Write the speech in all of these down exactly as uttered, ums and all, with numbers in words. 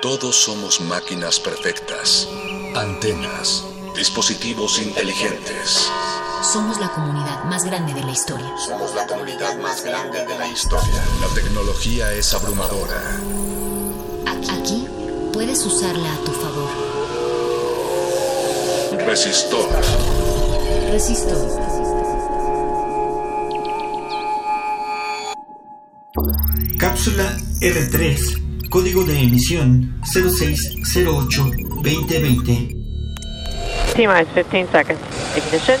Todos somos máquinas perfectas, antenas, dispositivos inteligentes. Somos la comunidad más grande de la historia. Somos la comunidad más grande de la historia. La tecnología es abrumadora. Aquí, Aquí puedes usarla a tu favor. Resistor. Resistor. Cápsula R tres, código de emisión cero seis cero ocho veinte veinte. T minus fifteen seconds. Ignition.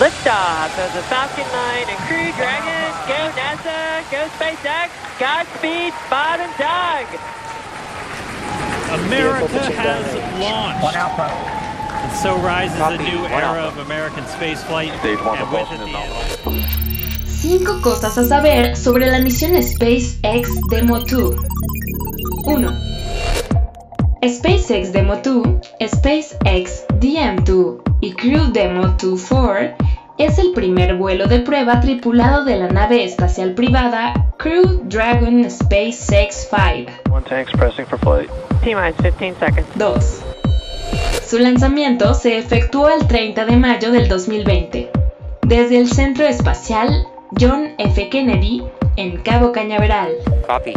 Liftoff of the Falcon nine and Crew Dragon. Go NASA, go SpaceX. Godspeed, Bob and Doug. America has launched. And so rises a new era of American spaceflight. And with it the end. cinco cosas a saber sobre la misión SpaceX Demo dos. uno. SpaceX Demo dos, SpaceX D M dos y Crew Demo veinticuatro es el primer vuelo de prueba tripulado de la nave espacial privada Crew Dragon SpaceX cinco. dos. Su lanzamiento se efectuó el treinta de mayo del dos mil veinte desde el Centro Espacial John F. Kennedy en Cabo Cañaveral. Copy.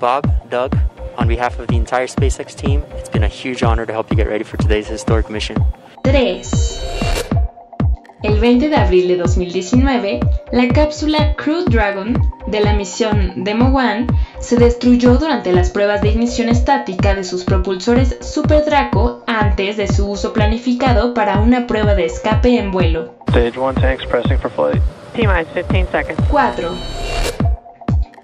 Bob, Doug, on behalf of the entire SpaceX team, it's been a huge honor to help you get ready for today's historic mission. tres. El veinte de abril de dos mil diecinueve, la cápsula Crew Dragon de la misión Demo uno se destruyó durante las pruebas de ignición estática de sus propulsores Super Draco antes de su uso planificado para una prueba de escape en vuelo. Stage uno tanks pressing for flight. cuatro.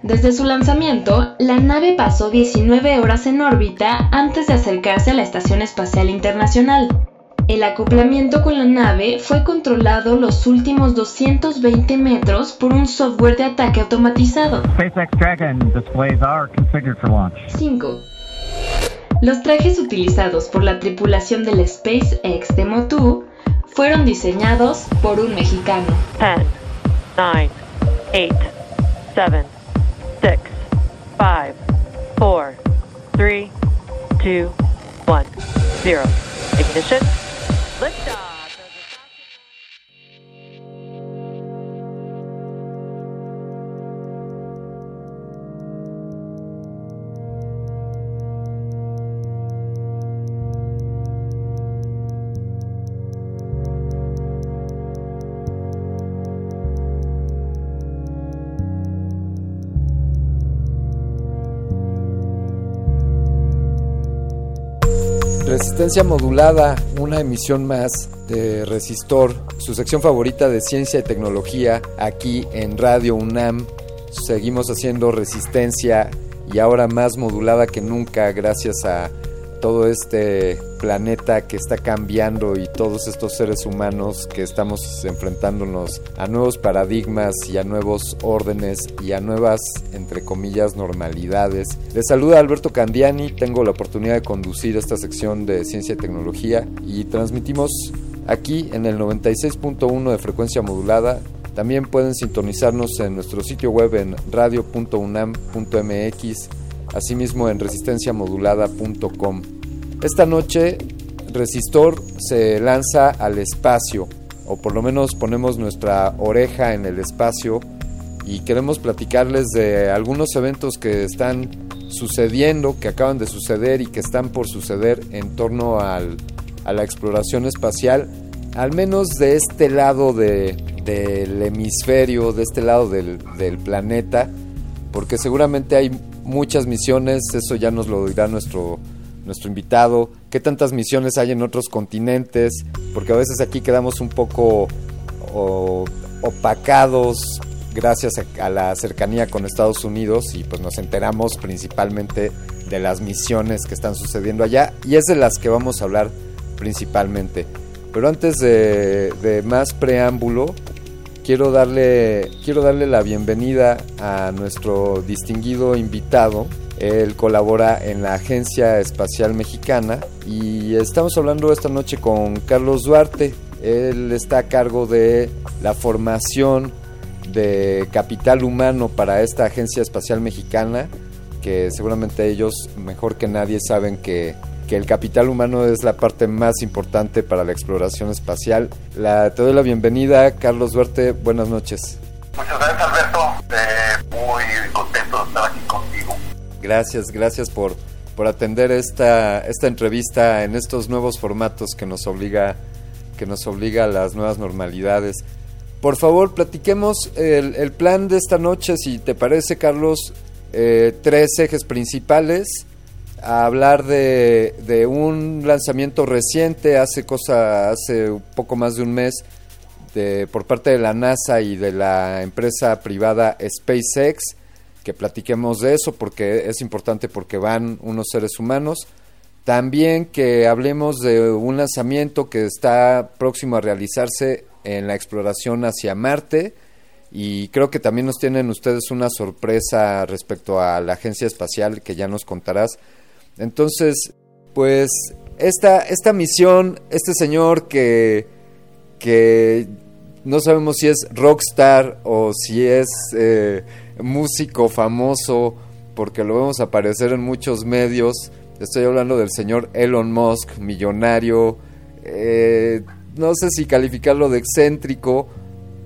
Desde su lanzamiento, la nave pasó diecinueve horas en órbita antes de acercarse a la Estación Espacial Internacional. El acoplamiento con la nave fue controlado los últimos doscientos veinte metros por un software de ataque automatizado. cinco. Los trajes utilizados por la tripulación del SpaceX Demo dos fueron diseñados por un mexicano. diez, nueve, ocho, siete, seis, cinco, cuatro, tres, dos, uno, cero. Ignition. Liftoff. Resistencia modulada, una emisión más de Resistor, su sección favorita de ciencia y tecnología aquí en Radio UNAM. Seguimos haciendo resistencia y ahora más modulada que nunca gracias a todo este planeta que está cambiando y todos estos seres humanos que estamos enfrentándonos a nuevos paradigmas y a nuevos órdenes y a nuevas, entre comillas, normalidades. Les saluda Alberto Candiani, tengo la oportunidad de conducir esta sección de Ciencia y Tecnología y transmitimos aquí en el noventa y seis punto uno de frecuencia modulada. También pueden sintonizarnos en nuestro sitio web en radio punto unam punto mx, asimismo en resistencia modulada punto com. Esta noche Resistor se lanza al espacio, o por lo menos ponemos nuestra oreja en el espacio y queremos platicarles de algunos eventos que están sucediendo, que acaban de suceder y que están por suceder en torno al, a la exploración espacial, al menos de este lado de, del hemisferio, de este lado del, del planeta, porque seguramente hay muchas misiones, eso ya nos lo dirá nuestro, nuestro invitado, qué tantas misiones hay en otros continentes, porque a veces aquí quedamos un poco o, opacados gracias a, a la cercanía con Estados Unidos y pues nos enteramos principalmente de las misiones que están sucediendo allá y es de las que vamos a hablar principalmente. Pero antes de, de más preámbulo, quiero darle, quiero darle la bienvenida a nuestro distinguido invitado. Él colabora en la Agencia Espacial Mexicana y estamos hablando esta noche con Carlos Duarte. Él está a cargo de la formación de capital humano para esta Agencia Espacial Mexicana, que seguramente ellos mejor que nadie saben que, que el capital humano es la parte más importante para la exploración espacial. La, te doy la bienvenida, Carlos Duarte, buenas noches. Muchas gracias, Alberto, eh, muy contento de estar aquí contigo. Gracias, gracias por, por atender esta, esta entrevista en estos nuevos formatos que nos obliga, que nos obliga a las nuevas normalidades. Por favor, platiquemos el, el plan de esta noche, si te parece, Carlos, eh, tres ejes principales, a hablar de, de un lanzamiento reciente, hace cosa hace un poco más de un mes, de, por parte de la NASA y de la empresa privada SpaceX, que platiquemos de eso porque es importante porque van unos seres humanos. También que hablemos de un lanzamiento que está próximo a realizarse en la exploración hacia Marte y creo que también nos tienen ustedes una sorpresa respecto a la agencia espacial que ya nos contarás. Entonces, pues esta, esta misión, este señor que, que no sabemos si es rockstar o si es eh, músico famoso porque lo vemos aparecer en muchos medios, estoy hablando del señor Elon Musk, millonario, eh, no sé si calificarlo de excéntrico,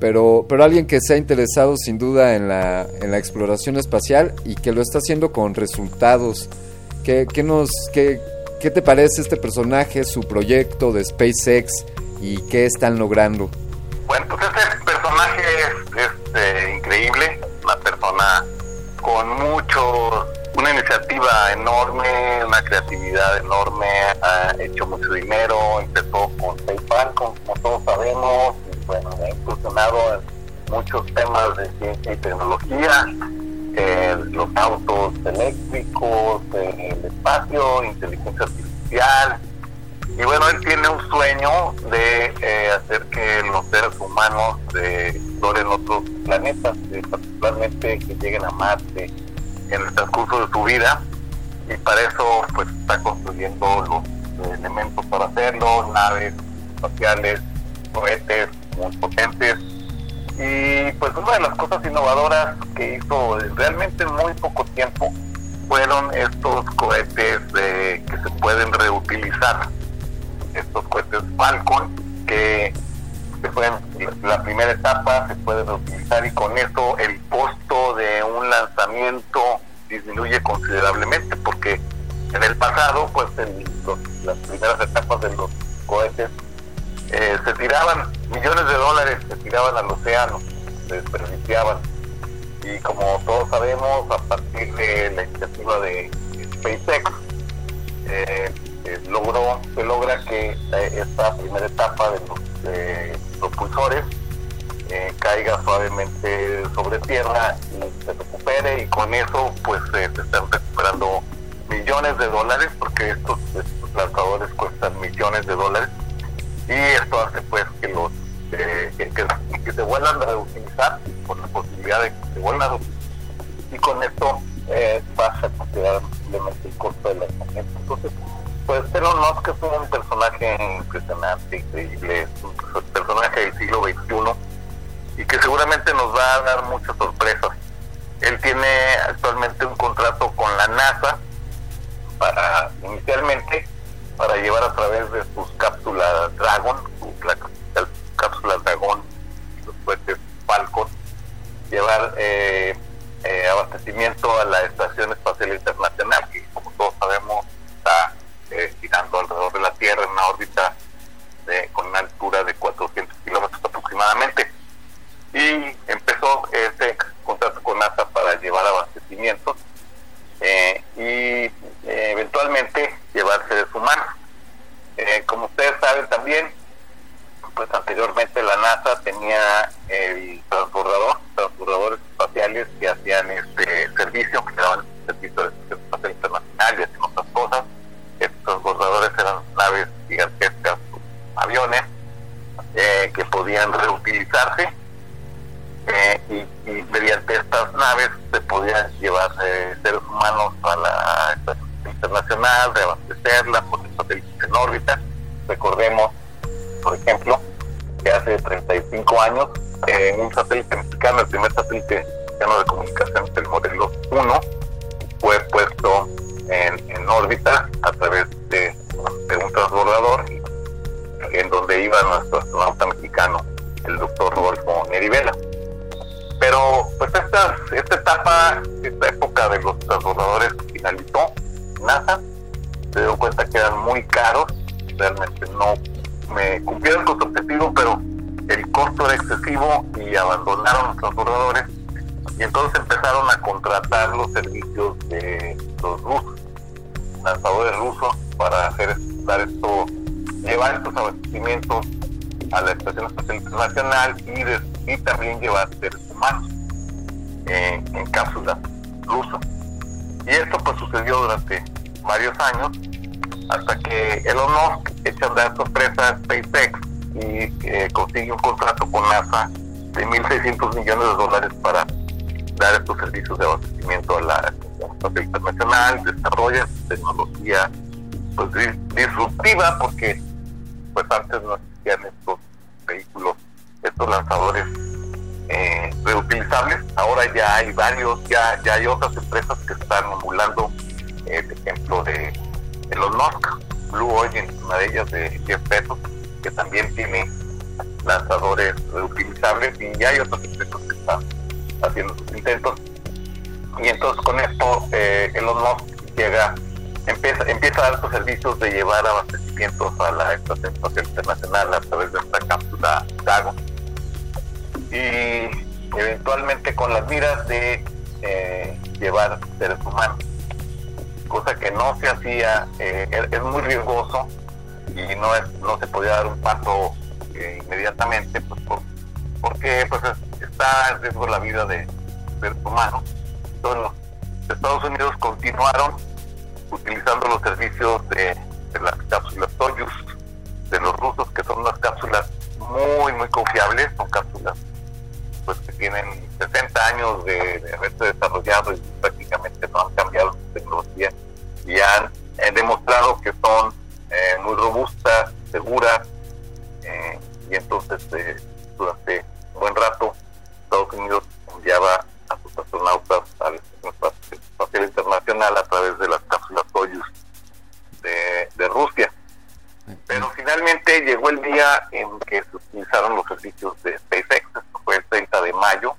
pero, pero alguien que se ha interesado sin duda en la, en la exploración espacial y que lo está haciendo con resultados. ¿Qué, qué, nos, qué, qué te parece este personaje, su proyecto de SpaceX y qué están logrando? Bueno, pues este personaje es, es eh, increíble, una persona con mucho, una iniciativa enorme, una creatividad enorme, ha hecho mucho dinero, empezó con PayPal, como todos sabemos, y bueno, ha incursionado en muchos temas de ciencia y tecnología, eh, los autos eléctricos, eh, el espacio, inteligencia artificial, y bueno, él tiene un sueño de eh, hacer que los seres humanos eh, exploren otros planetas, eh, particularmente que lleguen a Marte, en el transcurso de su vida, y para eso pues está construyendo los elementos para hacerlo, naves espaciales, cohetes muy potentes, y pues una de las cosas innovadoras que hizo realmente en muy poco tiempo fueron estos cohetes eh, que se pueden reutilizar, estos cohetes Falcon, que se pueden, la primera etapa se puede reutilizar y con eso el costo de un lanzamiento disminuye considerablemente porque en el pasado pues el, los, las primeras etapas de los cohetes eh, se tiraban millones de dólares, se tiraban al océano, se desperdiciaban y como todos sabemos a partir de la iniciativa de SpaceX eh, eh, logró, se logra que eh, esta primera etapa de los eh, propulsores eh, caiga suavemente sobre tierra y se recupere y con eso pues eh, se están recuperando millones de dólares porque estos, estos lanzadores cuestan millones de dólares y esto hace pues que los eh, que, que, que se vuelvan a reutilizar con la posibilidad de que se vuelvan a reutilizar y con esto eh, baja considerablemente el costo de la emergencia. Entonces pues Elon Musk es un personaje impresionante, increíble, es un personaje del siglo veintiuno y que seguramente nos va a dar muchas sorpresas. Él tiene actualmente un contrato con la NASA para inicialmente para llevar a través de sus cápsulas Dragon, su, la, la cápsula Dragon y los cohetes Falcon, llevar eh, eh, abastecimiento a la Estación Espacial Internacional llevar seres humanos. Eh, como ustedes saben también, pues anteriormente la NASA tenía el transbordador, transbordadores espaciales que hacían este servicio, que daban servicio de Estación Espacial Internacional y hacían otras cosas. Estos transbordadores eran naves gigantescas, aviones, eh, que podían reutilizarse, eh, y, y mediante estas naves se podían llevar eh, seres humanos a la Estación Internacional, reabastecerla, poner satélites en órbita. Recordemos, por ejemplo, que hace treinta y cinco años eh, un satélite mexicano, el primer satélite mexicano de comunicación, el modelo uno, fue puesto en, en órbita a través de, de un transbordador, en donde iba nuestro astronauta mexicano, el doctor Rodolfo Nerivela. Pero pues esta, esta etapa, esta época de los transbordadores finalizó. NASA se dio cuenta que eran muy caros, realmente no me cumplieron con su objetivo, pero el costo era excesivo y abandonaron los transbordadores, y entonces empezaron a contratar los servicios de los rusos, lanzadores rusos, para hacer dar esto, llevar estos abastecimientos a la Estación Espacial Internacional y, de, y también llevar seres humanos eh, en cápsulas rusas. Y esto pues sucedió durante varios años, hasta que Elon Musk echa a andar sorpresa SpaceX y eh, consigue un contrato con NASA de mil seiscientos millones de dólares para dar estos servicios de abastecimiento a la Estación Internacional. Desarrolla tecnología pues disruptiva, porque pues antes no existían estos vehículos, estos lanzadores eh, reutilizables. Ahora ya hay varios, ya, ya hay otras empresas que están emulando el ejemplo de Elon Musk. Blue Origin, una de ellas de Jeff Bezos, que también tiene lanzadores reutilizables, y ya hay otros empresas que están haciendo sus intentos. Y entonces con esto eh, Elon Musk llega, empieza, empieza a dar sus servicios de llevar abastecimientos a la Estación Espacial Internacional a través de esta cápsula Dragon, y eventualmente con las miras de eh, llevar seres humanos, cosa que no se hacía, eh, es muy riesgoso y no es, no se podía dar un paso eh, inmediatamente, pues por, porque pues es, está en riesgo la vida de seres humanos. Entonces los Estados Unidos continuaron utilizando los servicios de, de las cápsulas Soyuz de los rusos, que son unas cápsulas muy muy confiables, son cápsulas pues que tienen sesenta años de, de haberse desarrollado y prácticamente no han cambiado su tecnología, y han eh, demostrado que son eh, muy robustas, seguras, eh, y entonces eh, durante un buen rato Estados Unidos enviaba a sus astronautas a la Estación Espacial Internacional a través de las cápsulas Soyuz de, de Rusia. Pero finalmente llegó el día en que se utilizaron los servicios de SpaceX. Esto fue el treinta de mayo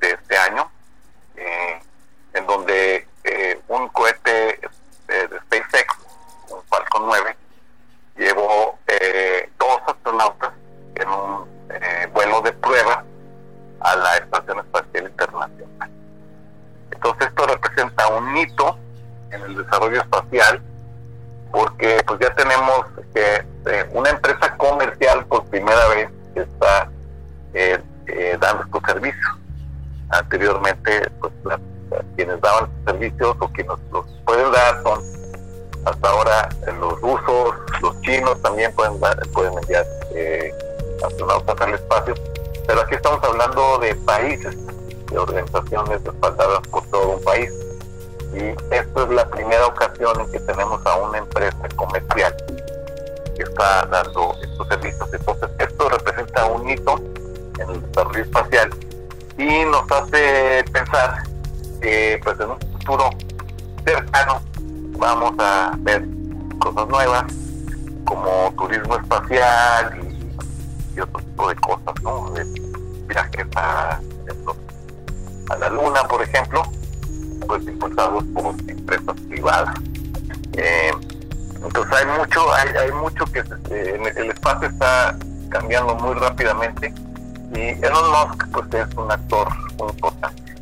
de este año, eh, en donde eh, un cohete eh, de SpaceX, un Falcon nueve, llevó eh, dos astronautas en un eh, vuelo de prueba a la Estación Espacial Internacional. Entonces esto representa un hito en el desarrollo espacial, porque pues ya tenemos que eh, una empresa comercial por primera vez que está eh, eh, dando estos servicios. Anteriormente pues la, quienes daban servicios o quienes los pueden dar son hasta ahora los rusos, los chinos también pueden dar, pueden enviar eh, astronautas al espacio, pero aquí estamos hablando de países, de organizaciones respaldadas por todo un país. Y esta es la primera ocasión en que tenemos a una empresa comercial que está dando estos servicios. Entonces esto representa un hito en el desarrollo espacial y nos hace pensar que pues en un futuro cercano vamos a ver cosas nuevas como turismo espacial y, y otro tipo de cosas, ¿no? De viajes a, a la luna, por ejemplo, pues impulsados por empresas privadas. Eh, entonces hay mucho, hay, hay mucho que eh, en el espacio está cambiando muy rápidamente, y Elon Musk pues es un actor muy importante.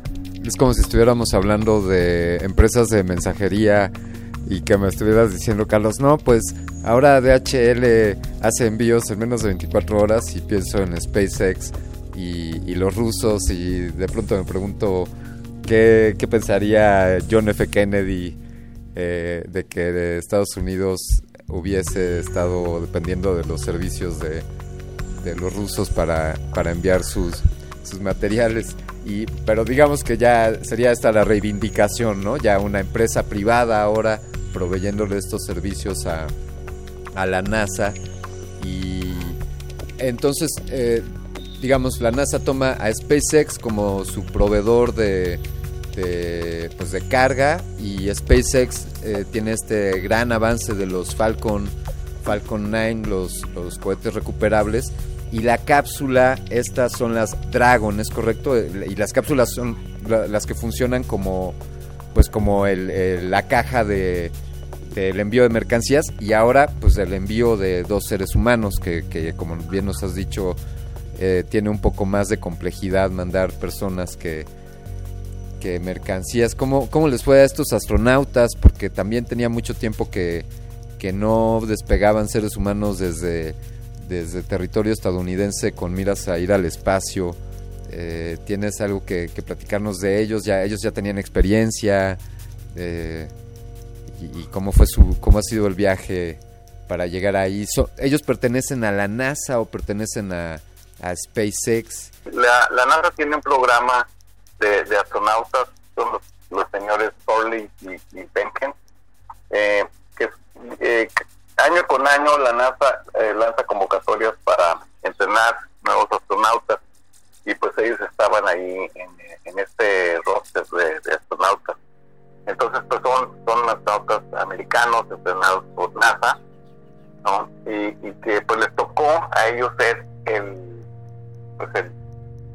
Es como si estuviéramos hablando de empresas de mensajería y que me estuvieras diciendo, Carlos, no, pues ahora D H L hace envíos en menos de veinticuatro horas y pienso en SpaceX y, y los rusos, y de pronto me pregunto qué, qué pensaría John F. Kennedy eh, de que de Estados Unidos hubiese estado dependiendo de los servicios de, de los rusos para, para enviar sus, sus materiales. Y, pero digamos que ya sería esta la reivindicación, ¿no? Ya una empresa privada ahora proveyéndole estos servicios a, a la NASA. Y entonces, eh, digamos, la NASA toma a SpaceX como su proveedor de, de, pues de carga, y SpaceX eh, tiene este gran avance de los Falcon, Falcon nueve, los, los cohetes recuperables. Y la cápsula, estas son las Dragon, ¿es correcto? Y las cápsulas son las que funcionan como, pues como el, el, la caja de, del envío de mercancías, y ahora pues el envío de dos seres humanos, que, que como bien nos has dicho, eh, tiene un poco más de complejidad mandar personas que, que mercancías. ¿Cómo, cómo les fue a estos astronautas? Porque también tenía mucho tiempo que, que no despegaban seres humanos desde... desde territorio estadounidense con miras a ir al espacio. Eh, ¿tienes algo que, que platicarnos de ellos? Ya ellos ya tenían experiencia, eh, y, y cómo fue su cómo ha sido el viaje para llegar ahí. So, ¿ellos pertenecen a la NASA o pertenecen a, a SpaceX? La, la NASA tiene un programa de, de astronautas, son los, los señores Orley y, y Benken, eh, que eh, año con año la NASA eh, lanza convocatorias para entrenar nuevos astronautas, y pues ellos estaban ahí en, en este roster de, de astronautas. Entonces pues son, son astronautas americanos entrenados por NASA, ¿no? y, y que pues les tocó a ellos ser el, pues el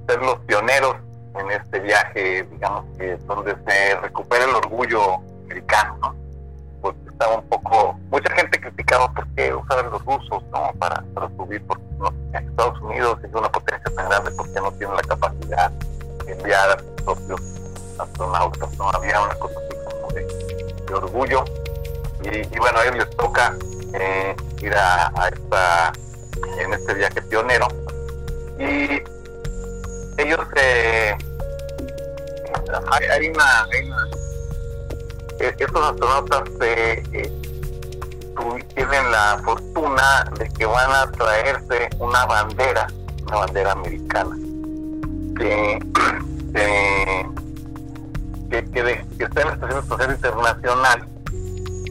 ser los pioneros en este viaje, digamos, que donde se recupera el orgullo americano, ¿no? Estaba un poco, mucha gente criticaba por qué usaban los rusos, ¿no? para, para subir, porque no, Estados Unidos es una potencia tan grande, porque no tiene la capacidad de enviar a sus propios astronautas, ¿no? Había una cosa así como de, de orgullo, y, y bueno, a ellos les toca eh, ir a, a esta, en este viaje pionero, y ellos eh, hay, hay una, hay una estos astronautas eh, eh, tienen la fortuna de que van a traerse una bandera, una bandera americana, que, eh, que, que, de, que está en la Estación Espacial Internacional,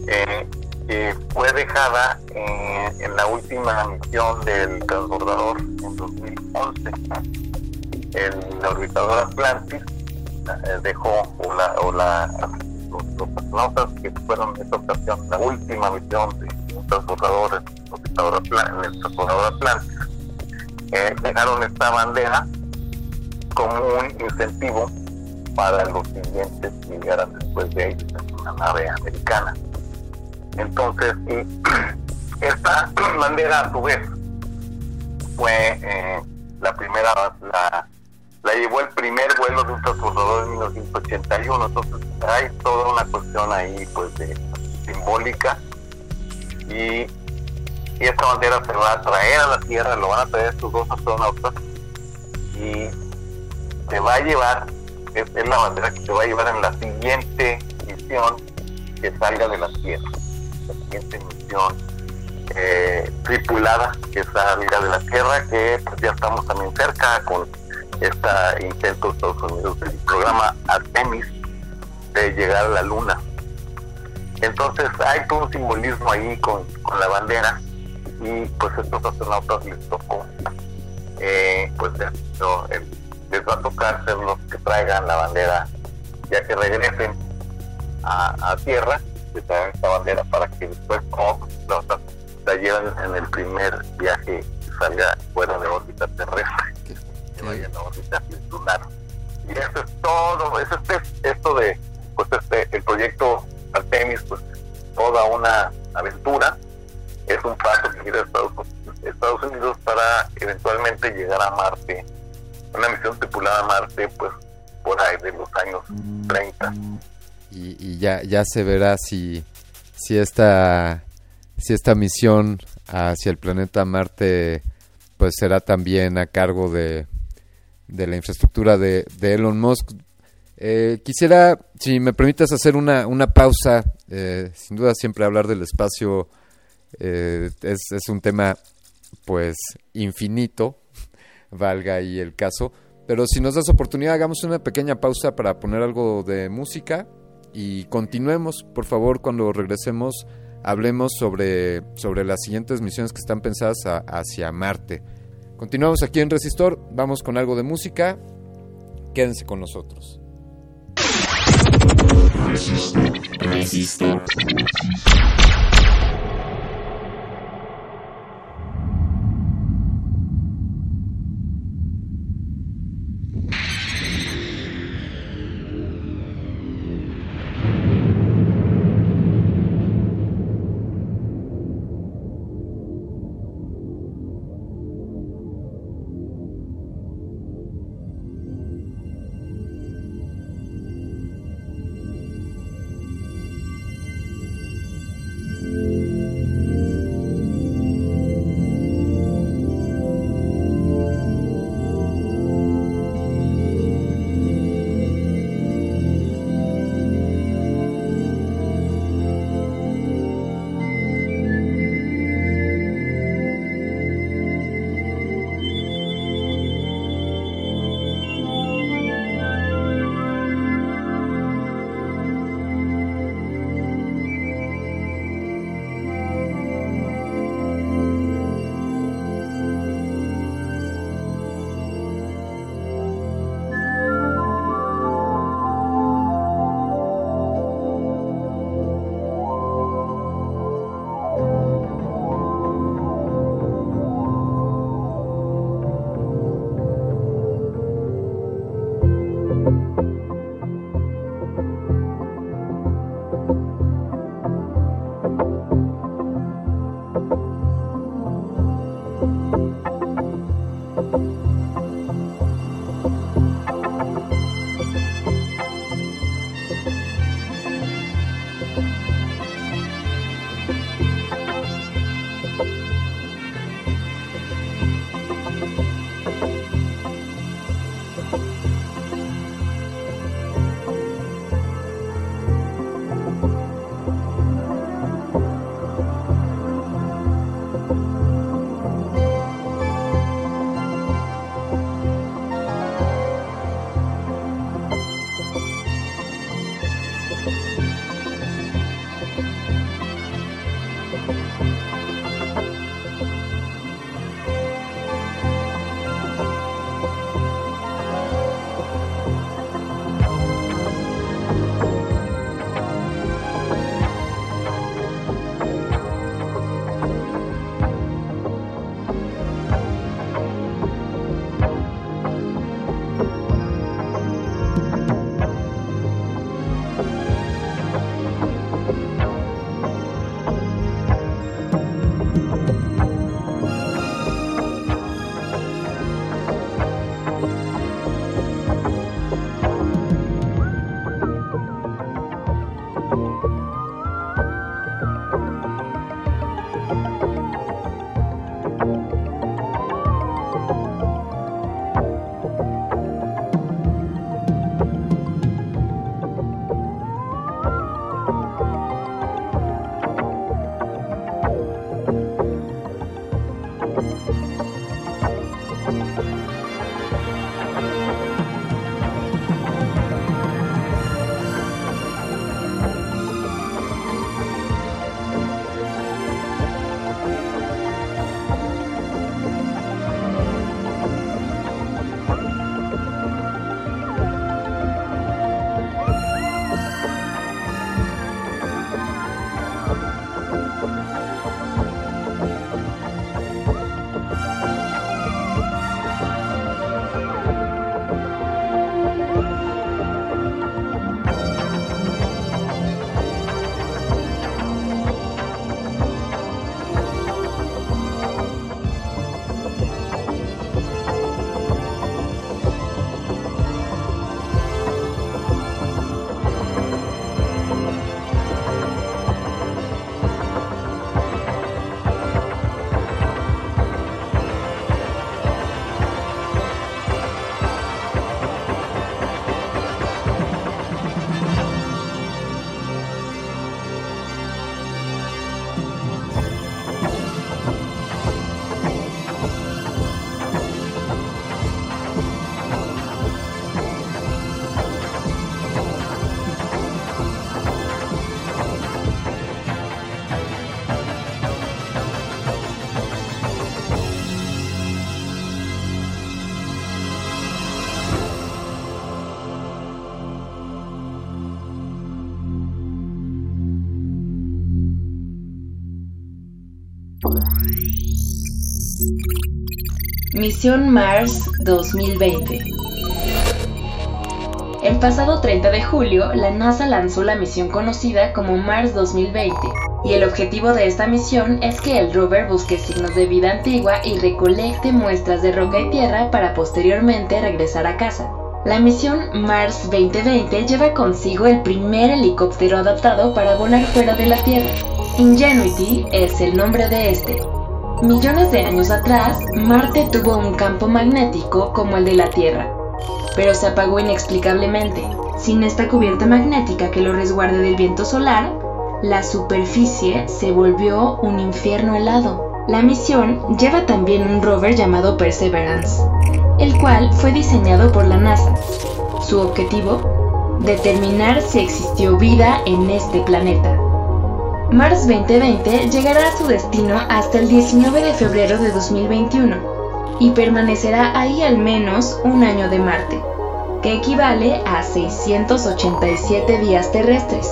eh, que fue dejada eh, en la última misión del transbordador en dos mil once. El orbitador Atlantis eh, dejó, o la, o la Los, los astronautas que fueron en esta ocasión, la última misión de un transbordador en el transbordador Atlántico, eh, dejaron esta bandera como un incentivo para los siguientes que llegaran después de ellos en una nave americana. Entonces, y esta bandera a su vez fue eh, la primera, la la llevó el primer vuelo de un transbordador en mil novecientos ochenta y uno, entonces hay toda una cuestión ahí pues de, simbólica, y, y esta bandera se va a traer a la Tierra, lo van a traer estos dos astronautas, y se va a llevar, es, es la bandera que se va a llevar en la siguiente misión que salga de la Tierra, la siguiente misión eh, tripulada que salga de la Tierra, que pues, ya estamos también cerca con este intento de Estados Unidos del programa Artemis de llegar a la Luna. Entonces hay todo un simbolismo ahí con, con la bandera, y pues estos astronautas les tocó eh, pues no, el, les va a tocar ser los que traigan la bandera ya que regresen a, a Tierra, que traigan esta bandera para que después oh, la, la lleven en el primer viaje que salga fuera de órbita terrestre, que vayan a órbita lunar. Y eso es todo, eso es esto de pues este el proyecto Artemis, pues toda una aventura, es un paso que quiere Estados, Estados Unidos para eventualmente llegar a Marte, una misión tripulada a Marte pues por ahí de los años treinta. Y, y ya, ya se verá si si esta, si esta misión hacia el planeta Marte pues será también a cargo de, de la infraestructura de, de Elon Musk. Eh, quisiera, si me permitas, hacer una, una pausa. Eh, sin duda siempre hablar del espacio eh, es, es un tema pues infinito, valga ahí el caso. Pero si nos das oportunidad, hagamos una pequeña pausa para poner algo de música y continuemos, por favor, cuando regresemos. Hablemos sobre, sobre las siguientes misiones que están pensadas a, hacia Marte. Continuamos aquí en Resistor, vamos con algo de música. Quédense con nosotros. Resistor. Resistor. Misión Mars dos mil veinte. El pasado treinta de julio, la NASA lanzó la misión conocida como Mars dos mil veinte, y el objetivo de esta misión es que el rover busque signos de vida antigua y recolecte muestras de roca y tierra para posteriormente regresar a casa. La misión Mars veinte veinte lleva consigo el primer helicóptero adaptado para volar fuera de la Tierra. Ingenuity es el nombre de este. Millones de años atrás, Marte tuvo un campo magnético como el de la Tierra, pero se apagó inexplicablemente. Sin esta cubierta magnética que lo resguarde del viento solar, la superficie se volvió un infierno helado. La misión lleva también un rover llamado Perseverance, el cual fue diseñado por la NASA. Su objetivo, determinar si existió vida en este planeta. Mars veinte veinte llegará a su destino hasta el diecinueve de febrero de dos mil veintiuno y permanecerá ahí al menos un año de Marte, que equivale a seiscientos ochenta y siete días terrestres.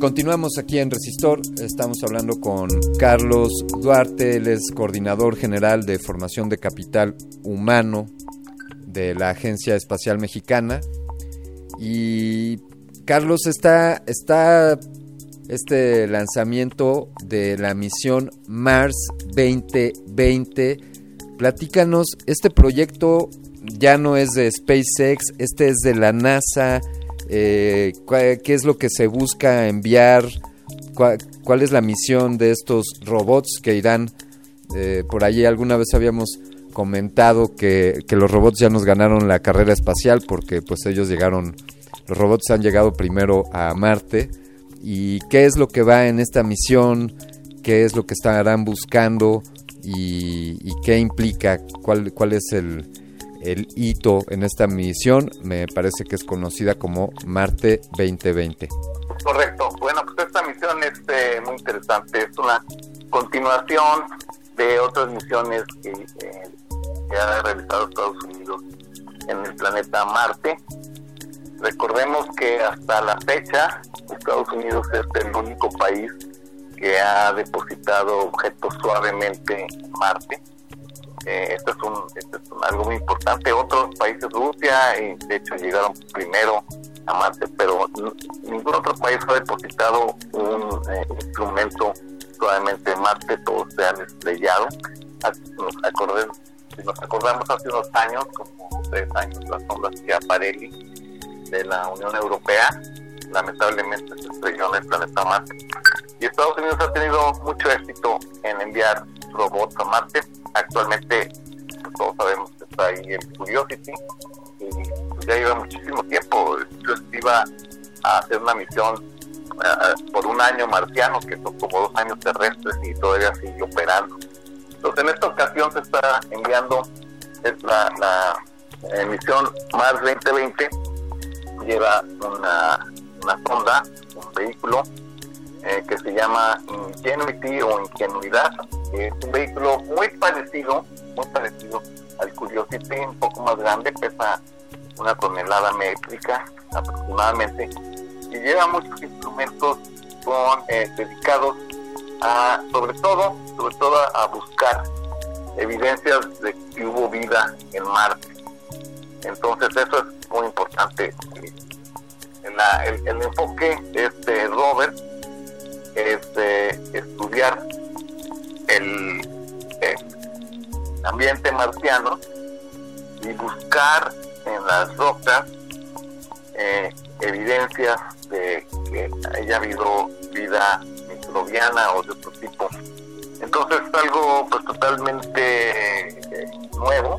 Continuamos aquí en Resistor, estamos hablando con Carlos Duarte, él es coordinador general de formación de capital humano de la Agencia Espacial Mexicana. Y Carlos, está, está este lanzamiento de la misión Mars veinte veinte. Platícanos, este proyecto ya no es de SpaceX, este es de la NASA. Eh, ¿Qué es lo que se busca enviar? ¿Cuál, cuál es la misión de estos robots que irán? Eh, por allí alguna vez habíamos comentado que, que los robots ya nos ganaron la carrera espacial porque pues ellos llegaron, los robots han llegado primero a Marte. ¿Y qué es lo que va en esta misión? ¿Qué es lo que estarán buscando? ¿Y, y qué implica? ¿Cuál, cuál es el... El hito en esta misión? Me parece que es conocida como Marte veinte veinte. Correcto. Bueno, pues esta misión es eh, muy interesante. Es una continuación de otras misiones que, eh, que ha realizado Estados Unidos en el planeta Marte. Recordemos que hasta la fecha Estados Unidos es el único país que ha depositado objetos suavemente en Marte. Eh, esto es, un, esto es un, algo muy importante. Otros países, Rusia, y de hecho llegaron primero a Marte, pero n- ningún otro país ha depositado un eh, instrumento suavemente en Marte. Todos se han estrellado. Nos acordemos, si nos acordamos hace unos años, como tres años, la sonda Schiaparelli de la Unión Europea lamentablemente se estrelló en el planeta Marte. Y Estados Unidos ha tenido mucho éxito en enviar robots a Marte. Actualmente, pues, todos sabemos que está ahí el Curiosity, y pues, ya lleva muchísimo tiempo. Yo iba a hacer una misión uh, por un año marciano, que son como dos años terrestres, y todavía sigue operando. Entonces, en esta ocasión se está enviando es la, la eh, misión Mars veinte veinte. Lleva una, una sonda, un vehículo eh, que se llama Ingenuity o Ingenuidad. Es un vehículo muy parecido, muy parecido al Curiosity, un poco más grande, pesa una tonelada métrica aproximadamente, y lleva muchos instrumentos con, eh, dedicados a, sobre todo, sobre todo a buscar evidencias de que hubo vida en Marte. Entonces eso es muy importante. La, el, el enfoque de este rover es eh, estudiar El, el ambiente marciano y buscar en las rocas eh, evidencias de que haya habido vida microbiana o de otro tipo. Entonces es algo pues totalmente eh, nuevo,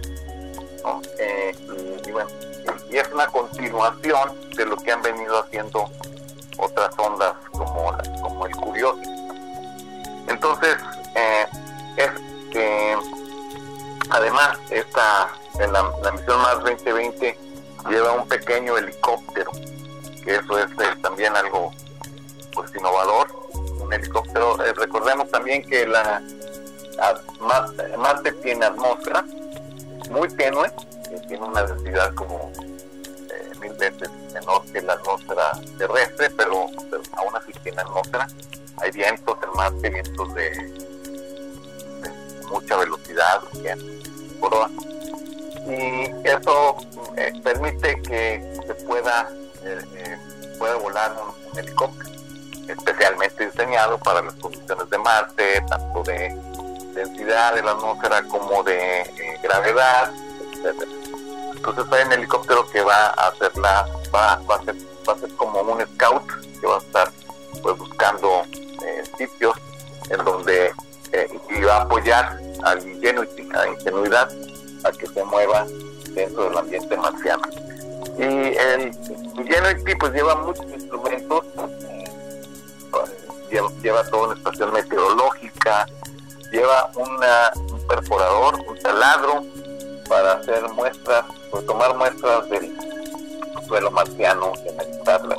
¿no? eh, y, y bueno, y es una continuación de lo que han venido haciendo otras ondas como la, como el Curiosity. Entonces Eh, es que además esta en la, la misión Mars veinte veinte lleva un pequeño helicóptero que que eso es eh, también algo pues innovador, un helicóptero. Eh, recordemos también que la a, Marte, Marte tiene atmósfera muy tenue, que tiene una densidad como eh, mil veces menor que la atmósfera terrestre, pero, pero aún así tiene atmósfera. Hay vientos en Marte, vientos de, de mucha velocidad, por hora. Y eso eh, permite que se pueda, eh, eh, pueda volar un, un helicóptero especialmente diseñado para las condiciones de Marte, tanto de densidad de la atmósfera como de eh, gravedad, etcétera. Entonces hay un helicóptero que va a hacer la, va, va a ser, va a ser como un scout que va a estar pues buscando eh, sitios en donde eh, y va a apoyar al Ingenuity, a Ingenuidad, a que se mueva dentro del ambiente marciano. Y el Ingenuity pues lleva muchos instrumentos, lleva, lleva toda una estación meteorológica, lleva una, un perforador, un taladro para hacer muestras, pues tomar muestras del suelo marciano y analizarla.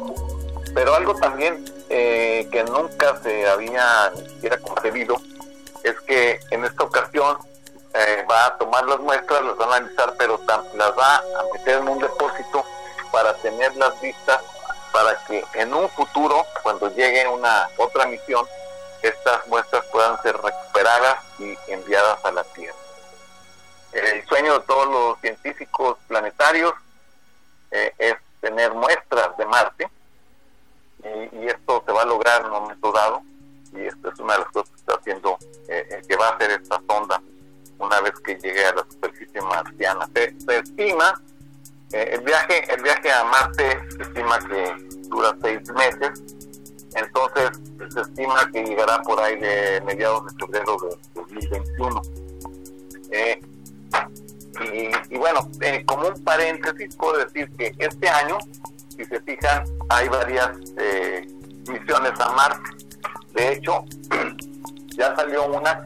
Pero algo también eh, que nunca se había ni siquiera concebido es que en esta ocasión eh, va a tomar las muestras, las va a analizar, pero tam- las va a meter en un depósito para tenerlas listas para que en un futuro, cuando llegue una otra misión, estas muestras puedan ser recuperadas y enviadas a la Tierra. El sueño de todos los científicos planetarios eh, es tener muestras de Marte, y, y esto se va a lograr en un momento dado, y esto es una de las cosas que está haciendo, eh, que va a hacer esta sonda una vez que llegue a la superficie marciana. Se, se estima, eh, el viaje el viaje a Marte se estima que dura seis meses, entonces se estima que llegará por ahí de mediados de febrero de dos mil veintiuno. Eh, y, y bueno, eh, como un paréntesis, puedo decir que este año, si se fijan, hay varias eh, misiones a Marte. De hecho, ya salió una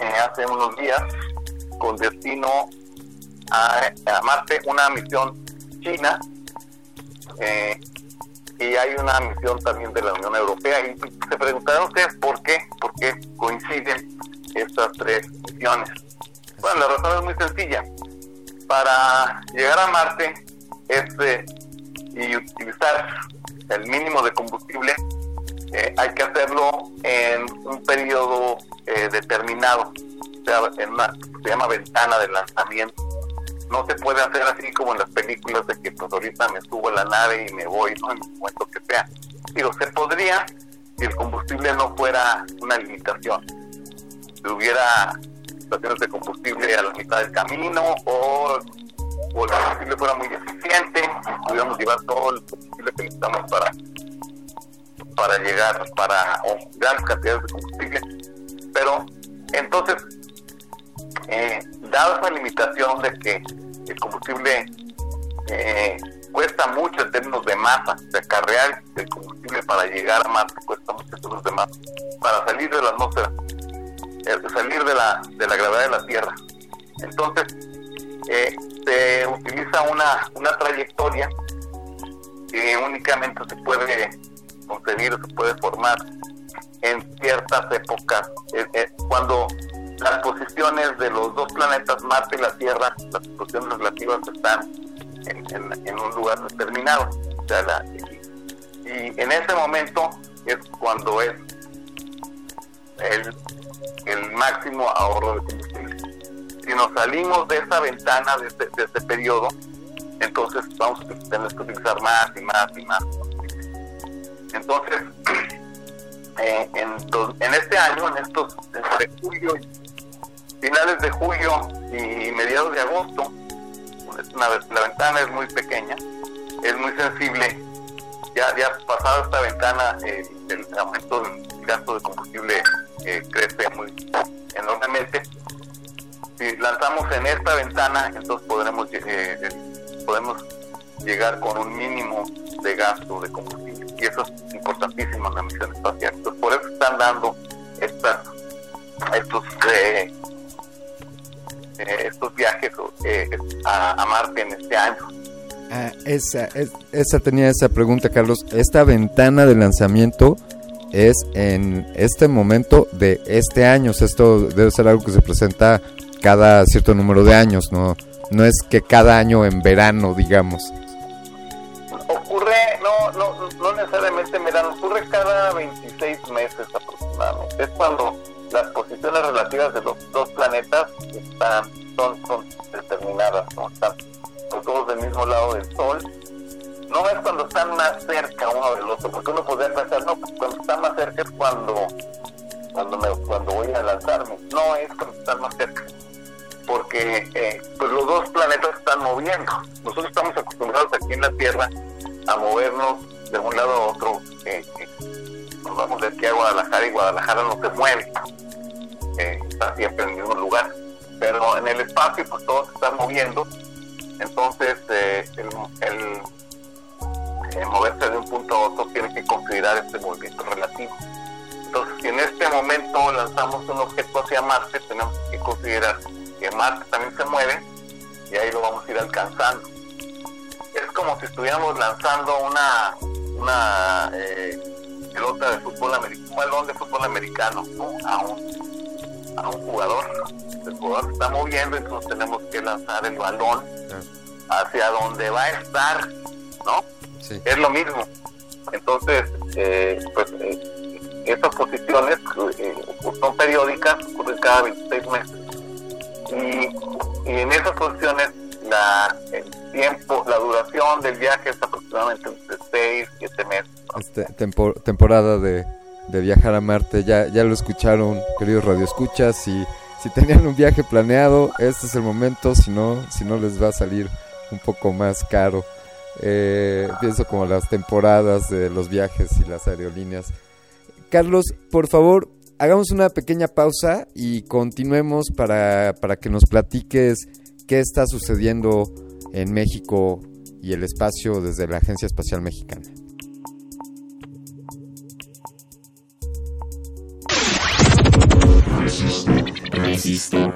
eh, hace unos días con destino a, a Marte, una misión china, eh, y hay una misión también de la Unión Europea. Y se preguntaron ustedes por qué, por qué coinciden estas tres misiones. Bueno, la razón es muy sencilla. Para llegar a Marte es eh, y utilizar el mínimo de combustible, eh, hay que hacerlo en un periodo eh, determinado, o sea, en una, se llama ventana de lanzamiento. No se puede hacer así como en las películas de que pues ahorita me subo a la nave y me voy, ¿no?, en el momento que sea. Pero se podría si el combustible no fuera una limitación, si hubiera estaciones de combustible a la mitad del camino, o, o el combustible fuera muy eficiente, pudiéramos llevar todo el combustible que necesitamos para para llegar, para oh, grandes cantidades de combustible. Pero entonces, eh, dada esa limitación de que el combustible eh, cuesta mucho en términos de masa, de carrear el combustible para llegar a Marte, cuesta mucho en términos de masa, para salir de la atmósfera, salir de la de la gravedad de la Tierra. Entonces eh, se utiliza una una trayectoria que únicamente se puede concebir o se puede formar en ciertas épocas, eh, eh, cuando las posiciones de los dos planetas, Marte y la Tierra, las posiciones relativas están en, en, en un lugar determinado, o sea, la, y en ese momento es cuando es el el máximo ahorro de combustible. Si nos salimos de esa ventana, de este, de este periodo, entonces vamos a tener que utilizar más y más y más. Entonces, eh, en, to- en este año, en estos, entre julio, finales de julio y mediados de agosto, una, la ventana es muy pequeña, es muy sensible. Ya, ya pasada esta ventana, eh, el aumento del gasto de combustible Eh, crece muy enormemente. Si lanzamos en esta ventana, entonces podremos eh, eh, podemos llegar con un mínimo de gasto de combustible, y eso es importantísimo en la misión espacial. Entonces por eso están dando estas estos eh, eh, estos viajes eh, a, a Marte en este año. Ah, esa, es, esa tenía esa pregunta, Carlos. Esta ventana de lanzamiento es en este momento de este año. O sea, esto debe ser algo que se presenta cada cierto número de años, ¿no? No es que cada año en verano, digamos. Ocurre, no, no, no necesariamente en verano, ocurre cada veintiséis meses aproximadamente. Es cuando las posiciones relativas de los dos planetas están, son, son determinadas, ¿no? Están todos del mismo lado del Sol. No es cuando están más cerca uno del otro, porque uno podría pensar, no, cuando están más cerca es cuando cuando, me, cuando voy a lanzarme. No es cuando están más cerca, porque eh, pues los dos planetas están moviendo. Nosotros estamos acostumbrados aquí en la Tierra a movernos de un lado a otro. Eh, eh, nos vamos de aquí a Guadalajara y Guadalajara no se mueve, eh, está siempre en el mismo lugar, pero en el espacio pues todos se están moviendo. Entonces eh, el, el Eh, moverse de un punto a otro tiene que considerar este movimiento relativo. Entonces, si en este momento lanzamos un objeto hacia Marte, tenemos que considerar que Marte también se mueve y ahí lo vamos a ir alcanzando. Es como si estuviéramos lanzando una una eh, pelota de fútbol americano, un balón de fútbol americano, ¿no? a un a un jugador. El jugador se está moviendo, entonces tenemos que lanzar el balón hacia donde va a estar, ¿no? Sí. Es lo mismo. Entonces, eh, pues eh, estas posiciones eh, son periódicas, ocurren cada veintiséis meses. Y, y en esas posiciones, la, el tiempo, la duración del viaje es aproximadamente entre seis y siete meses, ¿no? Este, tempor- temporada de, de viajar a Marte, ya, ya lo escucharon, queridos radioescuchas. Si, si tenían un viaje planeado, este es el momento, si no, si no les va a salir un poco más caro. Eh, pienso como las temporadas de los viajes y las aerolíneas. Carlos, por favor, hagamos una pequeña pausa y continuemos para, para que nos platiques qué está sucediendo en México y el espacio desde la Agencia Espacial Mexicana. Resisto, resisto, resisto.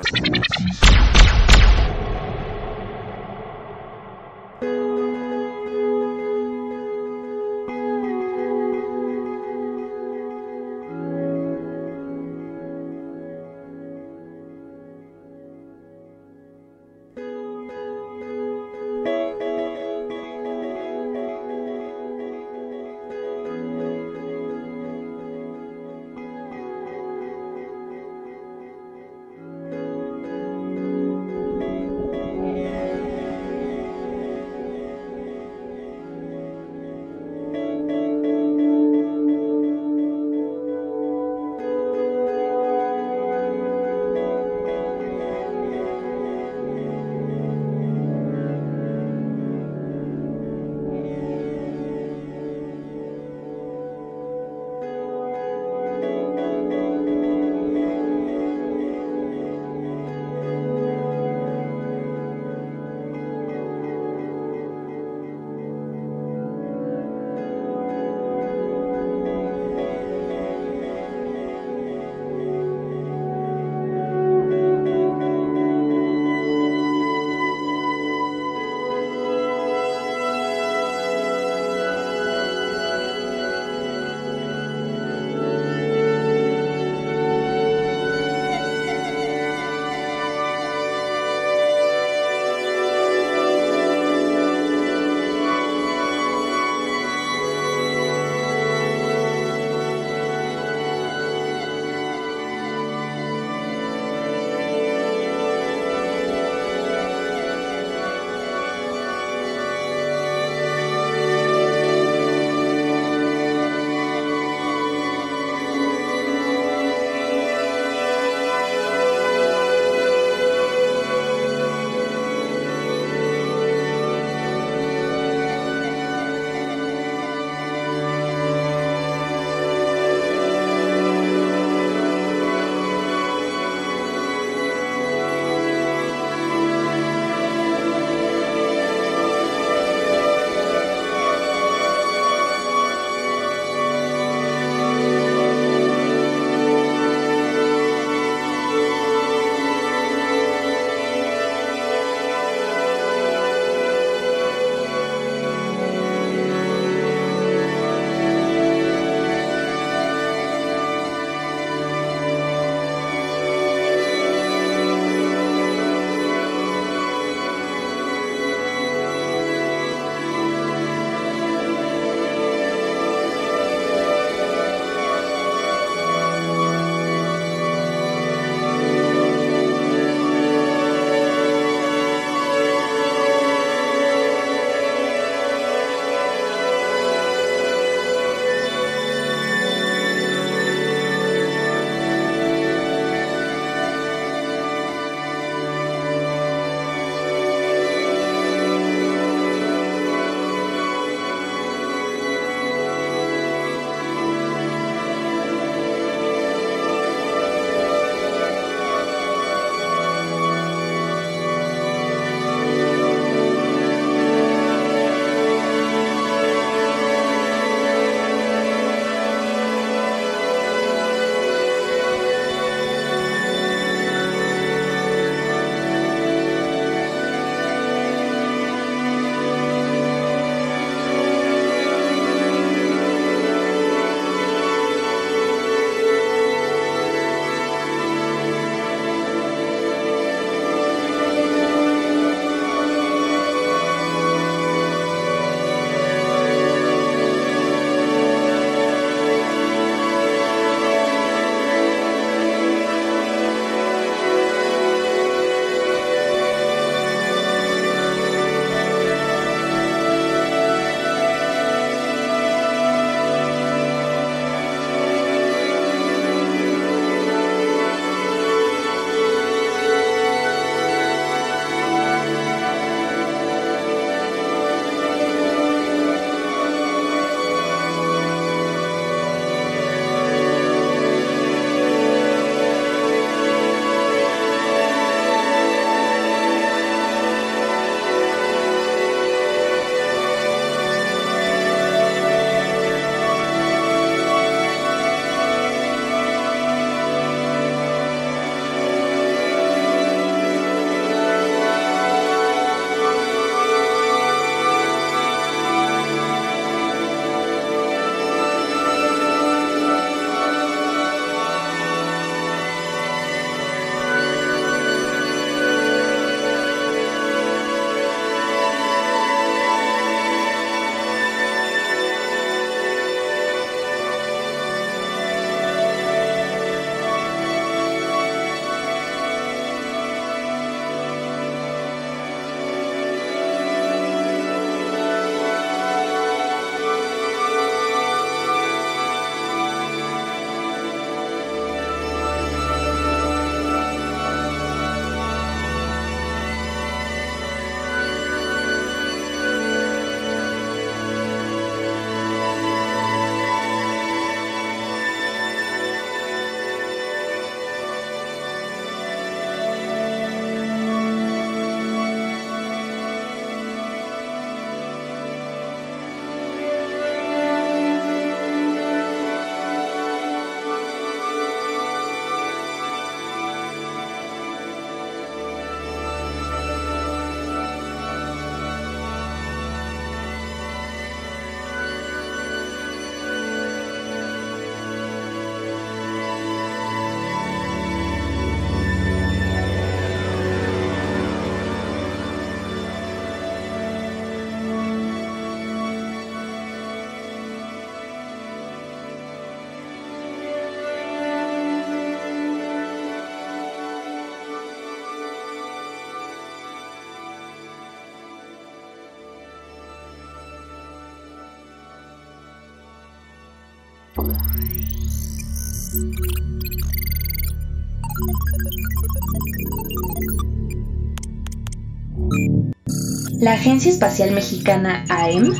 La Agencia Espacial Mexicana, A E M,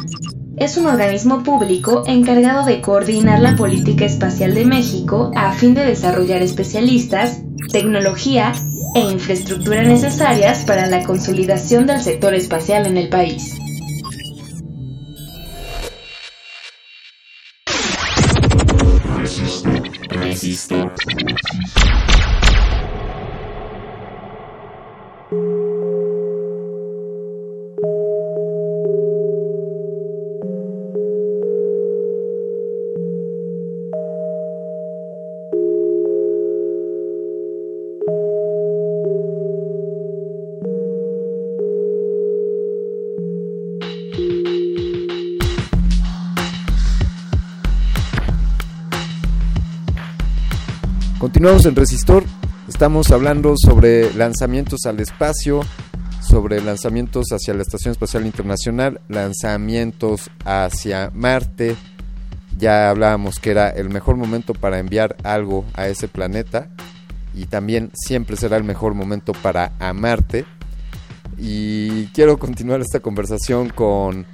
es un organismo público encargado de coordinar la política espacial de México a fin de desarrollar especialistas, tecnología e infraestructura necesarias para la consolidación del sector espacial en el país. Resisto, resisto. Continuamos en Resistor, estamos hablando sobre lanzamientos al espacio, sobre lanzamientos hacia la Estación Espacial Internacional, lanzamientos hacia Marte. Ya hablábamos que era el mejor momento para enviar algo a ese planeta y también siempre será el mejor momento para amarte. Y quiero continuar esta conversación con,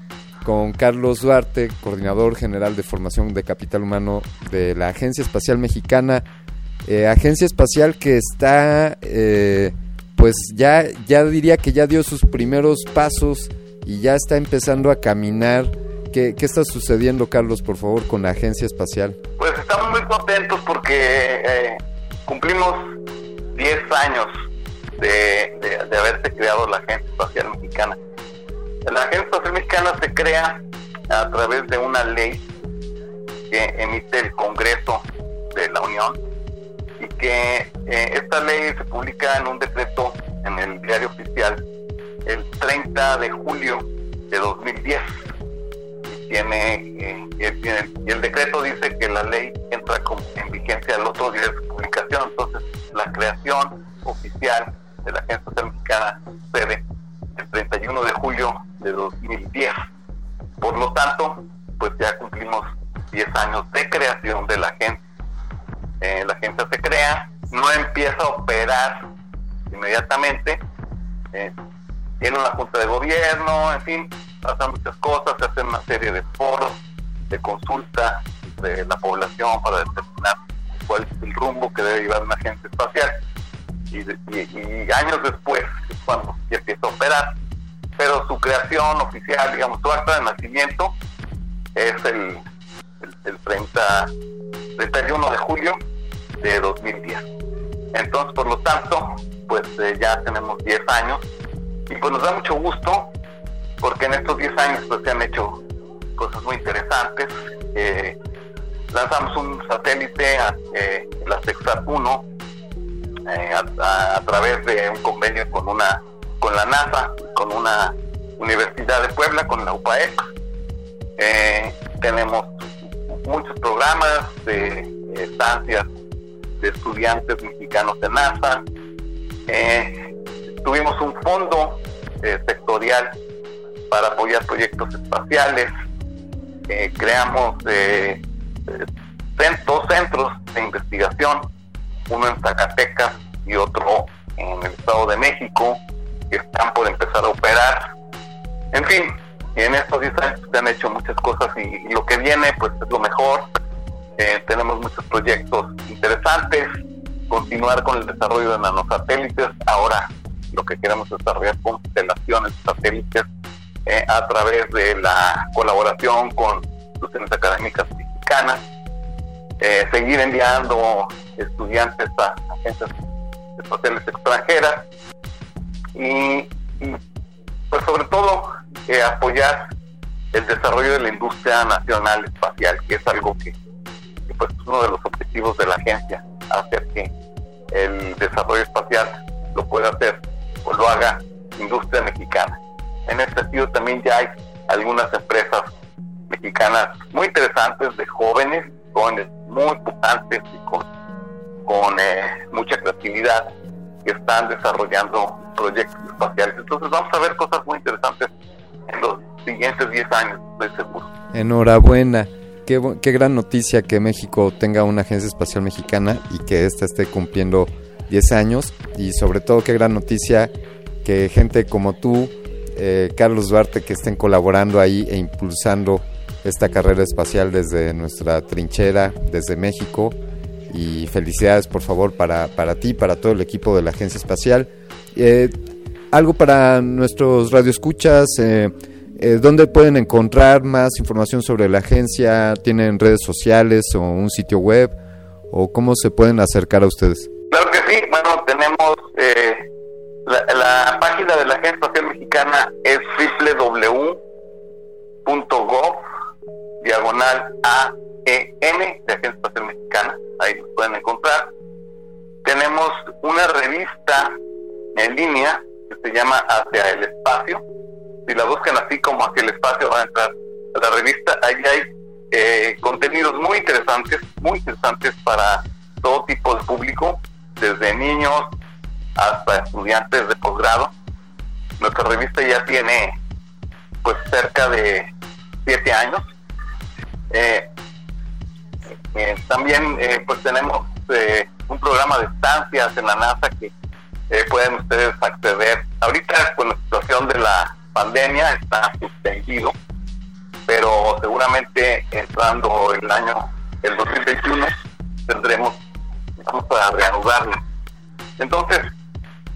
con Carlos Duarte, coordinador general de formación de capital humano de la Agencia Espacial Mexicana. Eh, agencia espacial que está, eh, pues ya, ya diría que ya dio sus primeros pasos y ya está empezando a caminar. ¿Qué, qué está sucediendo, Carlos, por favor, con la Agencia Espacial? Pues estamos muy contentos porque eh, cumplimos diez años de, de, de haberse creado la Agencia Espacial Mexicana. La Agencia Espacial Mexicana se crea a través de una ley que emite el Congreso de la Unión, que eh, esta ley se publica en un decreto en el Diario Oficial el treinta de julio de dos mil diez. Y tiene, eh, y el, y el decreto dice que la ley entra con, en vigencia el otro día de su publicación. Entonces, la creación oficial de la Agencia Espacial Mexicana sucede el treinta y uno de julio de dos mil diez. Por lo tanto, pues ya cumplimos diez años de creación de la agencia. Eh, la agencia se crea, no empieza a operar inmediatamente, eh, tiene una junta de gobierno, en fin, pasan muchas cosas, se hacen una serie de foros, de consulta de la población para determinar cuál es el rumbo que debe llevar una agencia espacial, y, y, y años después es cuando ya empieza a operar, pero su creación oficial, digamos, su acta de nacimiento es el, el, el treinta de julio de dos mil diez. Entonces, por lo tanto, pues eh, ya tenemos diez años y pues nos da mucho gusto porque en estos diez años pues se han hecho cosas muy interesantes. Eh, lanzamos un satélite, eh, la Sexat uno, eh, a, a, a través de un convenio con una con la NASA, con una universidad de Puebla, con la U P A E C. Eh, tenemos muchos programas de estancias de estudiantes mexicanos de NASA. Eh, tuvimos un fondo eh, sectorial para apoyar proyectos espaciales. Eh, creamos eh, dos centros de investigación, uno en Zacatecas y otro en el Estado de México, que están por empezar a operar. En fin, y en estos diez años se han hecho muchas cosas y, y lo que viene pues es lo mejor. Eh, tenemos muchos proyectos interesantes, continuar con el desarrollo de nanosatélites. Ahora lo que queremos es desarrollar constelaciones satélites eh, a través de la colaboración con instituciones académicas mexicanas, eh, seguir enviando estudiantes a agencias espaciales extranjeras y, y pues sobre todo Eh, apoyar el desarrollo de la industria nacional espacial, que es algo que, que pues es uno de los objetivos de la agencia, hacer que el desarrollo espacial lo pueda hacer o lo haga industria mexicana. En este sentido también ya hay algunas empresas mexicanas muy interesantes, de jóvenes, jóvenes muy pujantes y con, con eh, mucha creatividad, que están desarrollando proyectos espaciales. Entonces vamos a ver cosas muy interesantes en los siguientes diez años, estoy seguro. Enhorabuena. qué, qué gran noticia que México tenga una agencia espacial mexicana y que esta esté cumpliendo diez años, y sobre todo qué gran noticia que gente como tú, eh, Carlos Duarte, que estén colaborando ahí e impulsando esta carrera espacial desde nuestra trinchera, desde México. Y felicidades, por favor, para, para ti, para todo el equipo de la Agencia Espacial. Eh, algo para nuestros radioescuchas, eh, eh, ¿dónde pueden encontrar más información sobre la agencia? ¿Tienen redes sociales o un sitio web? ¿O cómo se pueden acercar a ustedes? Claro que sí, bueno, tenemos eh, la, la página de la Agencia Espacial Mexicana, es doble u doble u doble u punto gov diagonal a e ene de Agencia Espacial Mexicana, ahí los pueden encontrar. Tenemos una revista en línea que se llama Hacia el Espacio, si la buscan así como Hacia el Espacio van a entrar a la revista. Ahí hay eh, contenidos muy interesantes, muy interesantes para todo tipo de público, desde niños hasta estudiantes de posgrado. Nuestra revista ya tiene pues cerca de siete años. Eh, eh, también eh, pues tenemos eh, un programa de estancias en la NASA que eh, pueden ustedes acceder. Ahorita con la situación de la pandemia está suspendido, pero seguramente entrando el año el dos mil veintiuno tendremos, vamos a reanudarlo. Entonces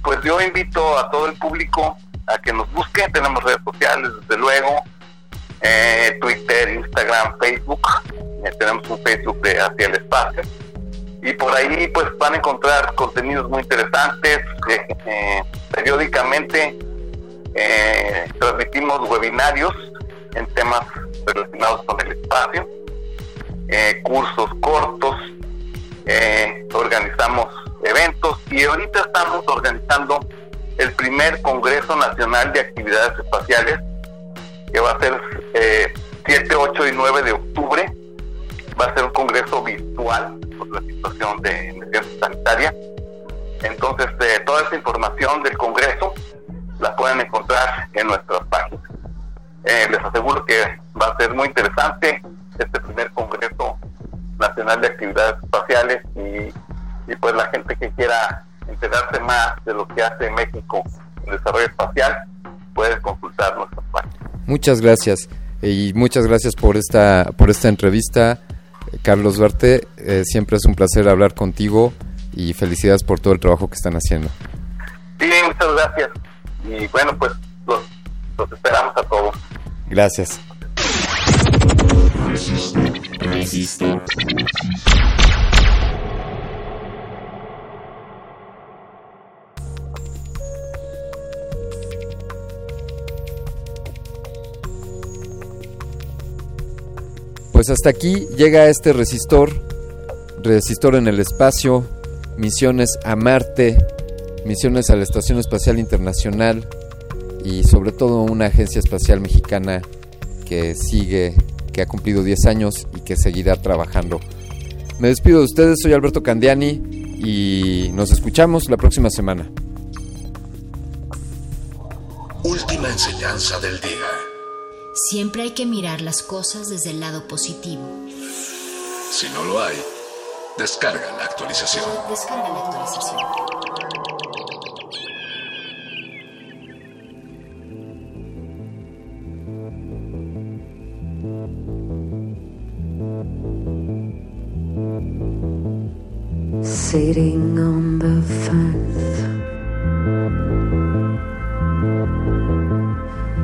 pues yo invito a todo el público a que nos busquen. Tenemos redes sociales, desde luego, Eh, Twitter, Instagram, Facebook. eh, Tenemos un Facebook de Hacia el Espacio, y por ahí pues van a encontrar contenidos muy interesantes. eh, eh, Periódicamente eh, transmitimos webinarios en temas relacionados con el espacio, eh, cursos cortos, eh, organizamos eventos, y ahorita estamos organizando el primer Congreso Nacional de Actividades Espaciales, que va a ser eh, siete, ocho y nueve de octubre. Va a ser un congreso virtual por la situación de emergencia sanitaria. Entonces eh, toda esa información del congreso la pueden encontrar en nuestras páginas. eh, Les aseguro que va a ser muy interesante este primer Congreso Nacional de Actividades Espaciales, y, y pues la gente que quiera enterarse más de lo que hace México en desarrollo espacial puede consultar nuestras páginas. Muchas gracias, y muchas gracias por esta por esta entrevista, Carlos Duarte. Eh, siempre es un placer hablar contigo, y felicidades por todo el trabajo que están haciendo. Sí, muchas gracias, y bueno, pues los, los esperamos a todos. Gracias. Resisto, resisto, resisto. Pues hasta aquí llega este resistor, resistor en el espacio, misiones a Marte, misiones a la Estación Espacial Internacional, y sobre todo una agencia espacial mexicana que sigue, que ha cumplido diez años y que seguirá trabajando. Me despido de ustedes, soy Alberto Candiani, y nos escuchamos la próxima semana. Última enseñanza del día. Siempre hay que mirar las cosas desde el lado positivo. Si no lo hay, descarga la actualización. Descarga la actualización. Sitting on the fence.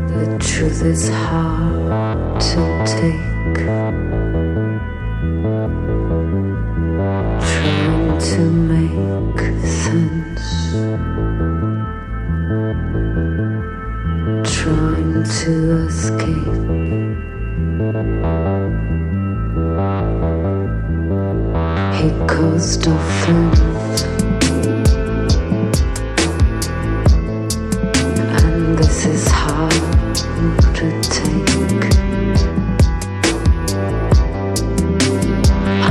The truth is hard to take. Trying to make sense. Trying to escape. He caused offense, and this is hard to take.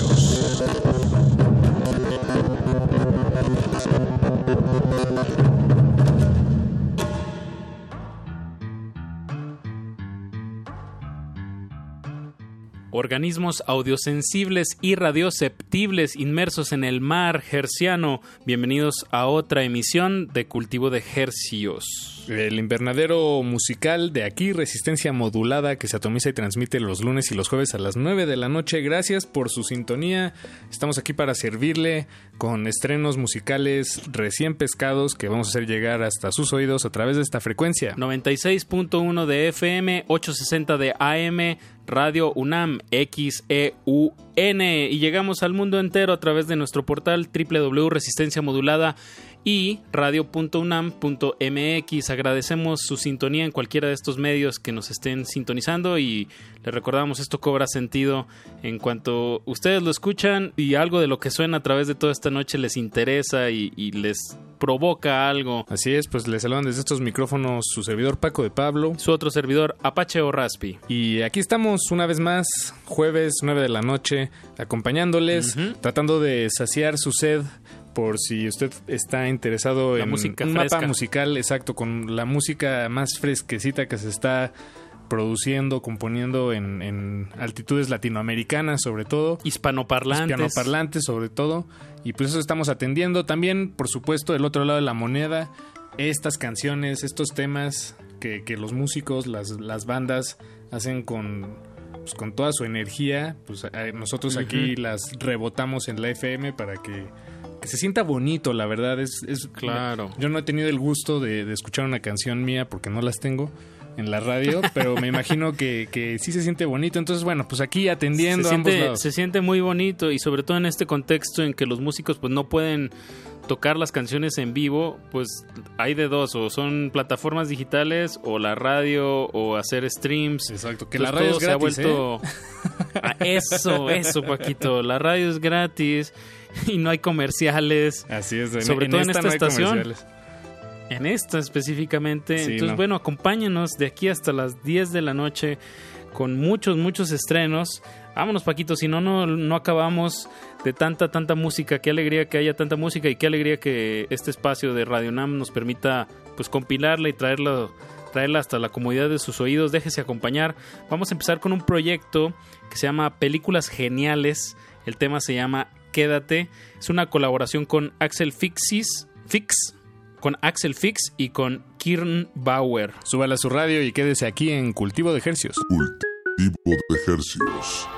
Organismos audiosensibles y radioceptibles inmersos en el mar herciano. Bienvenidos a otra emisión de Cultivo de Hercios. El invernadero musical de aquí, Resistencia Modulada, que se atomiza y transmite los lunes y los jueves a las nueve de la noche. Gracias por su sintonía. Estamos aquí para servirle con estrenos musicales recién pescados que vamos a hacer llegar hasta sus oídos a través de esta frecuencia. noventa y seis punto uno de F M, ochocientos sesenta de A M, Radio UNAM, equis e u ene. Y llegamos al mundo entero a través de nuestro portal doble u doble u doble u punto resistencia modulada y radio punto unam punto mx. Agradecemos su sintonía en cualquiera de estos medios que nos estén sintonizando y les recordamos, esto cobra sentido en cuanto ustedes lo escuchan y algo de lo que suena a través de toda esta noche les interesa y, y les provoca algo. Así es, pues les saludan desde estos micrófonos su servidor Paco de Pablo, su otro servidor Apache o Raspi. Y aquí estamos una vez más, jueves nueve de la noche, acompañándoles, uh-huh. tratando de saciar su sed. Por si usted está interesado la en música un fresca. Mapa musical, exacto, con la música más fresquecita que se está produciendo, componiendo en, en altitudes latinoamericanas, sobre todo. Hispanoparlantes. Hispanoparlantes, sobre todo. Y pues eso estamos atendiendo. También, por supuesto, el otro lado de la moneda, estas canciones, estos temas que, que los músicos, las, las bandas hacen con... Pues con toda su energía, pues nosotros aquí uh-huh. las rebotamos en la F M para que, que se sienta bonito, la verdad. es, es Claro. Yo no he tenido el gusto de, de escuchar una canción mía porque no las tengo en la radio, pero me imagino que, que sí se siente bonito. Entonces, bueno, pues aquí atendiendo se a siente, ambos lados. Se siente muy bonito y sobre todo en este contexto en que los músicos pues no pueden tocar las canciones en vivo, pues hay de dos, o son plataformas digitales o la radio o hacer streams. Exacto, que la radio es gratis, se ha vuelto ¿eh? a eso, eso Paquito, la radio es gratis y no hay comerciales. Así es, en, sobre en todo esta en esta no estación. En esta específicamente. Sí, entonces, no. bueno, acompáñanos de aquí hasta las diez de la noche con muchos, muchos estrenos. Vámonos, Paquito, si no, no, no acabamos de tanta, tanta música. Qué alegría que haya tanta música y qué alegría que este espacio de Radio UNAM nos permita pues compilarla y traerla, traerla hasta la comodidad de sus oídos. Déjese acompañar. Vamos a empezar con un proyecto que se llama Películas Geniales. El tema se llama Quédate. Es una colaboración con Axel Fix, Fix con Axel Fix y con Kern Bauer. Súbala a su radio y quédese aquí en Cultivo de Hercios. Cultivo de Hercios.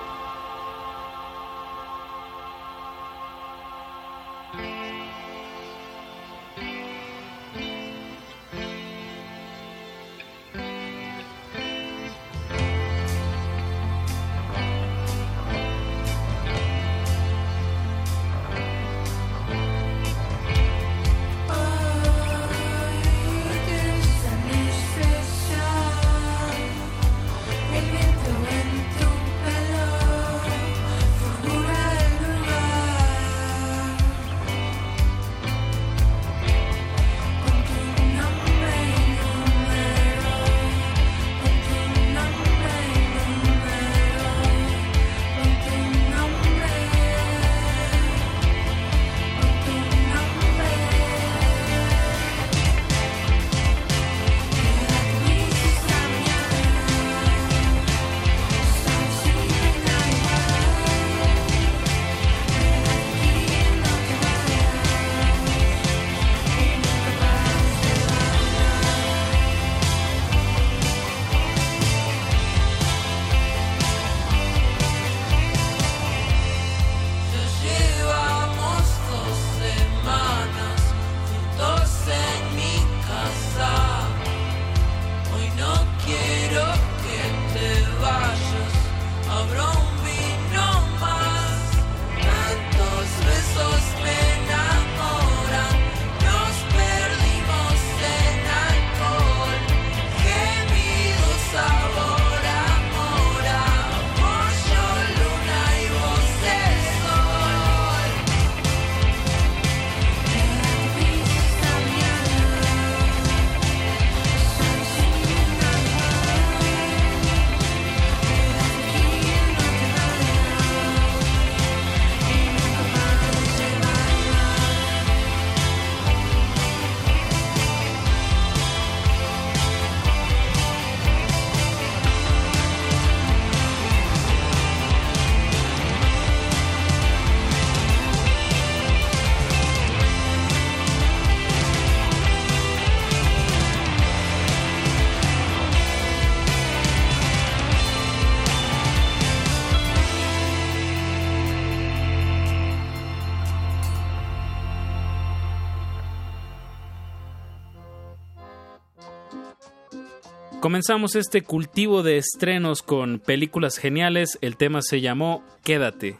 Comenzamos este cultivo de estrenos con Películas Geniales. El tema se llamó Quédate.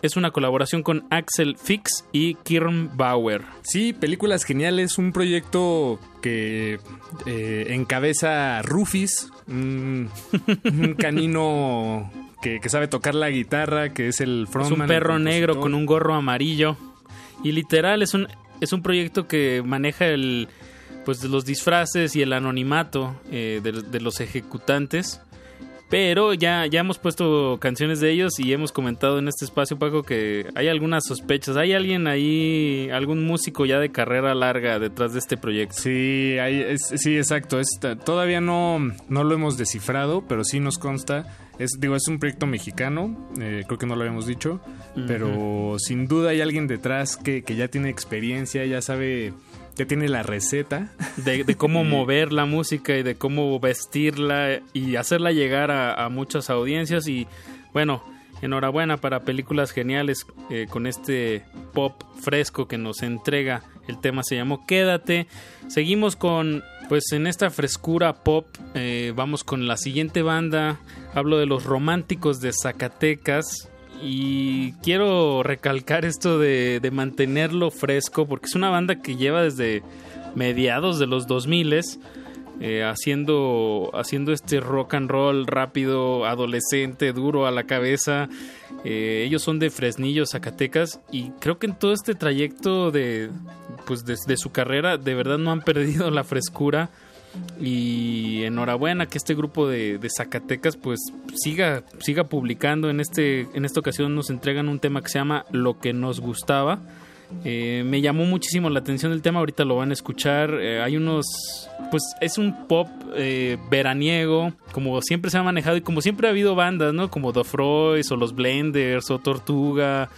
Es una colaboración con Axel Fix y Kern Bauer. Sí, Películas Geniales, un proyecto que eh, encabeza Rufis, un, un canino que, que sabe tocar la guitarra, que es el frontman. Es un perro negro con un gorro amarillo. Y literal, es un, es un proyecto que maneja el... pues de los disfraces y el anonimato eh, de, de los ejecutantes, pero ya, ya hemos puesto canciones de ellos y hemos comentado en este espacio, Paco, que hay algunas sospechas. ¿Hay alguien ahí, algún músico ya de carrera larga detrás de este proyecto? Sí, hay, es, sí, exacto. Es, todavía no, no lo hemos descifrado, pero sí nos consta. Es, digo, es un proyecto mexicano, eh, creo que no lo habíamos dicho, uh-huh. pero sin duda hay alguien detrás que, que ya tiene experiencia, ya sabe... ya tiene la receta de, de cómo mover la música y de cómo vestirla y hacerla llegar a, a muchas audiencias. Y bueno, enhorabuena para Películas Geniales eh, con este pop fresco que nos entrega. El tema se llamó Quédate. Seguimos con, pues en esta frescura pop, eh, vamos con la siguiente banda. Hablo de Los Románticos de Zacatecas. Y quiero recalcar esto de, de mantenerlo fresco, porque es una banda que lleva desde mediados de los dos mil eh, haciendo, haciendo este rock and roll rápido, adolescente, duro a la cabeza. Eh, ellos son de Fresnillo, Zacatecas, y creo que en todo este trayecto de, pues de, de su carrera, de verdad no han perdido la frescura. Y enhorabuena que este grupo de, de Zacatecas pues siga, siga publicando. En, este, en esta ocasión nos entregan un tema que se llama Lo que nos gustaba. Eh, me llamó muchísimo la atención el tema, ahorita lo van a escuchar. Eh, hay unos, pues es un pop eh, veraniego, como siempre se ha manejado y como siempre ha habido bandas, ¿no? Como The Froys o Los Blenders o Tortuga.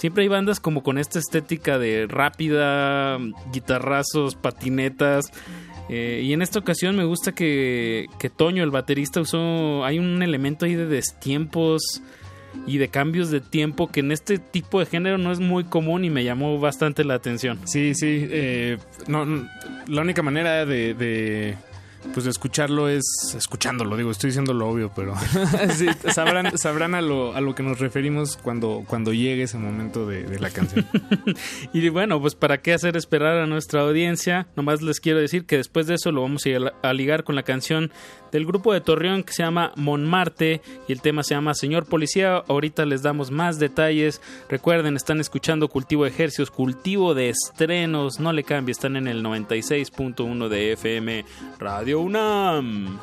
siempre hay bandas como con esta estética de rápida, guitarrazos, patinetas. Eh, y en esta ocasión me gusta que, que Toño, el baterista, usó... Hay un elemento ahí de destiempos y de cambios de tiempo que en este tipo de género no es muy común y me llamó bastante la atención. Sí, sí. Eh, no, no, la única manera de... de... pues escucharlo es escuchándolo, digo, estoy diciendo lo obvio, pero sí, sabrán, sabrán a lo a lo que nos referimos cuando, cuando llegue ese momento de, de la canción. Y bueno, pues para qué hacer esperar a nuestra audiencia, nomás les quiero decir que después de eso lo vamos a, a ligar con la canción del grupo de Torreón que se llama Montmarte y el tema se llama Señor Policía. Ahorita les damos más detalles. Recuerden, están escuchando Cultivo de Hercios, Cultivo de Estrenos. No le cambie, están en el noventa y seis punto uno de F M Radio UNAM.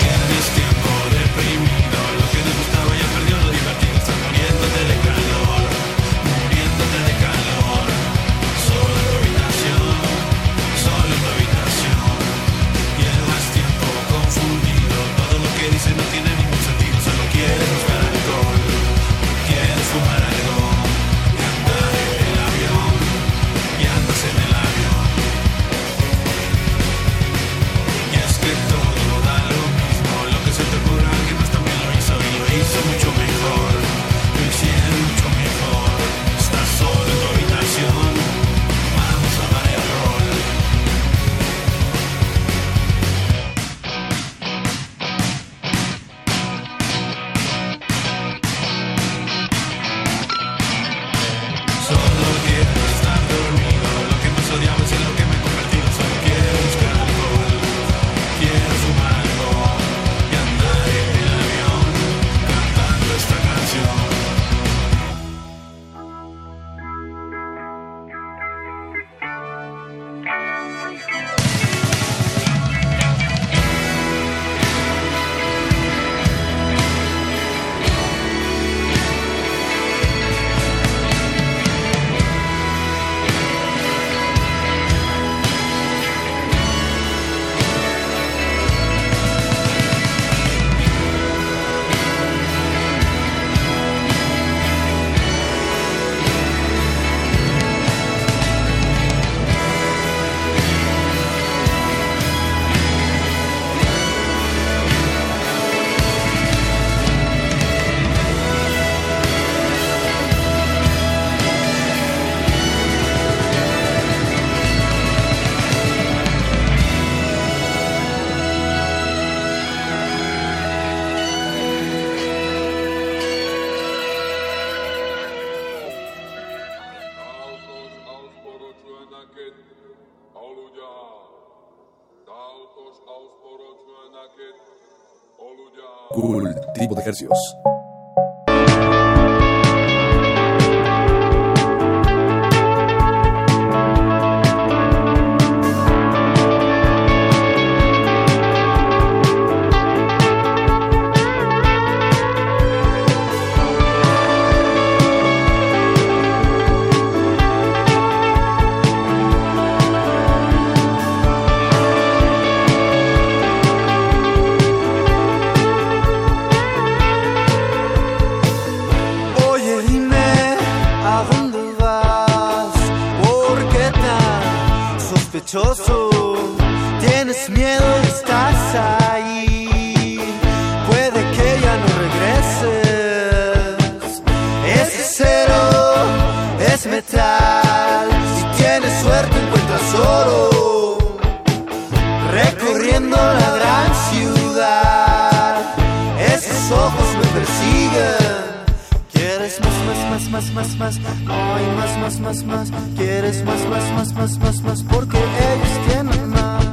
Tienes tiempo deprimido, lo que te gustaba ya perdió, lo divertido está muriéndote de calor, muriéndote de calor. Solo en tu habitación, solo en tu habitación. Llevas tiempo confundido, todo lo que dices no tiene ningún sentido, solo quieres buscar alcohol, quieres fumar algo. En el avión, y es que todo da lo mismo, lo que se te ocurra alguien más también lo hizo y lo hizo mucho mejor, lo hicieron mucho mejor. Estás solo en tu habitación, vamos a dar el rol. Solo quiero estar dormido. Odiamos en lo que me he convertido, solo quiero buscar alcohol, quiero fumar algo y andar en el avión cantando esta canción. Cultivo de Hercios. Tienes miedo y estás ahí. Puede que ya no regreses. Ese cero es metal. Si tienes suerte encuentras oro recorriendo la gran ciudad. Esos ojos me persiguen. Quieres más, más, más, más, más, más. No hay más, más, más, más. Quieres más, más, más, más, más, más. Porque ellos tienen más,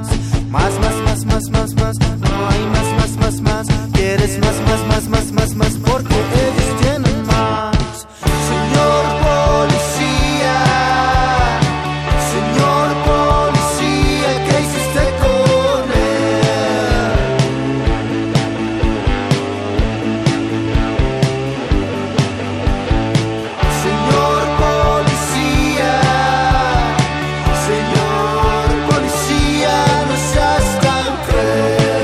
más, más, más, más, más. No hay más, más, más, más. Quieres más, más, más, más, más, más. Porque ellos tienen más. Señor policía, señor policía, ¿qué hiciste con él? Señor policía, señor policía, no seas tan cruel.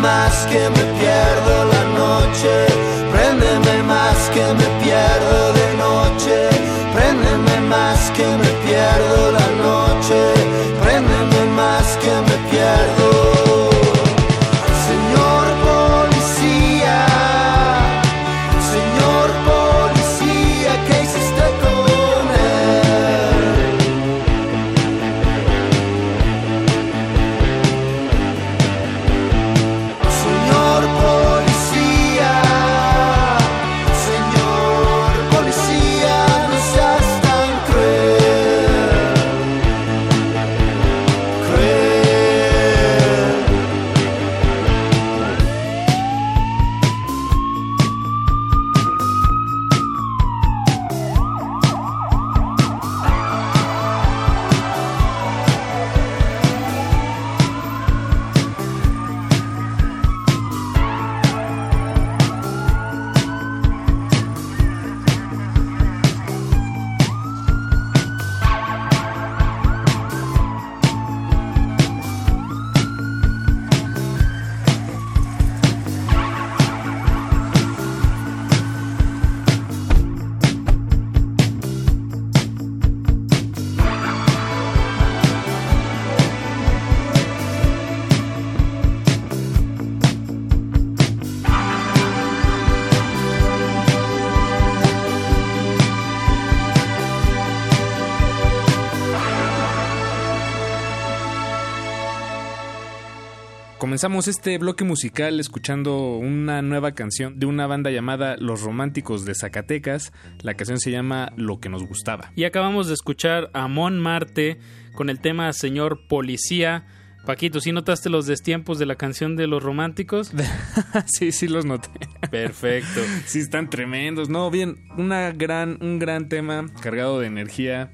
más que me pierdo la noche, préndeme más que me pierdo de noche, préndeme más que me pierdo la noche, préndeme más que me pierdo. Señor policía, señor policía, ¿qué hiciste con él? Señor policía, señor policía, no seas tan cruel, cruel. Comenzamos este bloque musical escuchando una nueva canción de una banda llamada Los Románticos de Zacatecas. La canción se llama Lo que nos gustaba. Y acabamos de escuchar a Montmarte con el tema Señor Policía. Paquito, ¿sí notaste los destiempos de la canción de Los Románticos? Sí, sí los noté. Perfecto. Sí, están tremendos. No, bien, una gran, un gran tema cargado de energía.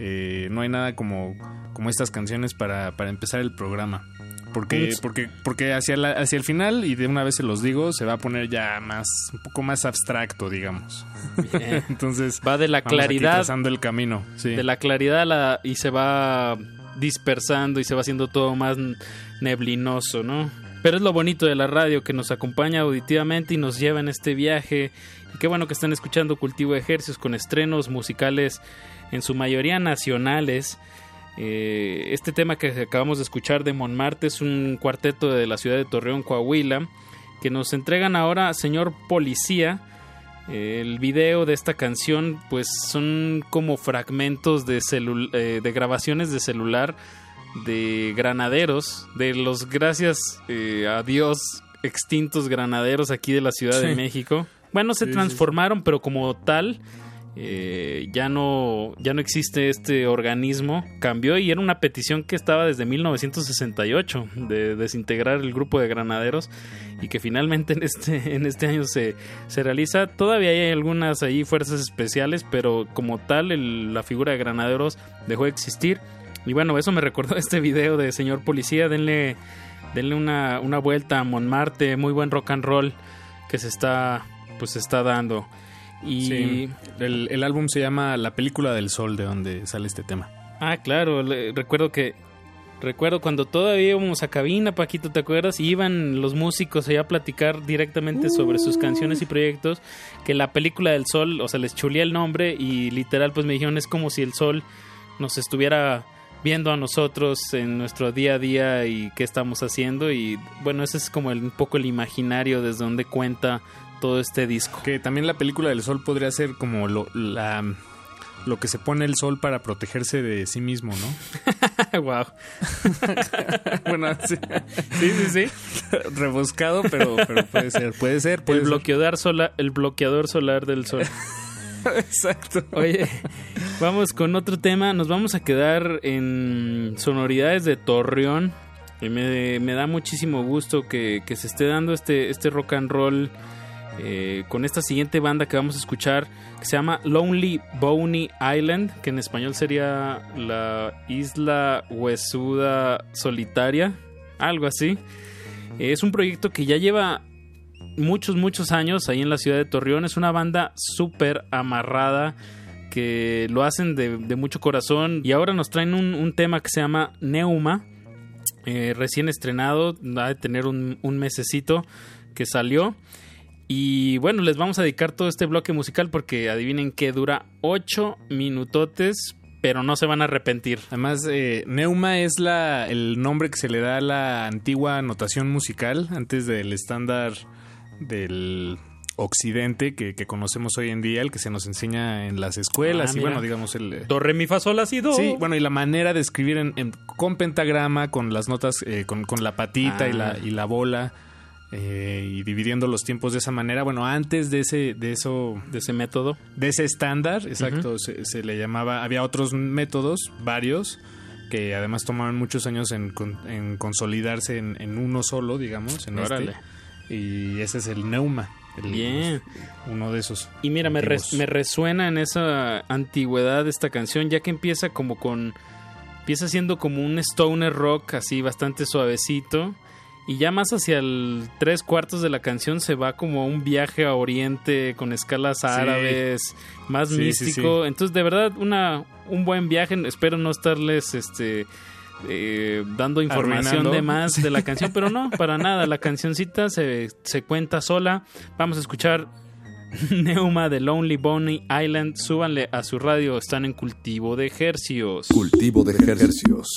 Eh, no hay nada como, como estas canciones para, para empezar el programa. Porque, porque, porque hacia, la, hacia el final, y de una vez se los digo, se va a poner ya más, un poco más abstracto, digamos. Bien. Entonces va de la claridad, vamos aquí trazando el camino, sí. De la claridad a la, y se va dispersando y se va haciendo todo más neblinoso, ¿no? Pero es lo bonito de la radio, que nos acompaña auditivamente y nos lleva en este viaje. Y qué bueno que están escuchando Cultivo de Hercios, con estrenos musicales en su mayoría nacionales. Eh, este tema que acabamos de escuchar de Montmarte es un cuarteto de la ciudad de Torreón, Coahuila, que nos entregan ahora Señor Policía. Eh, el video de esta canción pues son como fragmentos de, celu- eh, de grabaciones de celular de granaderos, de los gracias eh, a Dios extintos granaderos aquí de la Ciudad sí. de México. Bueno, se sí, transformaron, sí. pero como tal... Eh, ya no ya no existe este organismo, cambió, y era una petición que estaba desde mil novecientos sesenta y ocho de desintegrar el grupo de granaderos, y que finalmente en este, en este año se, se realiza. Todavía hay algunas ahí fuerzas especiales, pero como tal el, la figura de granaderos dejó de existir. Y bueno, eso me recordó este video de Señor Policía. Denle, denle una, una vuelta a Montmarte, muy buen rock and roll que se está, pues, se está dando. Y sí, el, el álbum se llama La Película del Sol, de donde sale este tema. Ah, claro, le, recuerdo que recuerdo cuando todavía íbamos a cabina, Paquito, ¿te acuerdas? Y iban los músicos allá a platicar directamente uh. sobre sus canciones y proyectos, que La Película del Sol, o sea, les chulía el nombre, y literal pues me dijeron, es como si el sol nos estuviera viendo a nosotros en nuestro día a día y qué estamos haciendo. Y bueno, ese es como el, un poco el imaginario desde donde cuenta todo este disco. Que también La Película del Sol podría ser como lo, la, lo que se pone el sol para protegerse de sí mismo, ¿no? Wow. Bueno, sí. Sí, sí, sí. Rebuscado, pero, pero puede ser, puede ser. Puede el, bloqueador ser. Sola, el bloqueador solar del sol. Exacto. Oye, vamos con otro tema. Nos vamos a quedar en sonoridades de Torreón. Me, me da muchísimo gusto que, que se esté dando este, este rock and roll. Eh, con esta siguiente banda que vamos a escuchar, que se llama Lonely Boney Island, que en español sería la isla huesuda solitaria, algo así. Eh, es un proyecto que ya lleva muchos, muchos años ahí en la ciudad de Torreón. Es una banda súper amarrada, que lo hacen de, de mucho corazón, y ahora nos traen un, un tema que se llama Neuma. eh, recién estrenado, va a tener un, un mesecito que salió. Y bueno, les vamos a dedicar todo este bloque musical porque adivinen que dura ocho minutotes, pero no se van a arrepentir. Además, eh, Neuma es la, el nombre que se le da a la antigua notación musical antes del estándar del occidente que, que conocemos hoy en día, el que se nos enseña en las escuelas. Ah, y mira, bueno, digamos el do, re, mi, fa, sol, la, si, do. Sí, bueno, y la manera de escribir en, en, con pentagrama, con las notas, eh, con, con la patita ah. y, la, y la bola, eh, y dividiendo los tiempos de esa manera. Bueno, antes de ese, de eso, de ese método, de ese estándar, exacto, uh-huh. se, se le llamaba. Había otros métodos, varios, que además tomaban muchos años en, en consolidarse en, en uno solo, digamos, en este, y ese es el Neuma. Bien, uno de esos. Y mira, me, res, me resuena en esa antigüedad esta canción, ya que empieza como con, empieza siendo como un stoner rock así bastante suavecito, y ya más hacia el tres cuartos de la canción se va como a un viaje a Oriente con escalas árabes, sí. más sí, místico. Sí, sí. Entonces, de verdad, una un buen viaje. Espero no estarles este Eh, dando información Arruinando. de más de la canción, pero no, para nada, la cancioncita se, se cuenta sola. Vamos a escuchar Neuma de Lonely Boney Island. Súbanle a su radio, están en Cultivo de Hercios. Cultivo de Hercios.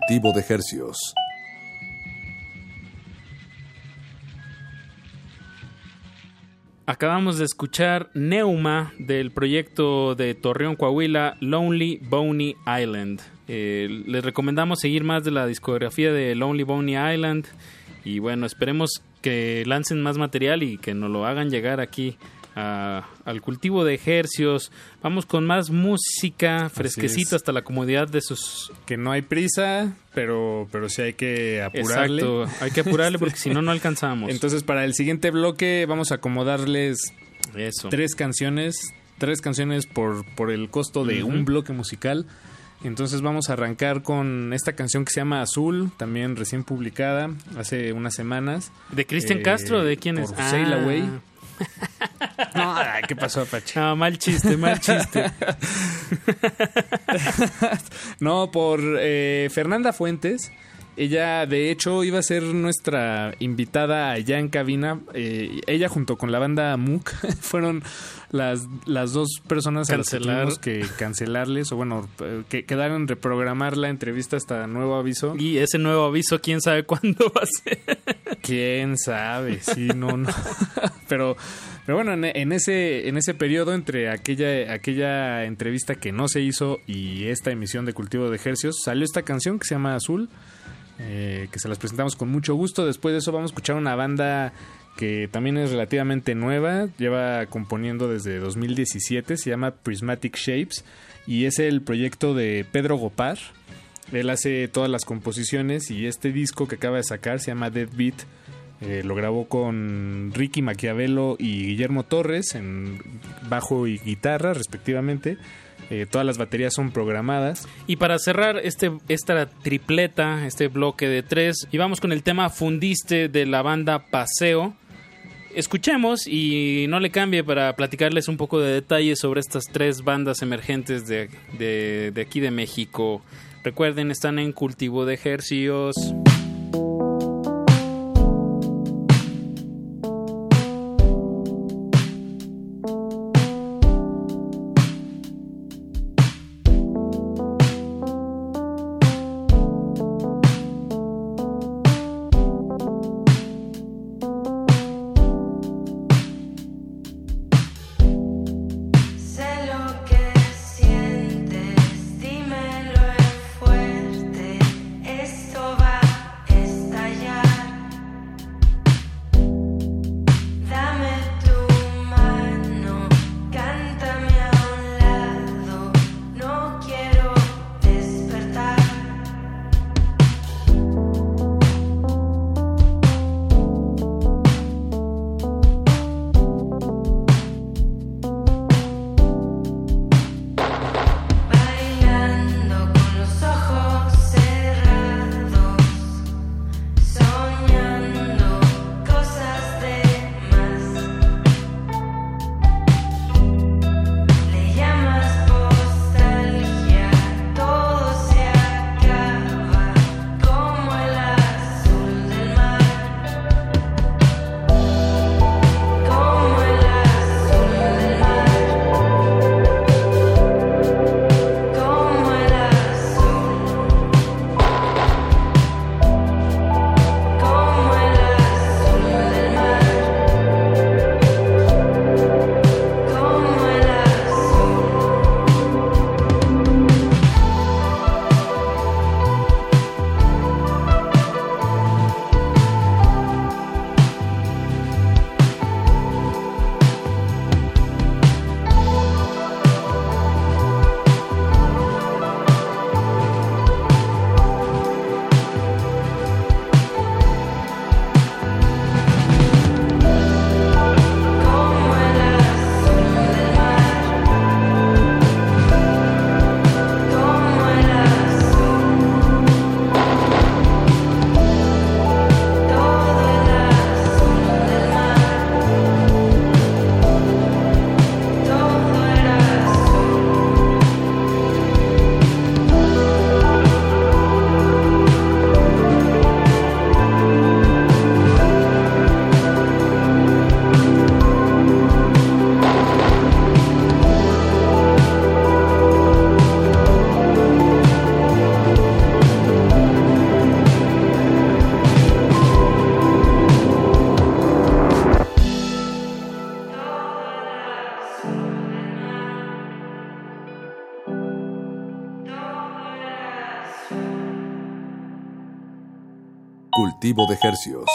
Cultivo de Hercios. Acabamos de escuchar Neuma del proyecto de Torreón, Coahuila, Lonely Boney Island. Eh, les recomendamos seguir más de la discografía de Lonely Boney Island y bueno, esperemos que lancen más material y que nos lo hagan llegar aquí a, al Cultivo de Hercios. Vamos con más música fresquecita hasta la comodidad de sus... Que no hay prisa, pero, pero sí hay que apurarle. Exacto, hay que apurarle porque si no, no alcanzamos. Entonces, para el siguiente bloque vamos a acomodarles Eso. tres canciones, tres canciones por, por el costo de uh-huh. un bloque musical. Entonces vamos a arrancar con esta canción que se llama Azul, también recién publicada hace unas semanas. ¿De Cristian eh, Castro? ¿De quién es? Por ah. Sail Away. No, ¿qué pasó, Apache? No, mal chiste, mal chiste. No, por eh, Fernanda Fuentes. Ella, de hecho, iba a ser nuestra invitada allá en cabina. Eh, ella junto con la banda Mook fueron las, las dos personas Cancelar. a las que tuvimos que cancelarles o bueno, que quedaron en reprogramar la entrevista hasta nuevo aviso. Y ese nuevo aviso, quién sabe cuándo va a ser. Quién sabe, sí, no, no. Pero, pero bueno, en, en ese, en ese periodo entre aquella, aquella entrevista que no se hizo y esta emisión de Cultivo de Hercios, salió esta canción que se llama Azul. Eh, que se las presentamos con mucho gusto. Después de eso vamos a escuchar una banda que también es relativamente nueva, lleva componiendo desde dos mil diecisiete, se llama Prismatic Shapes y es el proyecto de Pedro Gopar. Él hace todas las composiciones y este disco que acaba de sacar se llama Dead Beat. Eh, lo grabó con Ricky Maquiavelo y Guillermo Torres en bajo y guitarra respectivamente. Eh, todas las baterías son programadas. Y para cerrar este, esta tripleta, este bloque de tres, y vamos con el tema Fundiste de la banda Paseo. Escuchemos y no le cambie para platicarles un poco de detalles sobre estas tres bandas emergentes de, de, de aquí de México. Recuerden, están en Cultivo de Hercios. Cultivo de Hercios.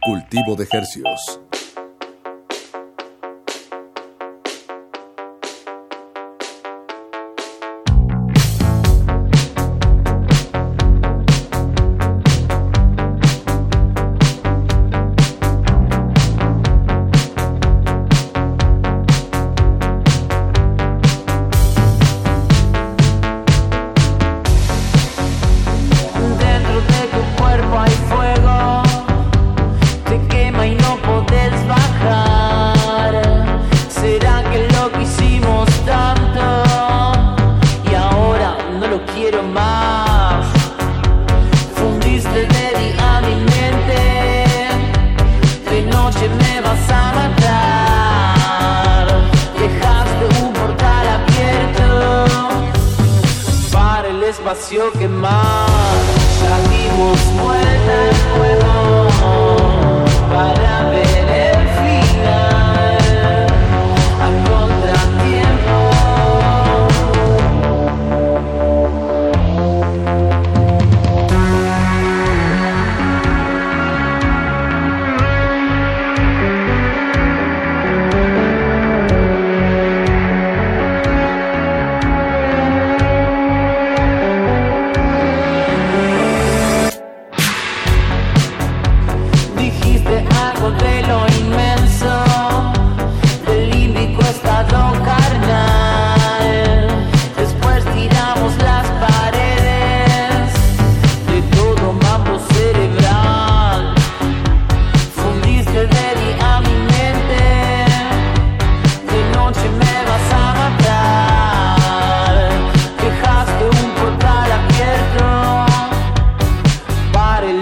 Cultivo de Hercios.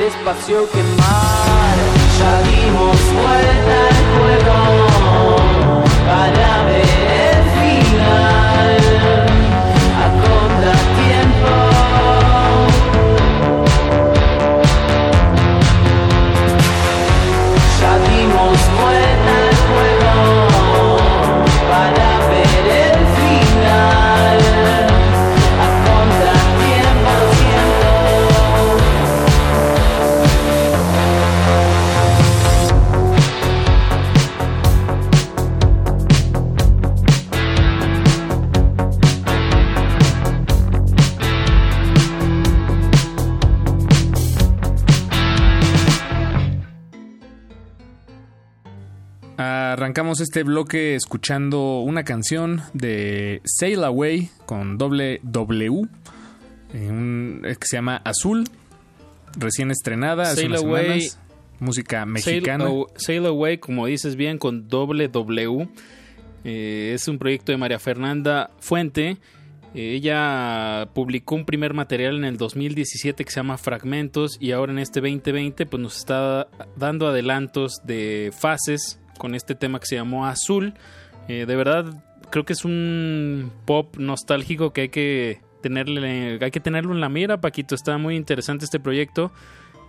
espacio quemar. Ya dimos vuelta al juego para ver el final a contratiempo. Ya dimos vuelta al juego para ver el final. Arrancamos este bloque escuchando una canción de Sail Away con doble W, un, que se llama Azul, recién estrenada hace unas semanas, música mexicana. Sail, Sail Away, como dices bien, con doble W, eh, es un proyecto de María Fernanda Fuente. Ella publicó un primer material en el dos mil diecisiete que se llama Fragmentos, y ahora en este veinte veinte pues nos está dando adelantos de fases con este tema que se llamó Azul. Eh, de verdad creo que es un pop nostálgico que hay que tenerle, hay que tenerlo en la mira, Paquito. Está muy interesante este proyecto,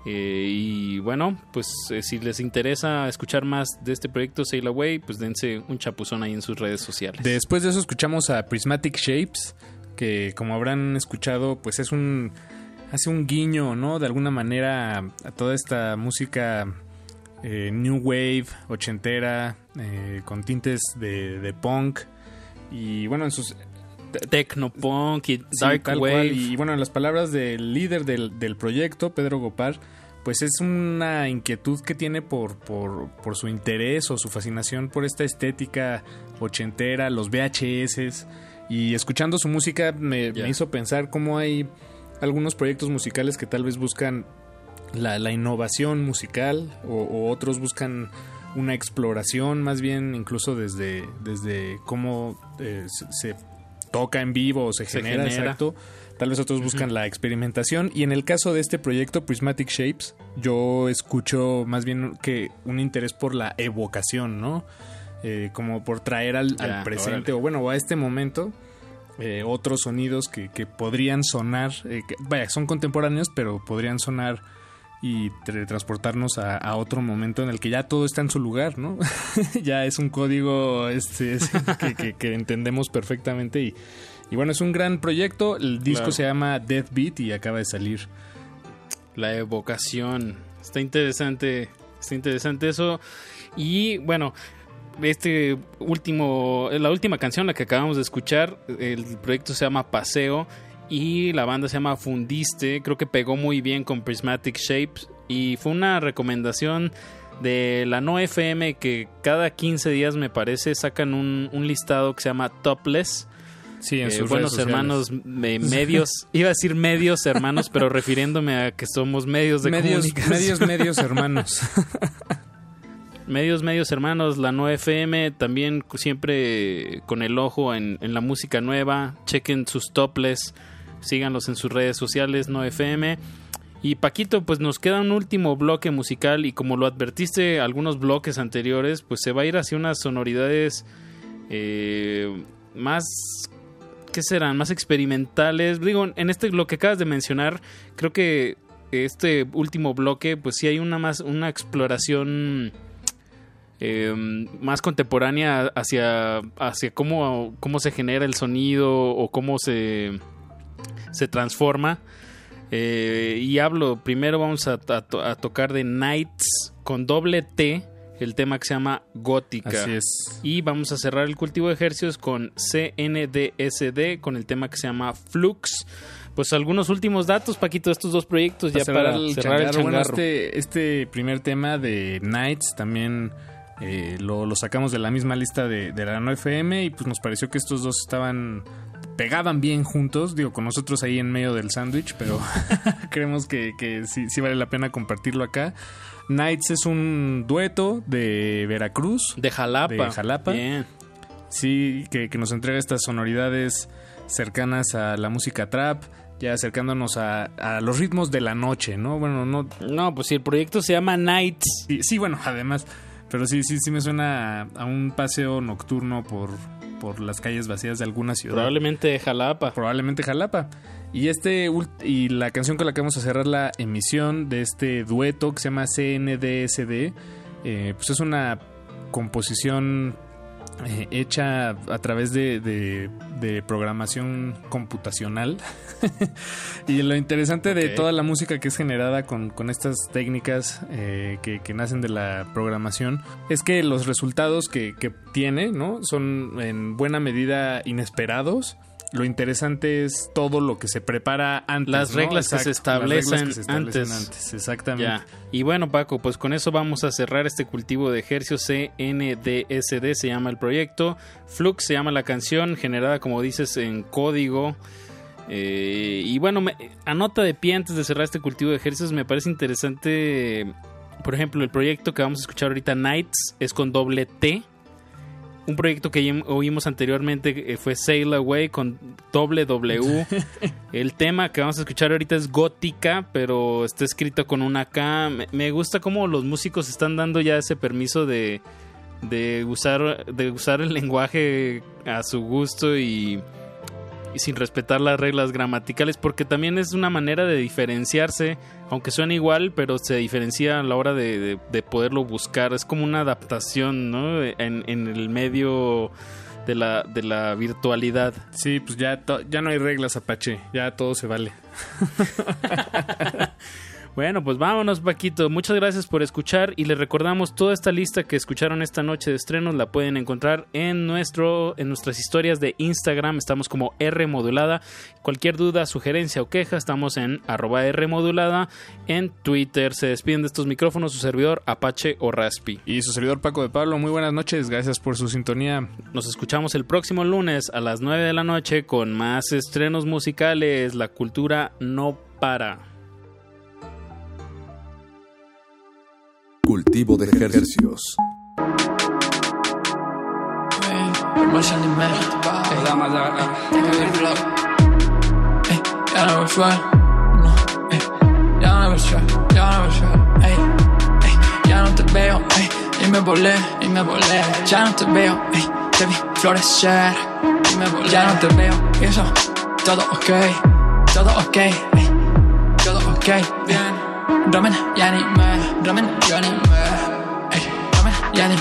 eh, y bueno, pues eh, si les interesa escuchar más de este proyecto Sail Away, pues dense un chapuzón ahí en sus redes sociales. Después de eso escuchamos a Prismatic Shapes, que como habrán escuchado pues es un hace un guiño, ¿no?, de alguna manera a toda esta música Eh, new wave, ochentera, eh, con tintes de, de punk, y bueno, en sus Tecnopunk y dark sí, wave cual, y bueno, en las palabras del líder del, del proyecto, Pedro Gopar, pues es una inquietud que tiene por, por, por su interés o su fascinación por esta estética ochentera, los V H S, y escuchando su música me, yeah. me hizo pensar cómo hay algunos proyectos musicales que tal vez buscan La, la innovación musical o, o otros buscan una exploración más bien, incluso desde, desde cómo eh, se, se toca en vivo o se, se genera, genera, exacto. Tal vez otros buscan uh-huh. la experimentación, y en el caso de este proyecto Prismatic Shapes yo escucho más bien que un interés por la evocación, ¿no? Eh, como por traer al, ya, al presente, órale. o bueno, a este momento eh, otros sonidos que, que podrían sonar, eh, que, vaya, son contemporáneos, pero podrían sonar y transportarnos a, a otro momento en el que ya todo está en su lugar, ¿no? Ya es un código este, este que, que, que entendemos perfectamente, y, y bueno, es un gran proyecto. El disco claro. se llama Death Beat y acaba de salir. La evocación. Está interesante, está interesante eso. Y bueno, este último, la última canción, la que acabamos de escuchar, el proyecto se llama Paseo, y la banda se llama Fundiste. Creo que pegó muy bien con Prismatic Shapes, y fue una recomendación de la No F M, que cada quince días me parece sacan un, un listado que se llama Topless. Sí, en eh, sus buenos redes hermanos eh, medios, iba a decir medios hermanos, pero refiriéndome a que somos medios de medios, comunicación. Medios, medios hermanos. Medios, medios hermanos, la No F M, también siempre con el ojo en, en la música nueva. Chequen sus Topless, síganlos en sus redes sociales, No F M. Y Paquito, pues nos queda un último bloque musical, y como lo advertiste algunos bloques anteriores, pues se va a ir hacia unas sonoridades eh, más, ¿qué serán? Más experimentales. Digo, en este lo que acabas de mencionar, creo que este último bloque, pues sí hay una más una exploración Eh, más contemporánea hacia, hacia cómo, cómo se genera el sonido o cómo se, se transforma. Eh, y hablo, primero vamos a, a, a tocar de Knights con doble T, el tema que se llama Gótica. Así es. Y vamos a cerrar el cultivo de ejercicios con C N D S D, con el tema que se llama Flux. Pues algunos últimos datos, Paquito, de estos dos proyectos ya para, para el cerrar changarro. El changarro. Bueno, este, este primer tema de Knights también Eh, lo, lo sacamos de la misma lista de, de la No F M, y pues nos pareció que estos dos estaban pegaban bien juntos, digo, con nosotros ahí en medio del sándwich, pero creemos que, que sí, sí vale la pena compartirlo acá. Knights es un dueto de Veracruz, de Jalapa, de Jalapa. Bien. Sí, que, que nos entrega estas sonoridades cercanas a la música trap, ya acercándonos a, a los ritmos de la noche, ¿no? Bueno, no... No, pues si el proyecto se llama Knights. Sí, sí, bueno, además... Pero sí, sí, sí me suena a, a un paseo nocturno por, por las calles vacías de alguna ciudad. Probablemente Jalapa. Probablemente Jalapa. Y este y la canción con la que vamos a cerrar la emisión de este dueto que se llama C N D S D, eh, pues es una composición eh, hecha a través de, de, de programación computacional. Y lo interesante okay. de toda la música que es generada con, con estas técnicas eh, que, que nacen de la programación es que los resultados que, que tiene, ¿no?, son en buena medida inesperados. Lo interesante es todo lo que se prepara antes. Las reglas, ¿no? Exacto, que, se establecen las reglas que se establecen antes. antes exactamente. Ya. Y bueno, Paco, pues con eso vamos a cerrar este cultivo de hercios. C N D S D se llama el proyecto. Flux se llama la canción, generada, como dices, en código. Eh, y bueno, me, a nota de pie antes de cerrar este cultivo de hercios, me parece interesante, por ejemplo, el proyecto que vamos a escuchar ahorita, Knights, es con doble T. Un proyecto que oímos anteriormente fue Sail Away con doble W. El tema que vamos a escuchar ahorita es Gótica, pero está escrito con una K. Me gusta cómo los músicos están dando ya ese permiso de, de, usar, de usar el lenguaje a su gusto y, y sin respetar las reglas gramaticales, porque también es una manera de diferenciarse, aunque suena igual, pero se diferencia a la hora de, de, de poderlo buscar. Es como una adaptación, ¿no?, en, en el medio de la, de la virtualidad. Sí, pues ya, to- ya no hay reglas, Apache. Ya todo se vale. Bueno, pues vámonos, Paquito. Muchas gracias por escuchar y les recordamos toda esta lista que escucharon esta noche de estrenos la pueden encontrar en nuestro en nuestras historias de Instagram. Estamos como R Modulada. Cualquier duda, sugerencia o queja, estamos en arroba R Modulada en Twitter. Se despiden de estos micrófonos su servidor Apache o Raspi y su servidor Paco de Pablo. Muy buenas noches. Gracias por su sintonía. Nos escuchamos el próximo lunes a las nueve de la noche con más estrenos musicales. La cultura no para. Cultivo de Hercios. Ya no te veo, y me volé, y me volé. Ya no te veo, te vi florecer, y me volé. Ya no te veo, y eso, todo ok, todo ok, todo ok, bien. Ramen y anime, ramen y anime, ey, ramen y anime.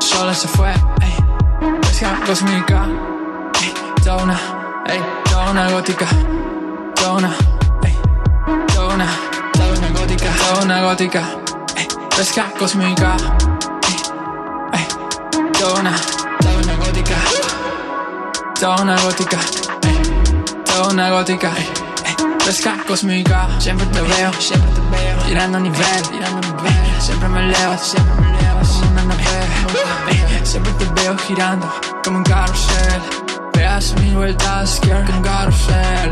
Sola se fue, ey, pesca cósmica, ey, toda una, ey, toda una gótica, toda una, ey, toda una, toda una gótica, toda una gótica, ey, pesca cósmica, ey, ey, toda una, toda una gótica, toda una gótica, ey, toda una gótica, ey. Pesca cósmica, siempre te veo, siempre te veo, tirando nivel, tirando nivel, siempre me elevas, siempre me elevas, como una nave, siempre te veo girando, como un carrusel, pedazo mil vueltas, quiero que un carrusel,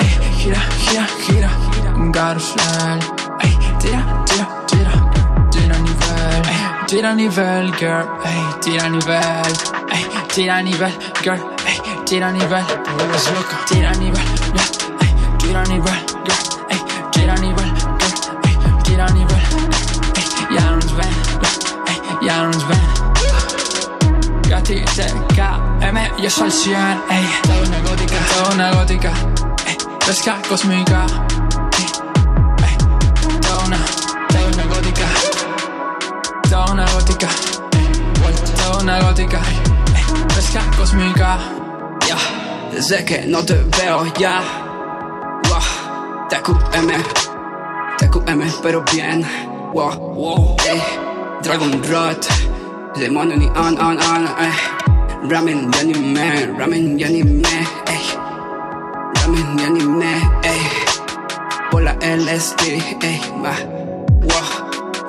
ey, gira, gira, gira, un carrusel, ey, tira, tira, tira, tira nivel, ey, tira nivel, girl, ey, tira nivel, ey, tira nivel, girl, ey, tira nivel, te vuelves loca, tira nivel, yeah. Tira nivel, girl, ey, tira nivel, girl, ey, tira nivel, ey, ya no nos ven, ey, ya no nos ven. Gati, T K M, yo soy cien, ey, toda una gótica, toda una gótica, ey, pesca cósmica, ey, ey, toda una, toda una gótica, toda una gótica, ey, toda una gótica, ey, pesca cósmica, ya, yeah. Desde que no te veo, ya. Yeah. T Q M, T Q M, pero bien. Wow, wow, ey. Dragon Rot, demonio ni on, on, on, ey. Ramen y anime, ramen y anime, ey. Ramen y anime, ey. Pola L S D, ey. Ma, wow,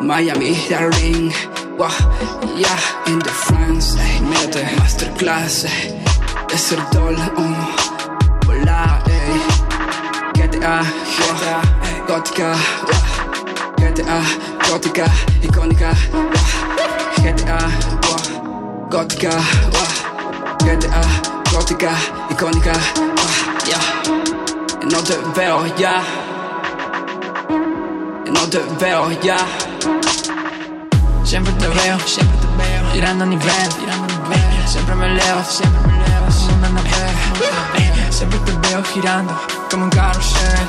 Miami, the ring. Wow, yeah, in the France, ey. Mírate, masterclass, ey. Es el doble, um, pola, ey. G T A, G T A, gótica, G T A, gótica, icónica, G T A, gótica, G T A, gótica, icónica, yeah. No te veo ya. No te veo ya. Siempre te veo, siempre te veo. Tirando a nivel, tirando a nivel. Siempre me leo, siempre me leo. Como una nave. Siempre te veo girando como un carrusel.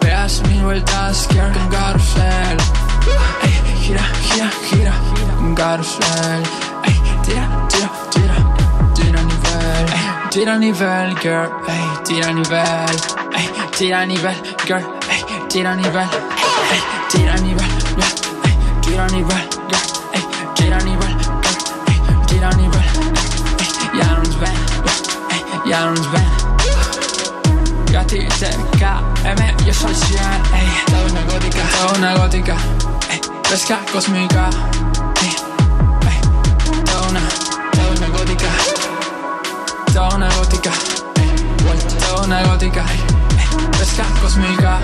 Veas mil vueltas, quiero un carrusel. Ey, gira, gira, gira, como un carrusel. Ey, tira, tira, tira, tira a nivel. Ey, tira a nivel, girl. Ey, tira a nivel. Ey, tira a nivel, girl. Ey, tira a nivel. Ey, tira a nivel, yeah. Ey, tira a nivel, girl. Ey, tira a nivel, girl. Ey, tira a nivel. Ey, ya no nos ven, ey, ya no nos ven. Yo a ti te K M, yo soy cien, ey. Toda una gótica, toda una gótica, ey. Pesca cósmica, ey, ey. Toda una, toda una gótica. Toda una gótica, ey. Toda una gótica, ey. Pesca cósmica.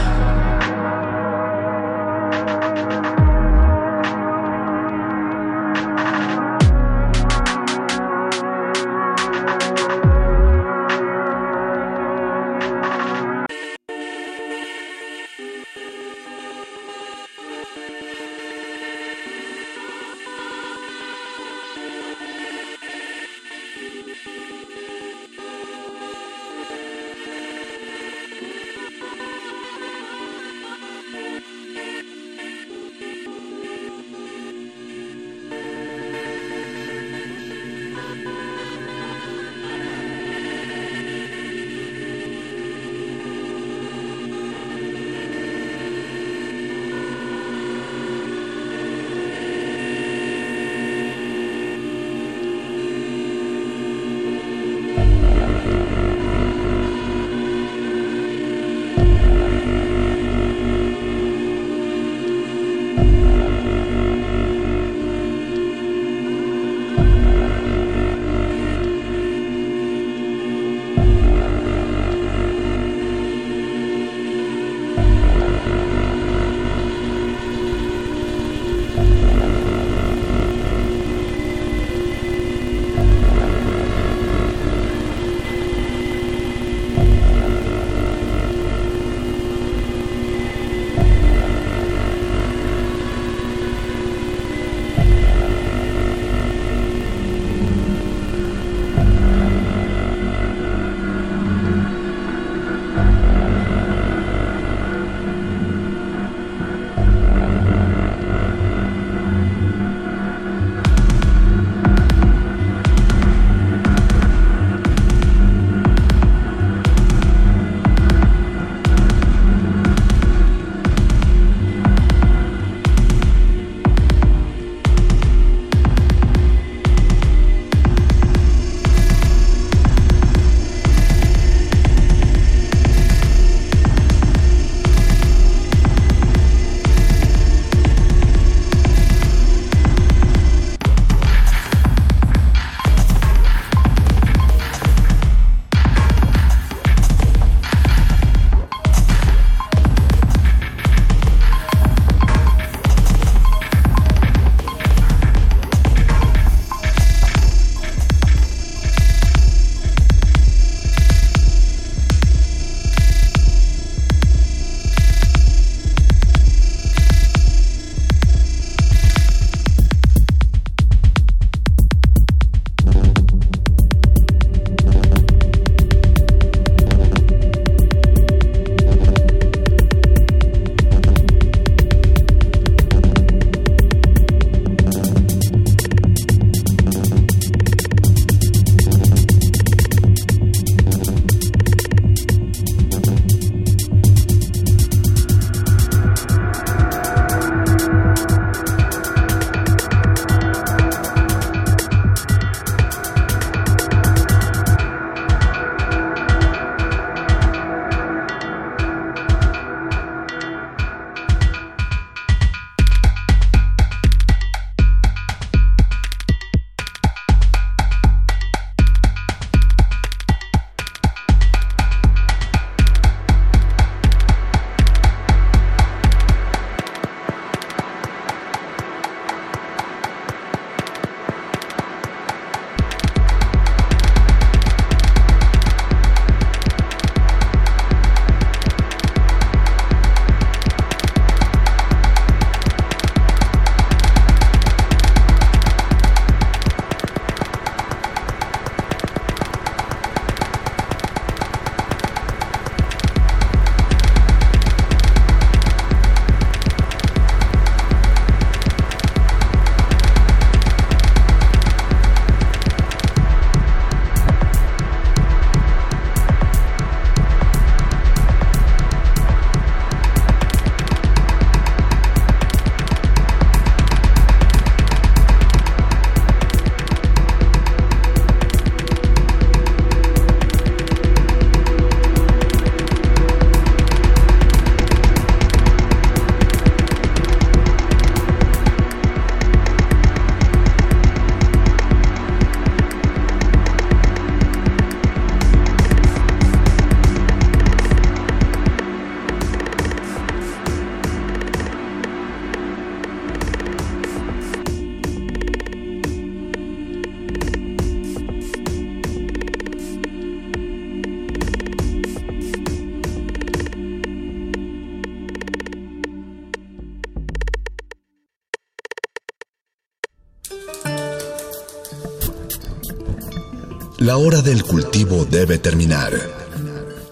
La hora del cultivo debe terminar.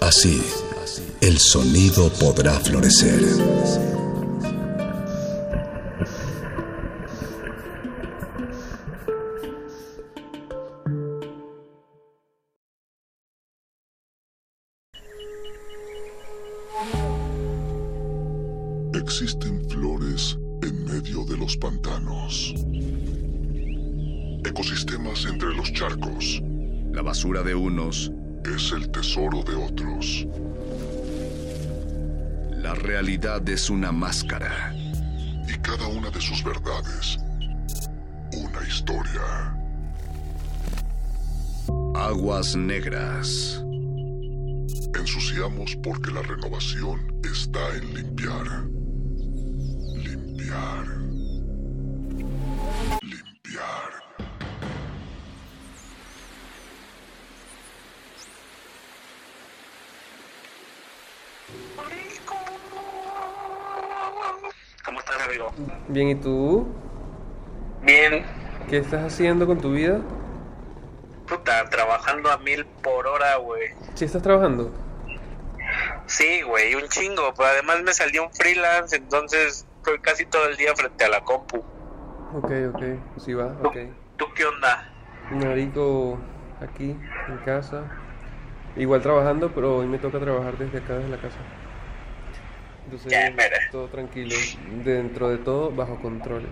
Así, el sonido podrá florecer. Existen flores en medio de los pantanos, ecosistemas entre los charcos. La basura de unos es el tesoro de otros. La realidad es una máscara. Y cada una de sus verdades, una historia. Aguas negras. Ensuciamos porque la renovación está en limpiar. Limpiar. Limpiar. ¿Cómo estás, amigo? Bien, ¿y tú? Bien. ¿Qué estás haciendo con tu vida? Puta, trabajando a mil por hora, güey. ¿Sí estás trabajando? Sí, güey, un chingo. Pero además me salió un freelance, entonces estoy casi todo el día frente a la compu. Ok, ok, sí va, ok. ¿Tú, ¿tú qué onda? Marico, aquí, en casa. Igual trabajando, pero hoy me toca trabajar desde acá, desde la casa. Entonces, ya, todo tranquilo, dentro de todo, bajo control.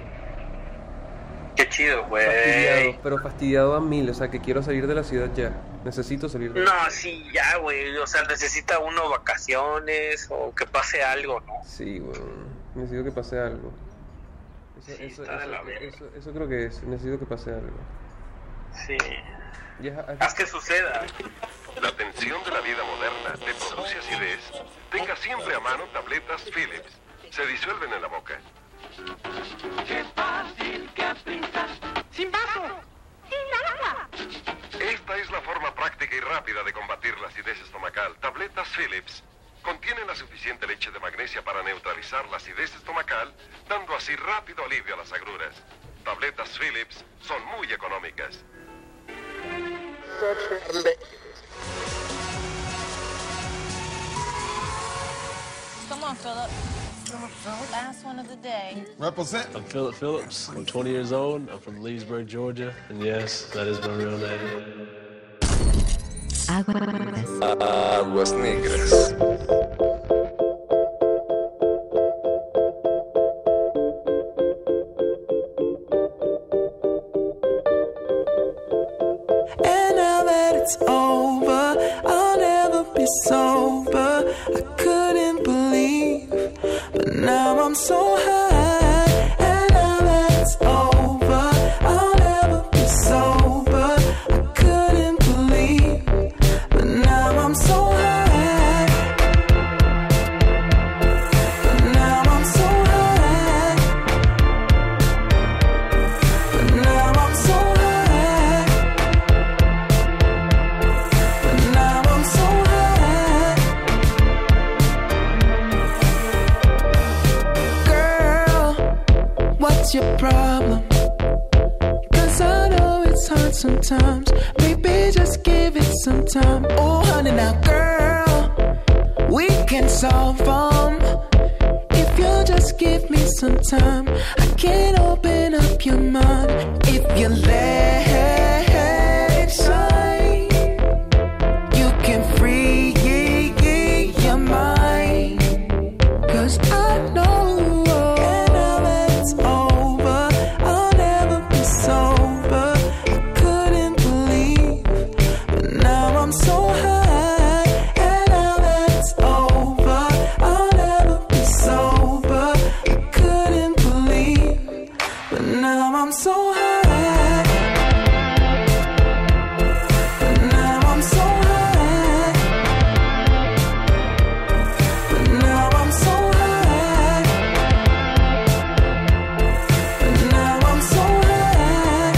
Qué chido, güey. Fastidiado, pero fastidiado a mil, o sea, que quiero salir de la ciudad ya. Necesito salir de la ciudad. No, sí, ya, güey. O sea, necesita uno vacaciones o que pase algo, ¿no? Sí, güey. Necesito que pase algo. Eso, sí, eso, eso, eso, eso creo que es. Necesito que pase algo. Sí. Ya, aquí... Haz que suceda. La tensión de la vida moderna te produce acidez. Tenga siempre a mano tabletas Philips. Se disuelven en la boca. ¡Qué fácil que pintas! ¡Sin vaso! ¡Sin nada! Esta es la forma práctica y rápida de combatir la acidez estomacal. Tabletas Philips. Contienen la suficiente leche de magnesia para neutralizar la acidez estomacal, dando así rápido alivio a las agruras. Tabletas Philips son muy económicas. Come on, Philip. Last one of the day. Represent. I'm Philip Phillips. I'm twenty years old. I'm from Leesburg, Georgia. And yes, that is my real name. Aguas negras. Aguas negras. And now that it's over, I'll never be sober. I couldn't believe, but now I'm so high. And now that it's over, I'll never be sober. I couldn't believe, but now I'm so high. But now I'm so high. But now I'm so high. But now I'm so high. Girl, what's your problem? 'Cause I know it's hard sometimes. Baby, just give it some time. Oh, honey, now, girl, we can solve them. If you'll just give me some time, I can open up your mind. If you let it shine, you can free your mind. 'Cause I know. And now that it's over, I'll never be sober. I couldn't believe, but now I'm so high. And now that it's over, I'll never be sober. I couldn't believe, but now I'm so high. But now I'm so high. But now I'm so high. But now I'm so high.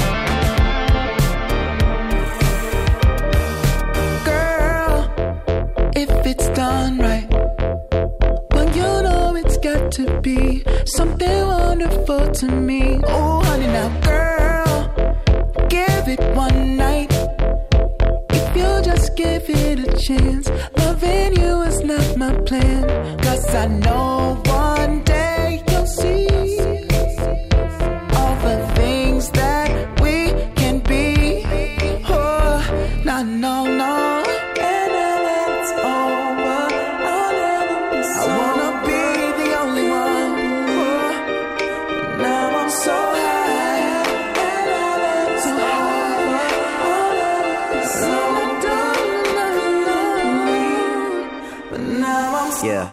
Girl, if it's done right, well, you know it's got to be something wonderful to me. Oh, honey, now, girl, give it one night. just give it a chance. Loving you is not my plan. 'Cause I know one day you'll see all the things that we can be. Oh, no, no, no. And now that it's over, I'll never be so. I wanna be the only one. Oh, now I'm so high. And now that it's over, I'll never be so. I've done nothing, but now I'm so yeah.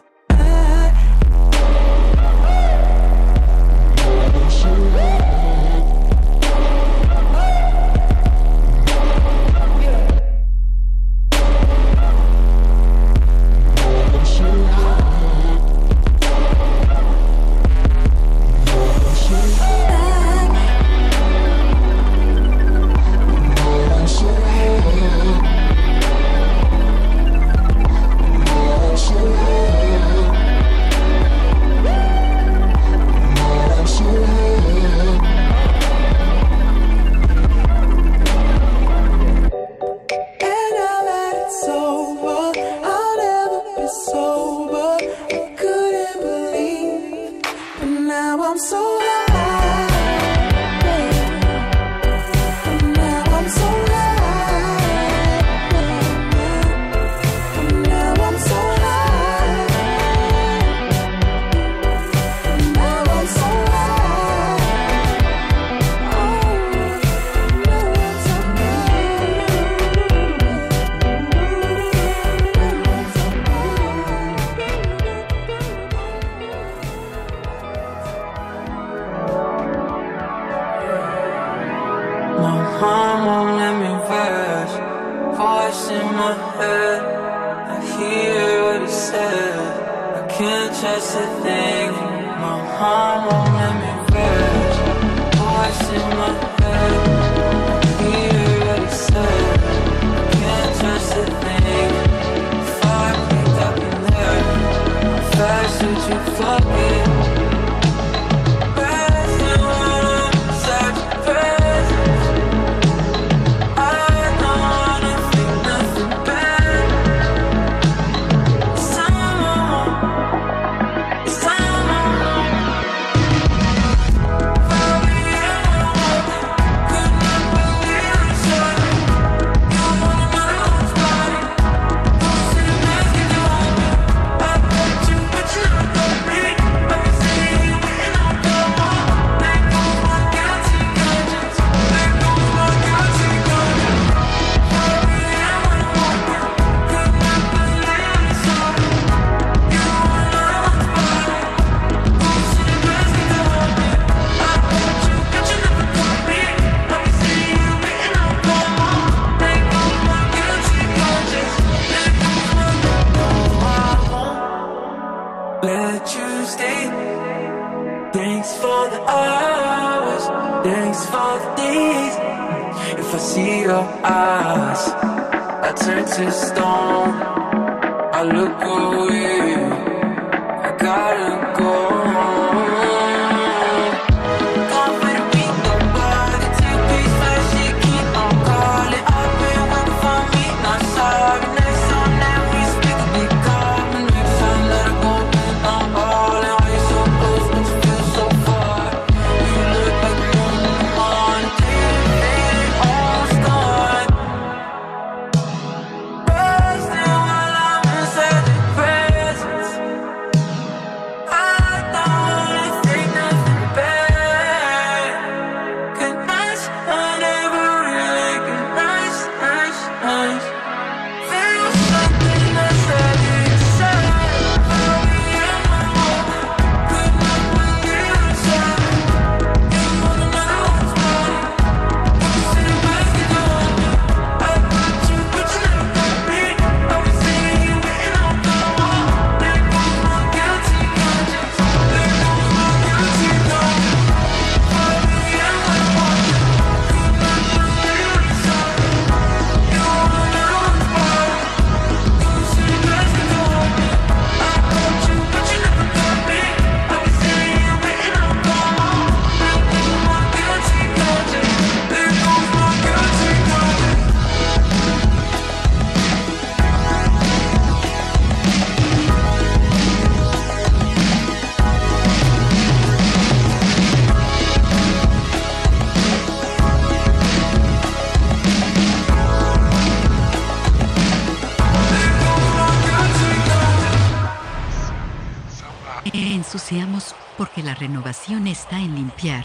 la renovación está en limpiar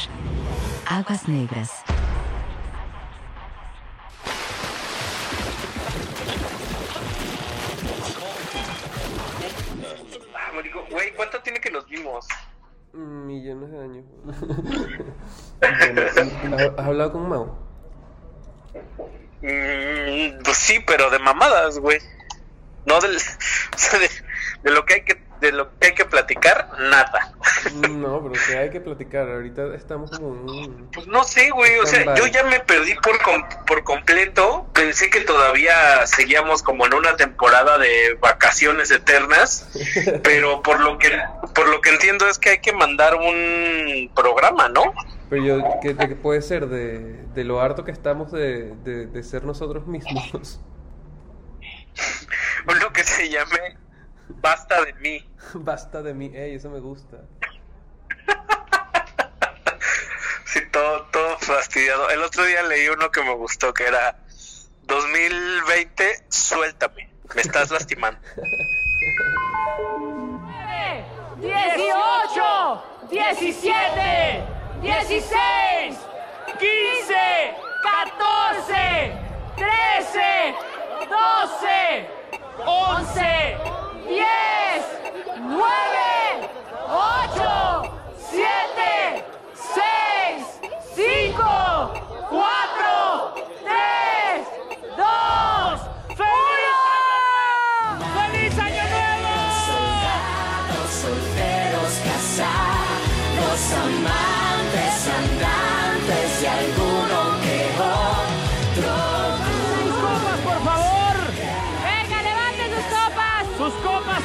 aguas negras. Güey, ¿cuánto tiene que los vimos? Millones de años. ¿Has hablado con Mau? Mm, pues sí, pero de mamadas, güey. No del, o sea, de, de lo que hay que, de lo que hay que platicar, nada. No, pero que hay que platicar. Ahorita estamos como un... Pues no sé, güey. O sea, yo ya me perdí por com- por completo. Pensé que todavía seguíamos como en una temporada de vacaciones eternas, pero por lo que por lo que entiendo es que hay que mandar un programa, ¿no? Pero yo, ¿qué, qué puede ser de, de lo harto que estamos de, de, de ser nosotros mismos? Uno que se llame Basta de mí. Basta de mí, ey, eso me gusta. Sí, todo, todo fastidiado. El otro día leí uno que me gustó, que era dos mil veinte, suéltame, me estás lastimando. nueve, diez, ocho, diecisiete, dieciséis, quince, catorce, trece, doce, once, diez, nueve, ocho, siete, seis, cinco, cuatro, tres, dos, uno. ¡Feliz Año Nuevo! Soldados, solteros, casados, amantes, andantes y alguno que otro.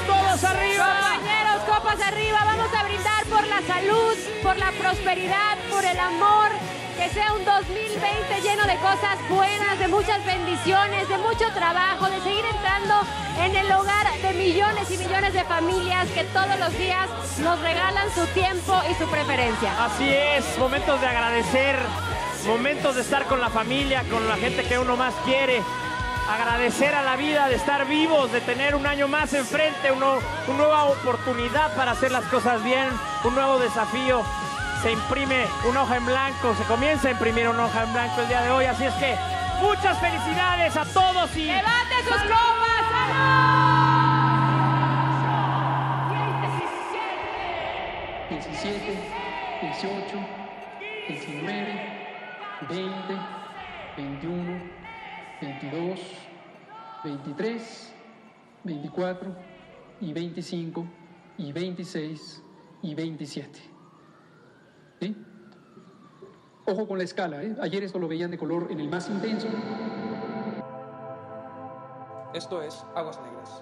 Todos arriba, compañeros, copas arriba. Vamos a brindar por la salud, por la prosperidad, por el amor. Que sea un dos mil veinte lleno de cosas buenas, de muchas bendiciones, de mucho trabajo, de seguir entrando en el hogar de millones y millones de familias que todos los días nos regalan su tiempo y su preferencia. Así es, momentos de agradecer, momentos de estar con la familia, con la gente que uno más quiere. Agradecer a la vida de estar vivos, de tener un año más enfrente, uno, una nueva oportunidad para hacer las cosas bien, un nuevo desafío. Se imprime una hoja en blanco, se comienza a imprimir una hoja en blanco el día de hoy. Así es que muchas felicidades a todos y... ¡Levante sus copas! diecisiete, dieciocho, diecinueve, veinte, veintiuno, veintidós, veintitrés, veinticuatro, y veinticinco, y veintiséis, y veintisiete. ¿Sí? Ojo con la escala, ¿eh? Ayer esto lo veían de color en el más intenso. Esto es Aguas Negras.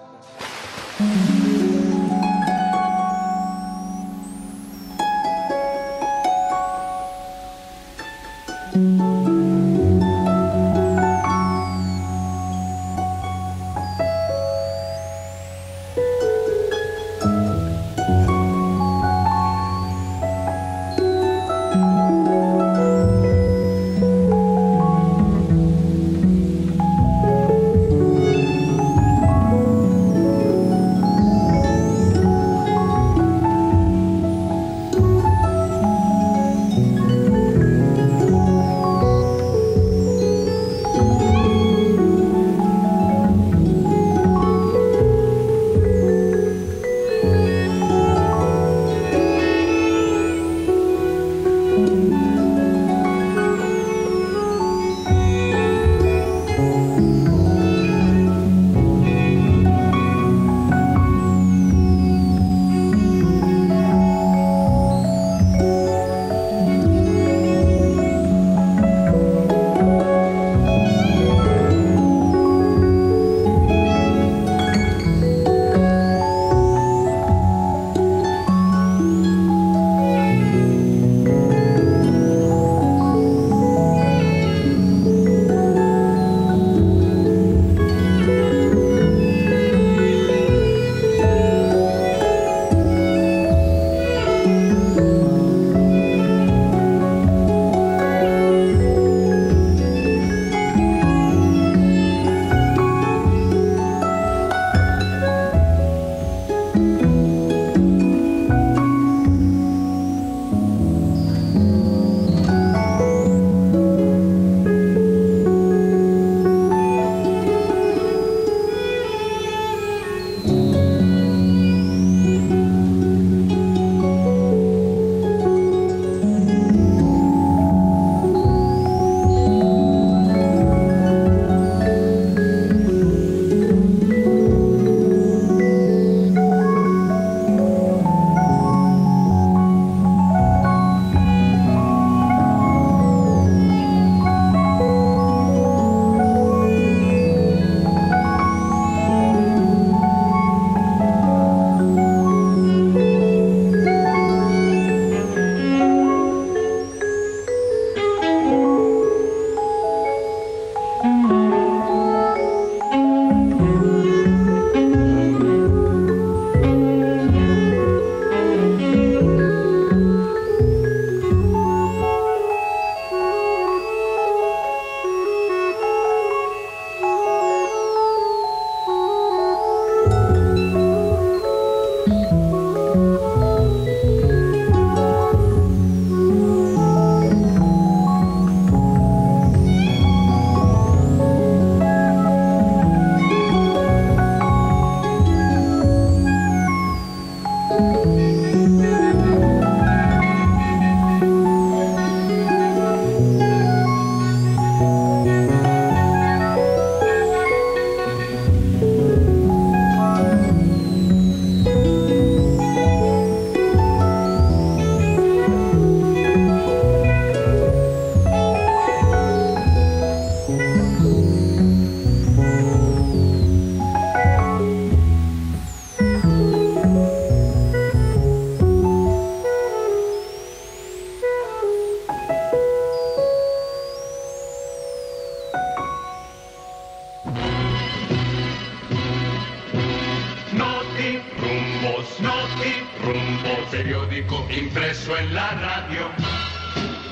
en la radio,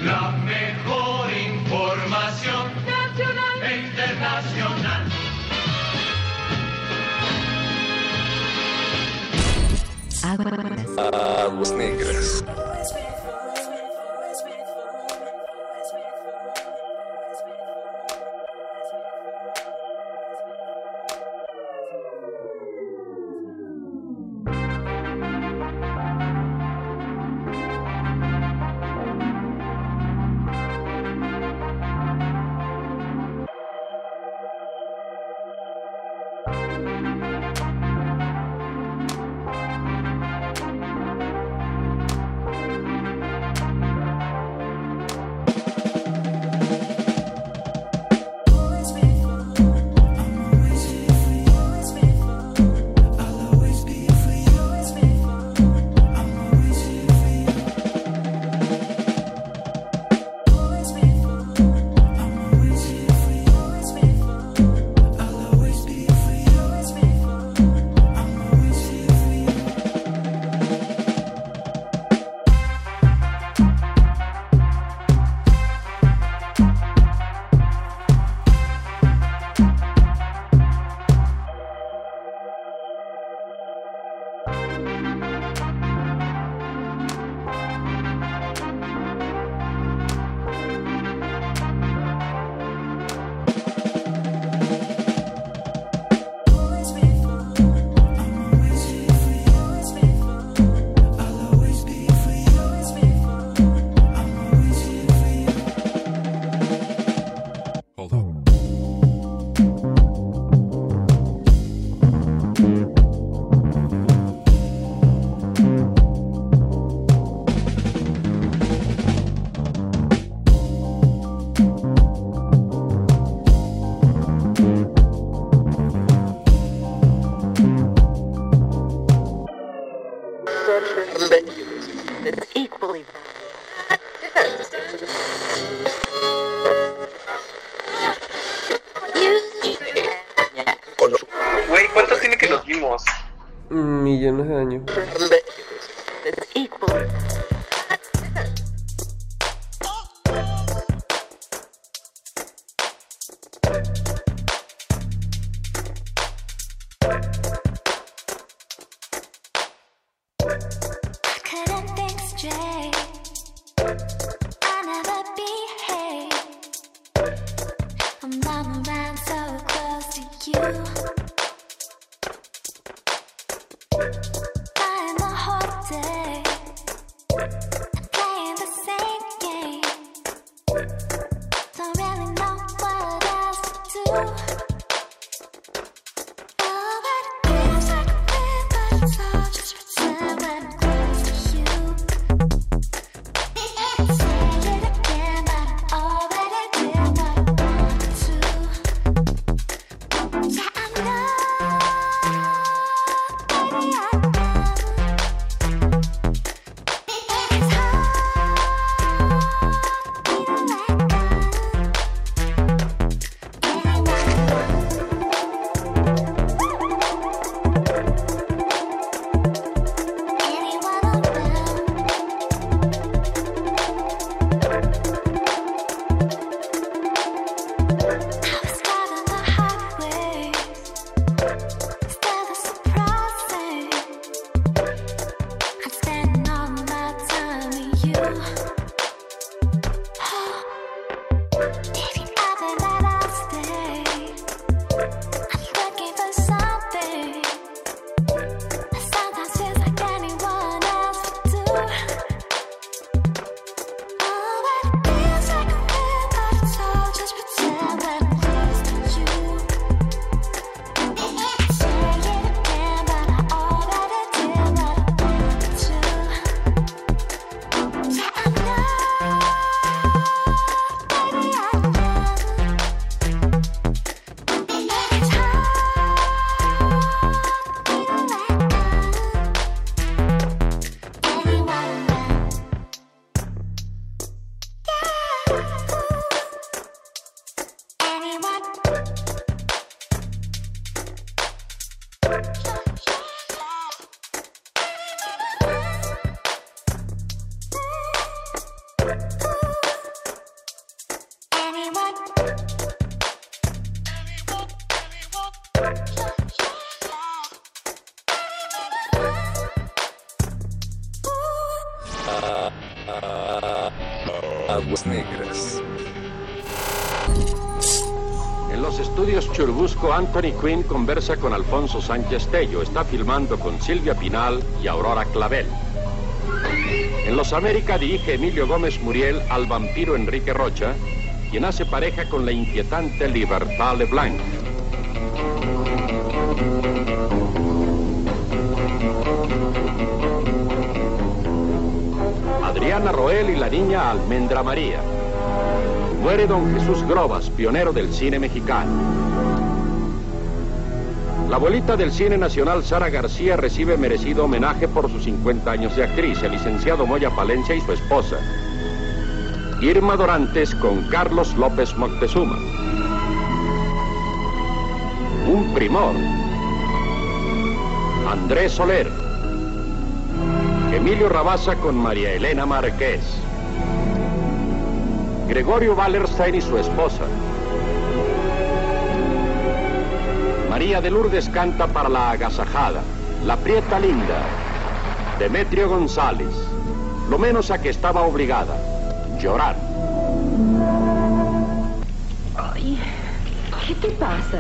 la mejor información nacional e internacional. Aguas negras. Millones de años. Aguas negras. En los estudios Churubusco, Anthony Quinn conversa con Alfonso Sánchez Tello. Está filmando con Silvia Pinal y Aurora Clavel. En Los América dirige Emilio Gómez Muriel al vampiro Enrique Rocha, quien hace pareja con la inquietante Libertad Leblanc. Adriana Roel y la niña Almendra María. Muere don Jesús Grobas, pionero del cine mexicano. La abuelita del cine nacional, Sara García, recibe merecido homenaje por sus cincuenta años de actriz, el licenciado Moya Palencia y su esposa. Irma Dorantes con Carlos López Moctezuma. Un primor. Andrés Soler. Emilio Rabasa con María Elena Márquez. Gregorio Wallerstein y su esposa. María de Lourdes canta para La Agasajada, La Prieta Linda, Demetrio González, Lo menos a que estaba obligada, Llorar. Ay, ¿qué te pasa?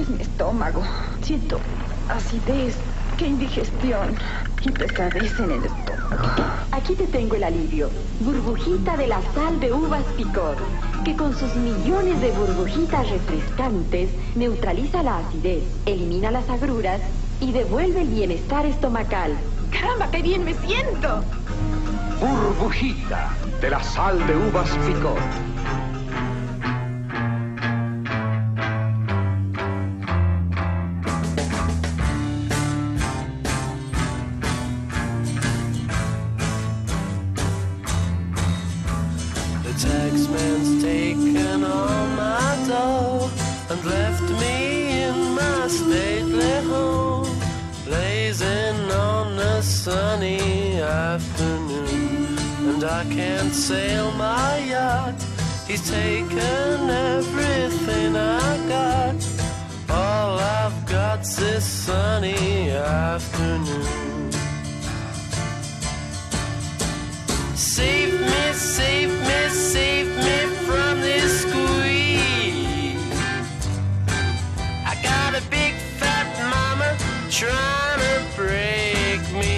Es mi estómago. Siento acidez, qué indigestión y pesadez en el estómago. Aquí te tengo el alivio. Burbujita de la sal de uvas picor, que con sus millones de burbujitas refrescantes neutraliza la acidez, elimina las agruras y devuelve el bienestar estomacal. ¡Caramba, qué bien me siento! Burbujita de la sal de uvas picor. Sail my yacht, he's taken everything I got. All I've got's this sunny afternoon. Save me, save me, save me from this squeeze. I got a big fat mama trying to break me.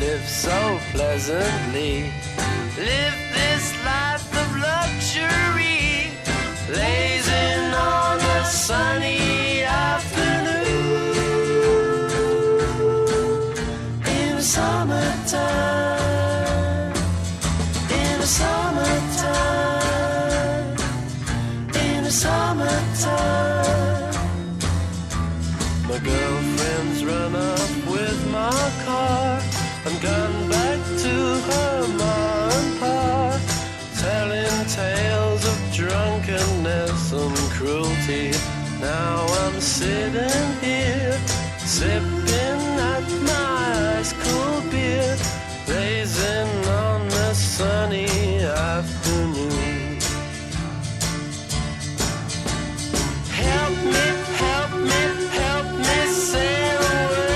Live so pleasantly. Live this life of luxury, blazing on a sunny afternoon. In the summertime, in the summertime, in the summertime. My girlfriend's run up with my car. I'm gone back to Herman Park, telling tales of drunkenness and cruelty. Now I'm sitting here, sipping at my ice cool beer, blazing on a sunny afternoon. Help me, help me, help me sail away.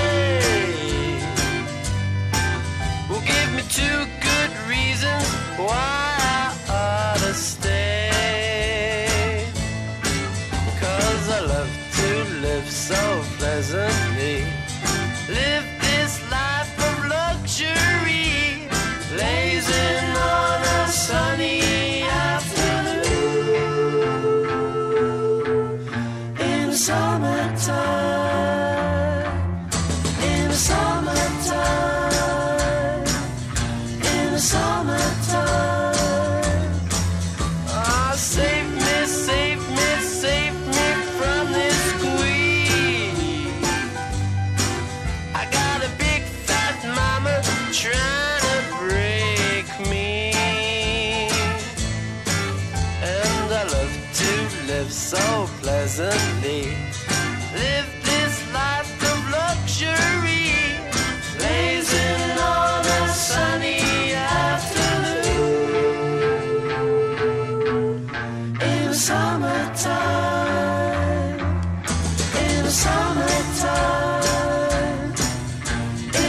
Two good reasons why I ought to stay. Cause I love to live so pleasantly. Live this life of luxury, blazing on a sunny afternoon. In the summertime, in the summertime, summertime. Oh, save me, save me, save me from this squeeze. I got a big fat mama trying to break me. And I love to live so pleasantly. Live this life of luxury, blazing on a sunny afternoon. In the summertime, in the summertime, in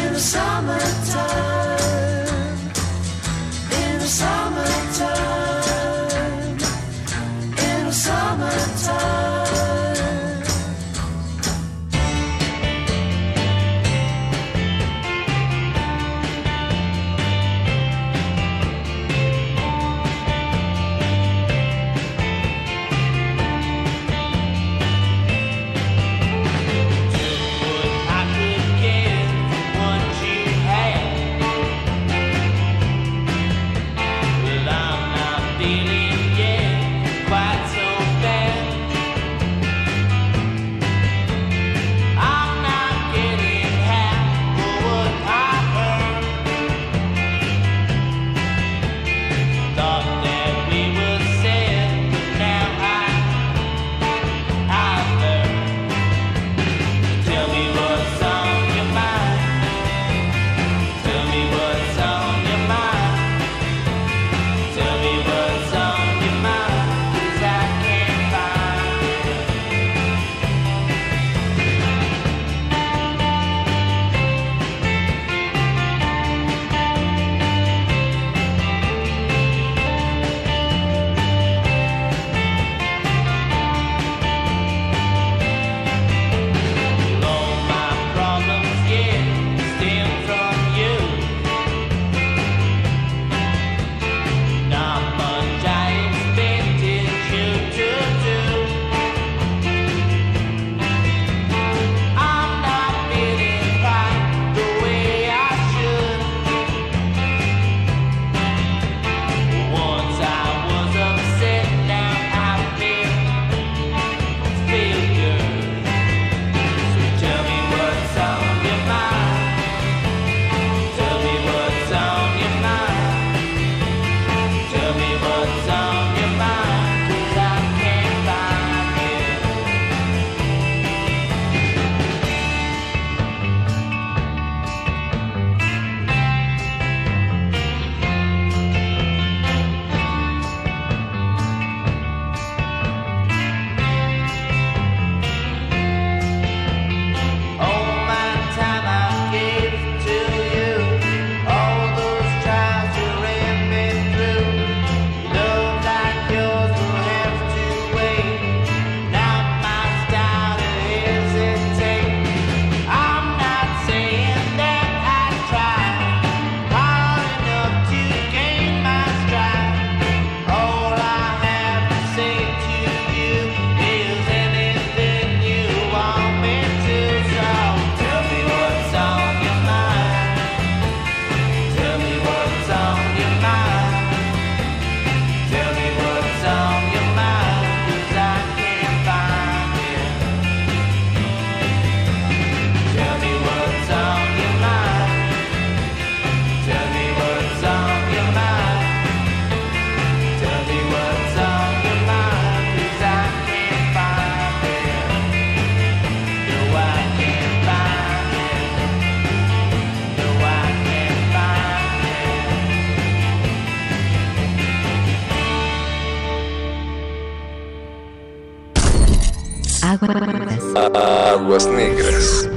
Aguas negras.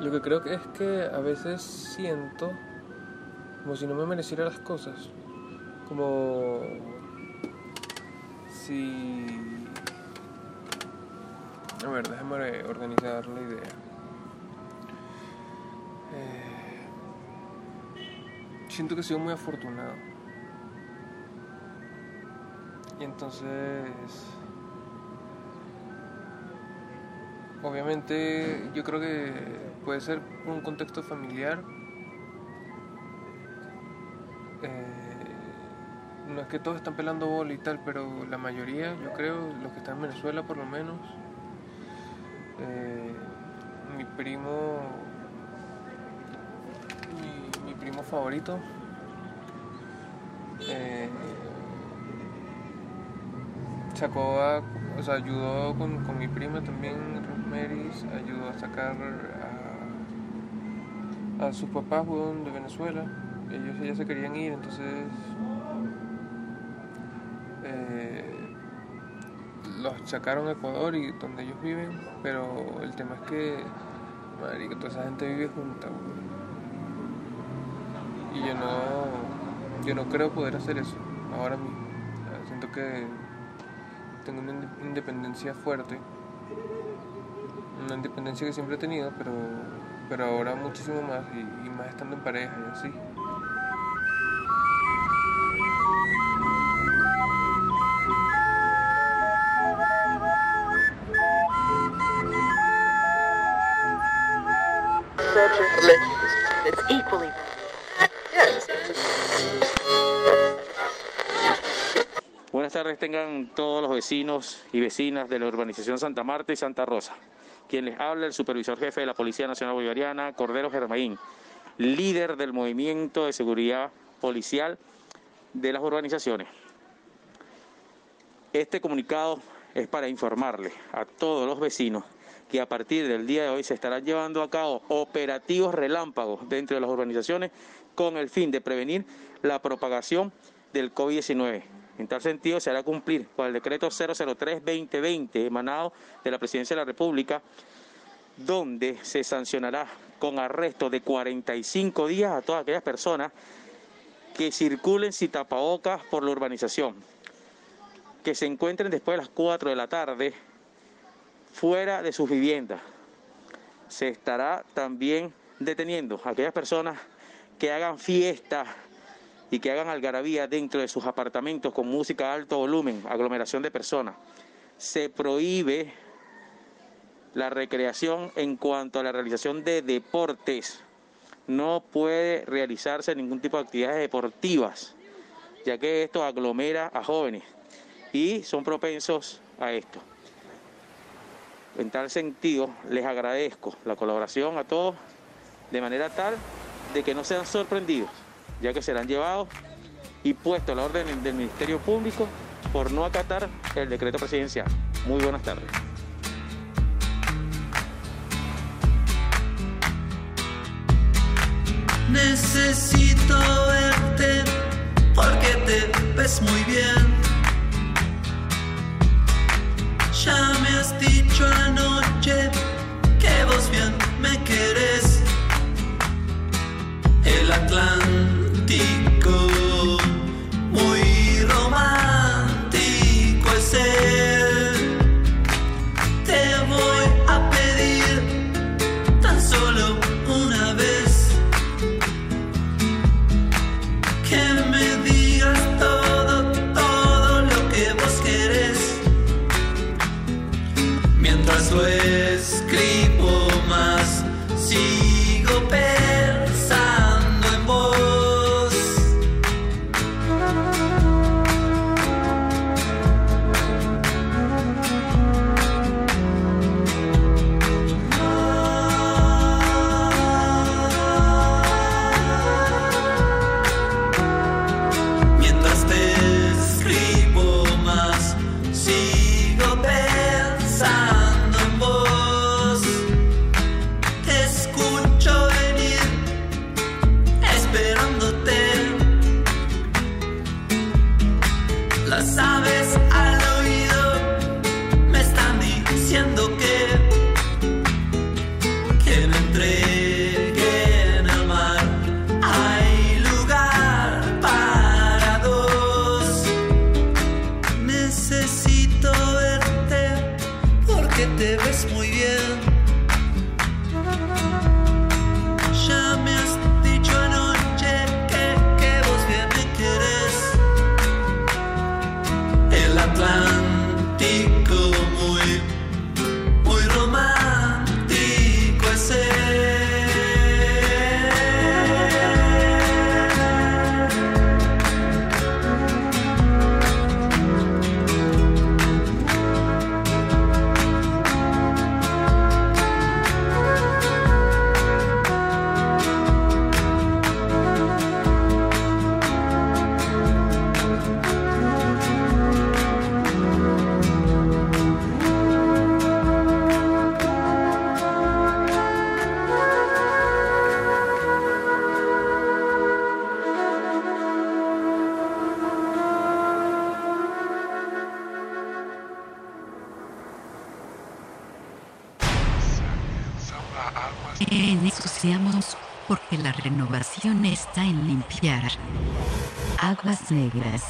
Lo que creo que es que a veces siento como si no me mereciera las cosas, como si... A ver, déjame organizar la idea. Siento que he sido muy afortunado. Y entonces, obviamente, yo creo que puede ser un contexto familiar. Eh, no es que todos están pelando bola y tal, pero la mayoría, yo creo, los que están en Venezuela por lo menos. Eh, mi primo... primo favorito eh, sacó a, o sea, ayudó con, con mi prima también, Rosmeris, ayudó a sacar a, a sus papás de Venezuela. Ellos ya se querían ir, entonces los sacaron a Ecuador y donde ellos viven, pero el tema es que, marico, toda esa gente vive junta, güey. Y yo no, yo no creo poder hacer eso ahora mismo. Siento que tengo una independencia fuerte, una independencia que siempre he tenido, pero, pero ahora muchísimo más y, y más estando en pareja y así. Buenas tardes tengan todos los vecinos y vecinas de la urbanización Santa Marta y Santa Rosa. Quien les habla, el supervisor jefe de la Policía Nacional Bolivariana, Cordero Germain, líder del movimiento de seguridad policial de las urbanizaciones. Este comunicado es para informarles a todos los vecinos que a partir del día de hoy se estarán llevando a cabo operativos relámpagos dentro de las urbanizaciones con el fin de prevenir la propagación del COVID diecinueve. En tal sentido, se hará cumplir con el decreto cero cero tres guion veinte veinte emanado de la Presidencia de la República, donde se sancionará con arresto de cuarenta y cinco días a todas aquellas personas que circulen sin tapabocas por la urbanización, que se encuentren después de las cuatro de la tarde fuera de sus viviendas. Se estará también deteniendo a aquellas personas que hagan fiestas y que hagan algarabía dentro de sus apartamentos con música a alto volumen, aglomeración de personas. Se prohíbe la recreación en cuanto a la realización de deportes. No puede realizarse ningún tipo de actividades deportivas, ya que esto aglomera a jóvenes y son propensos a esto. En tal sentido, les agradezco la colaboración a todos, de manera tal de que no sean sorprendidos, ya que serán llevados y puestos a la orden del Ministerio Público por no acatar el decreto presidencial. Muy buenas tardes. Necesito verte porque te ves muy bien. Ya me has dicho anoche que vos bien me querés. El Atlántico, muy romántico es él. Te voy a pedir tan solo una vez que me digas todo, todo lo que vos querés. Mientras lo escribo más, sigo pensando. que ensuciamos porque la renovación está en limpiar. Aguas negras.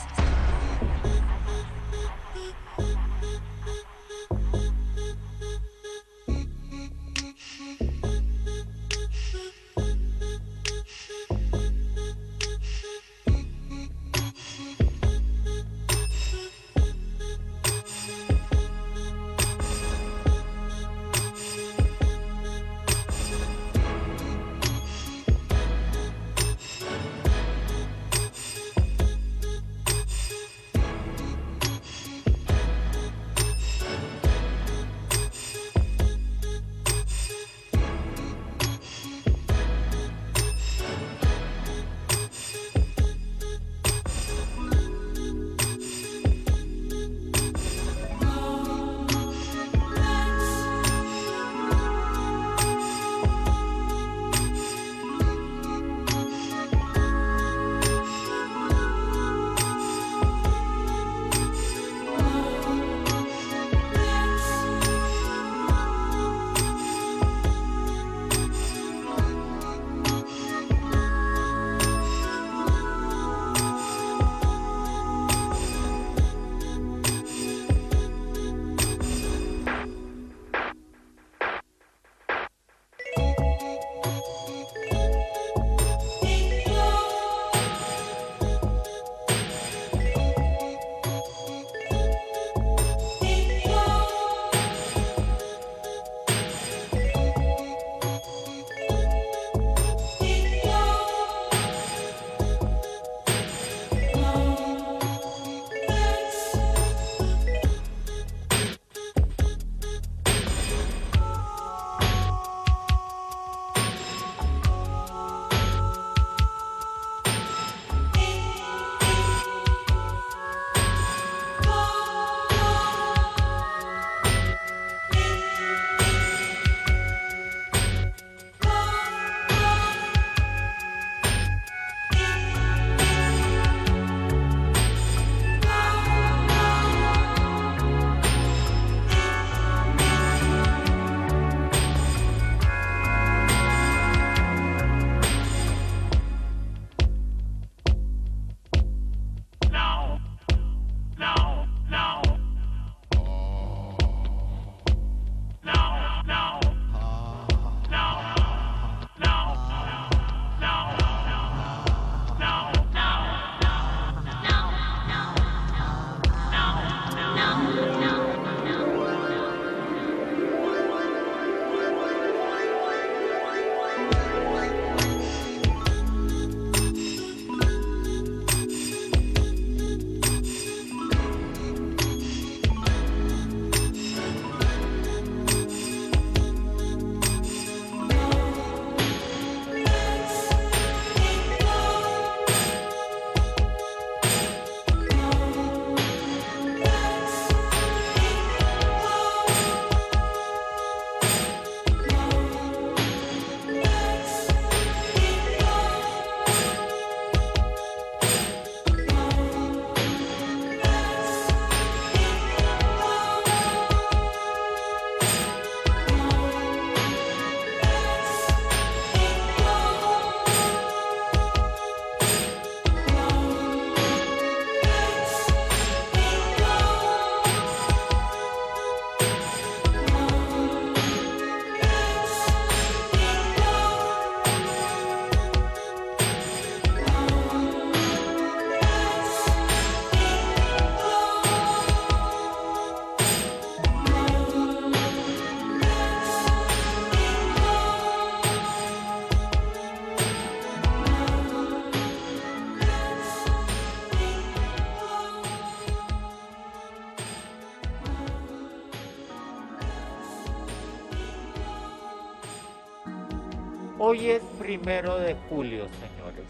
Hoy es primero de julio, señores.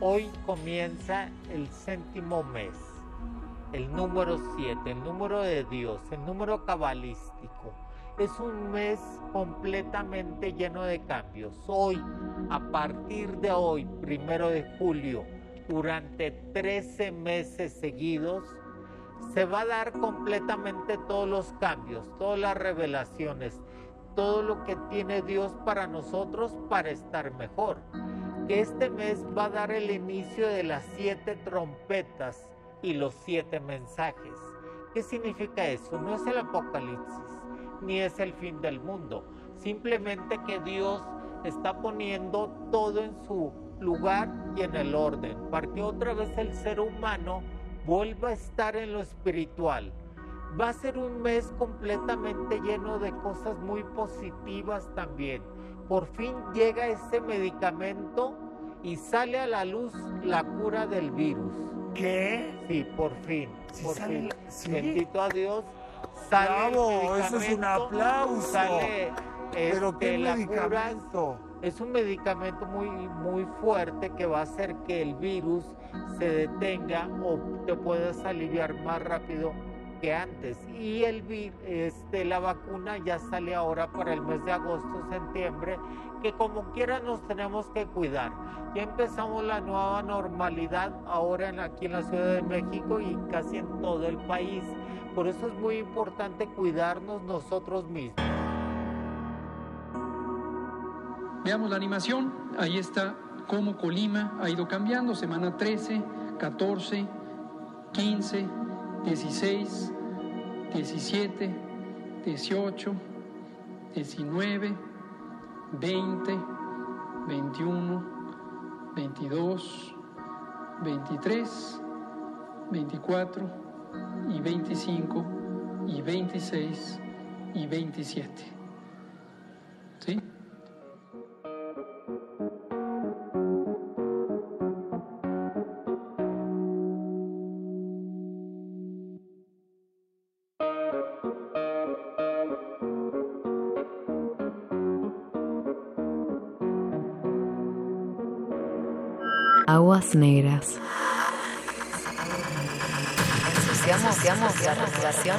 Hoy comienza el séptimo mes, el número siete, el número de Dios, el número cabalístico. Es un mes completamente lleno de cambios. Hoy, a partir de hoy, primero de julio, durante trece meses seguidos, se va a dar completamente todos los cambios, todas las revelaciones, todo lo que tiene Dios para nosotros para estar mejor. Que este mes va a dar el inicio de las siete trompetas y los siete mensajes. ¿Qué significa eso? No es el apocalipsis, ni es el fin del mundo. Simplemente que Dios está poniendo todo en su lugar y en el orden, para que otra vez el ser humano vuelva a estar en lo espiritual. Va a ser un mes completamente lleno de cosas muy positivas también. Por fin llega ese medicamento y sale a la luz la cura del virus. ¿Qué? Sí, por fin, sí, por sale, fin. ¿Sí? Bendito a Dios. Sale. Bravo, eso es un aplauso. Sale, este, pero qué la medicamento. Cura, es un medicamento muy, muy fuerte que va a hacer que el virus se detenga o te puedas aliviar más rápido que antes. Y el este, la vacuna ya sale ahora para el mes de agosto, septiembre, que como quiera nos tenemos que cuidar. Ya empezamos la nueva normalidad ahora en, aquí en la Ciudad de México y casi en todo el país. Por eso es muy importante cuidarnos nosotros mismos. Veamos la animación. Ahí está cómo Colima ha ido cambiando. Semana trece, catorce, quince, dieciséis, diecisiete, dieciocho, diecinueve, veinte, veintiuno, veintidós, veintitrés, veinticuatro, y veinticinco, y veintiséis, y veintisiete. ¿Sí? Aguas negras. Ensuciamos la relación.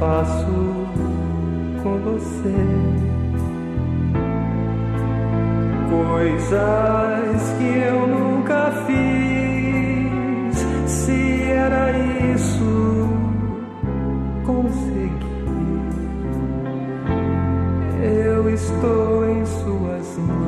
faço com você coisas que eu nunca fiz. Se era isso, consegui. Eu estou em suas mãos.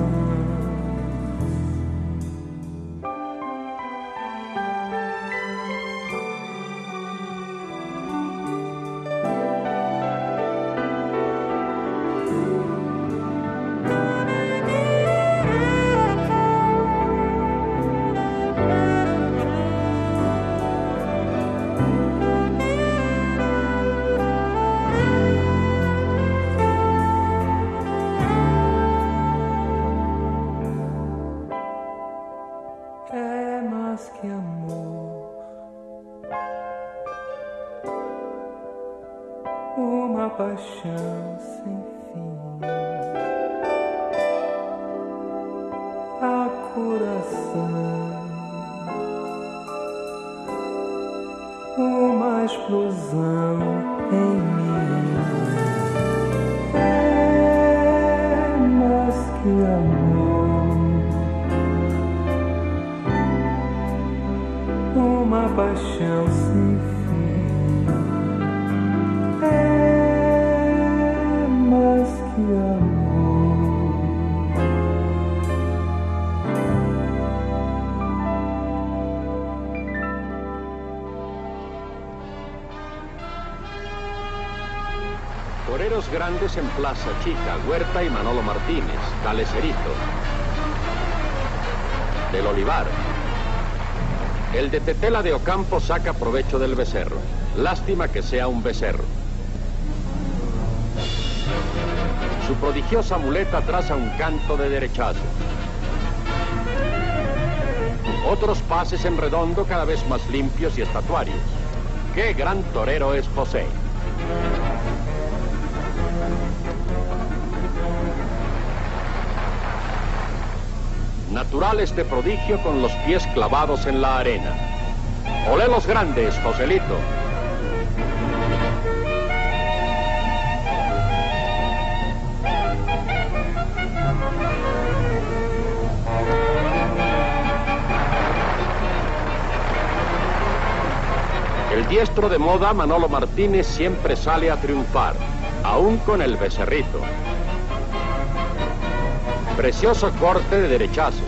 Grandes en Plaza Chica, Huerta y Manolo Martínez, Talecerito, del Olivar. El de Tetela de Ocampo saca provecho del becerro. Lástima que sea un becerro. Su prodigiosa muleta traza un canto de derechazo. Otros pases en redondo cada vez más limpios y estatuarios. ¡Qué gran torero es José! Natural este prodigio con los pies clavados en la arena. ¡Olé los grandes, Joselito! El diestro de moda, Manolo Martínez, siempre sale a triunfar, aún con el becerrito. Precioso corte de derechazos.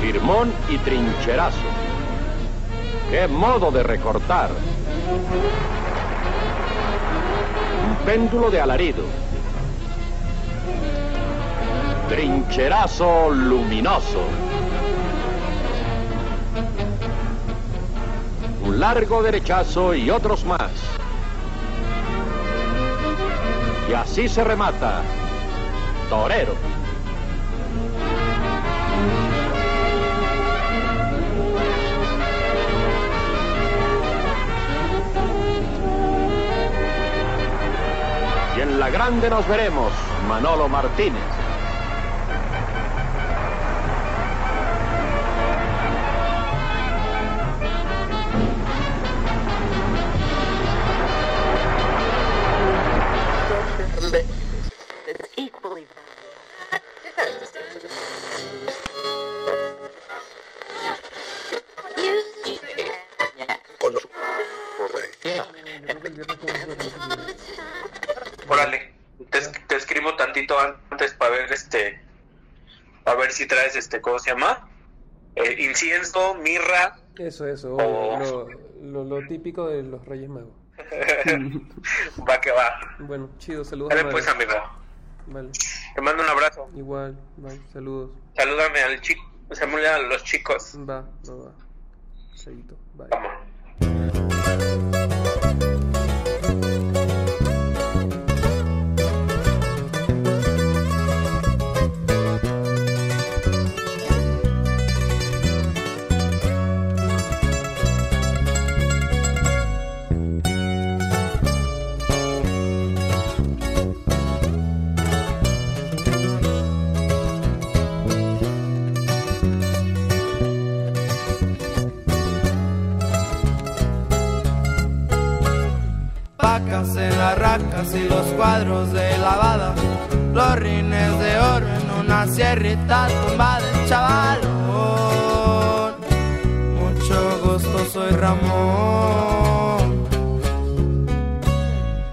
Firmón y trincherazo. ¡Qué modo de recortar! Un péndulo de alarido. Trincherazo luminoso. Un largo derechazo y otros más. Y así se remata, torero. Y en la grande nos veremos, Manolo Martínez. Si traes este, ¿cómo se llama? Eh, incienso, mirra. Eso, eso, oh. lo, lo, lo típico de los Reyes Magos. Va que va. Bueno, chido, saludos. Dale pues, amigo. Vale. Te mando un abrazo. Igual, bye, saludos. Salúdame al chico, salúdame a los chicos. Va, va, va. Seguito, bye. Vamos. baños y los cuadros de lavada, los rines de oro en una sierrita tumba del chavalón. Mucho gusto, soy Ramón,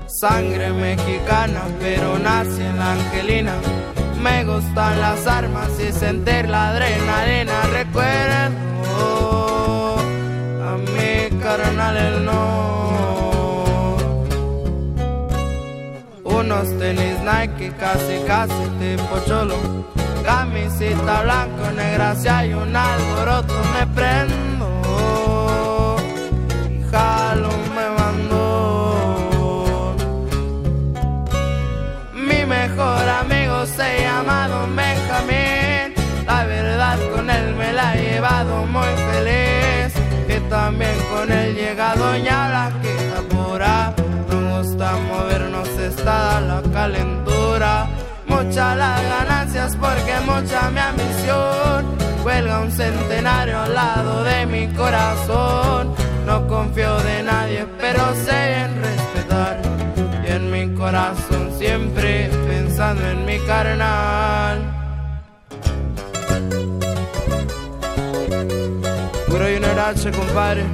sangre mexicana pero nací en la Angelina. Me gustan las armas y sentir la adrenalina. Recuerdo a mi carnal el no. Unos tenis Nike casi casi tipo cholo, camisita blanco negra si hay un alboroto. Me prendo y jalo me mando. Mi mejor amigo se llama Don Benjamín, la verdad con él me la he llevado muy feliz, que también con él llega Doña La Queja Pura. Nos gusta movernos, está la calentura, muchas las ganancias porque mucha mi ambición. Cuelga un centenario al lado de mi corazón, no confío de nadie pero sé en respetar, y en mi corazón siempre pensando en mi carnal. Puro Yunerache, compadre,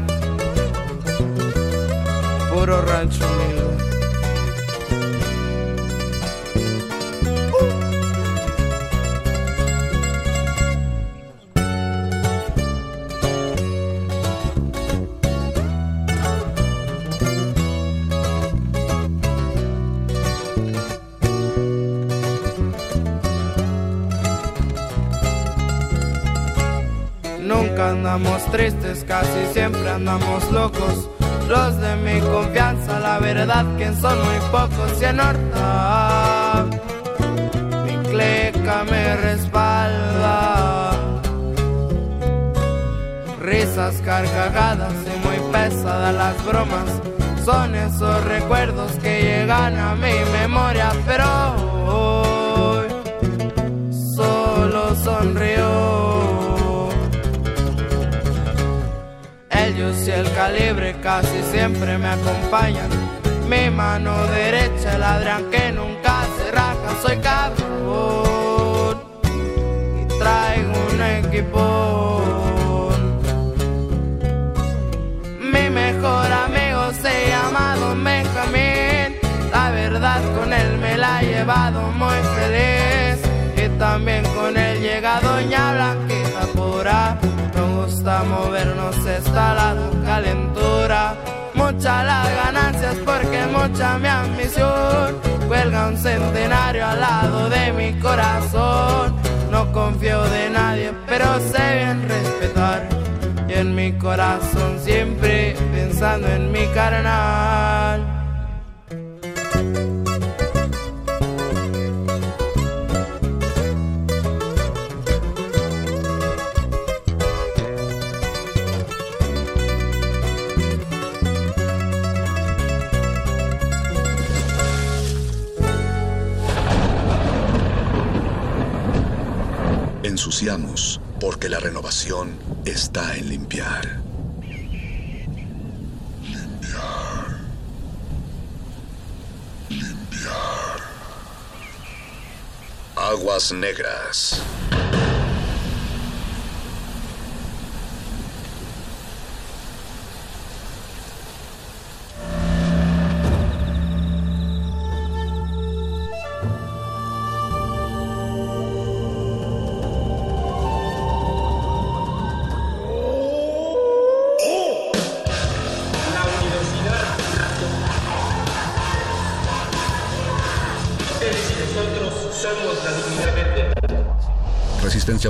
puro rancho unido. Andamos tristes, casi siempre andamos locos. Los de mi confianza, la verdad que son muy pocos. Y en Horta, mi clica me respalda. Risas, carcajadas y muy pesadas las bromas, son esos recuerdos que llegan a mi memoria. Pero hoy solo sonrío. Ellos y el calibre casi siempre me acompañan. Mi mano derecha ladran que nunca se raja. Soy cabrón y traigo un equipón. Mi mejor amigo se llama Don Benjamín, la verdad con él me la he llevado muy feliz, y también con él llega Doña Blanquita Pura. Me gusta movernos, está la calentura, muchas las ganancias porque mucha mi ambición. Cuelga un centenario al lado de mi corazón, no confío de nadie pero sé bien respetar, y en mi corazón siempre pensando en mi carnal. Ensuciamos porque la renovación está en limpiar. Limpiar. Limpiar. Aguas negras. Resistencia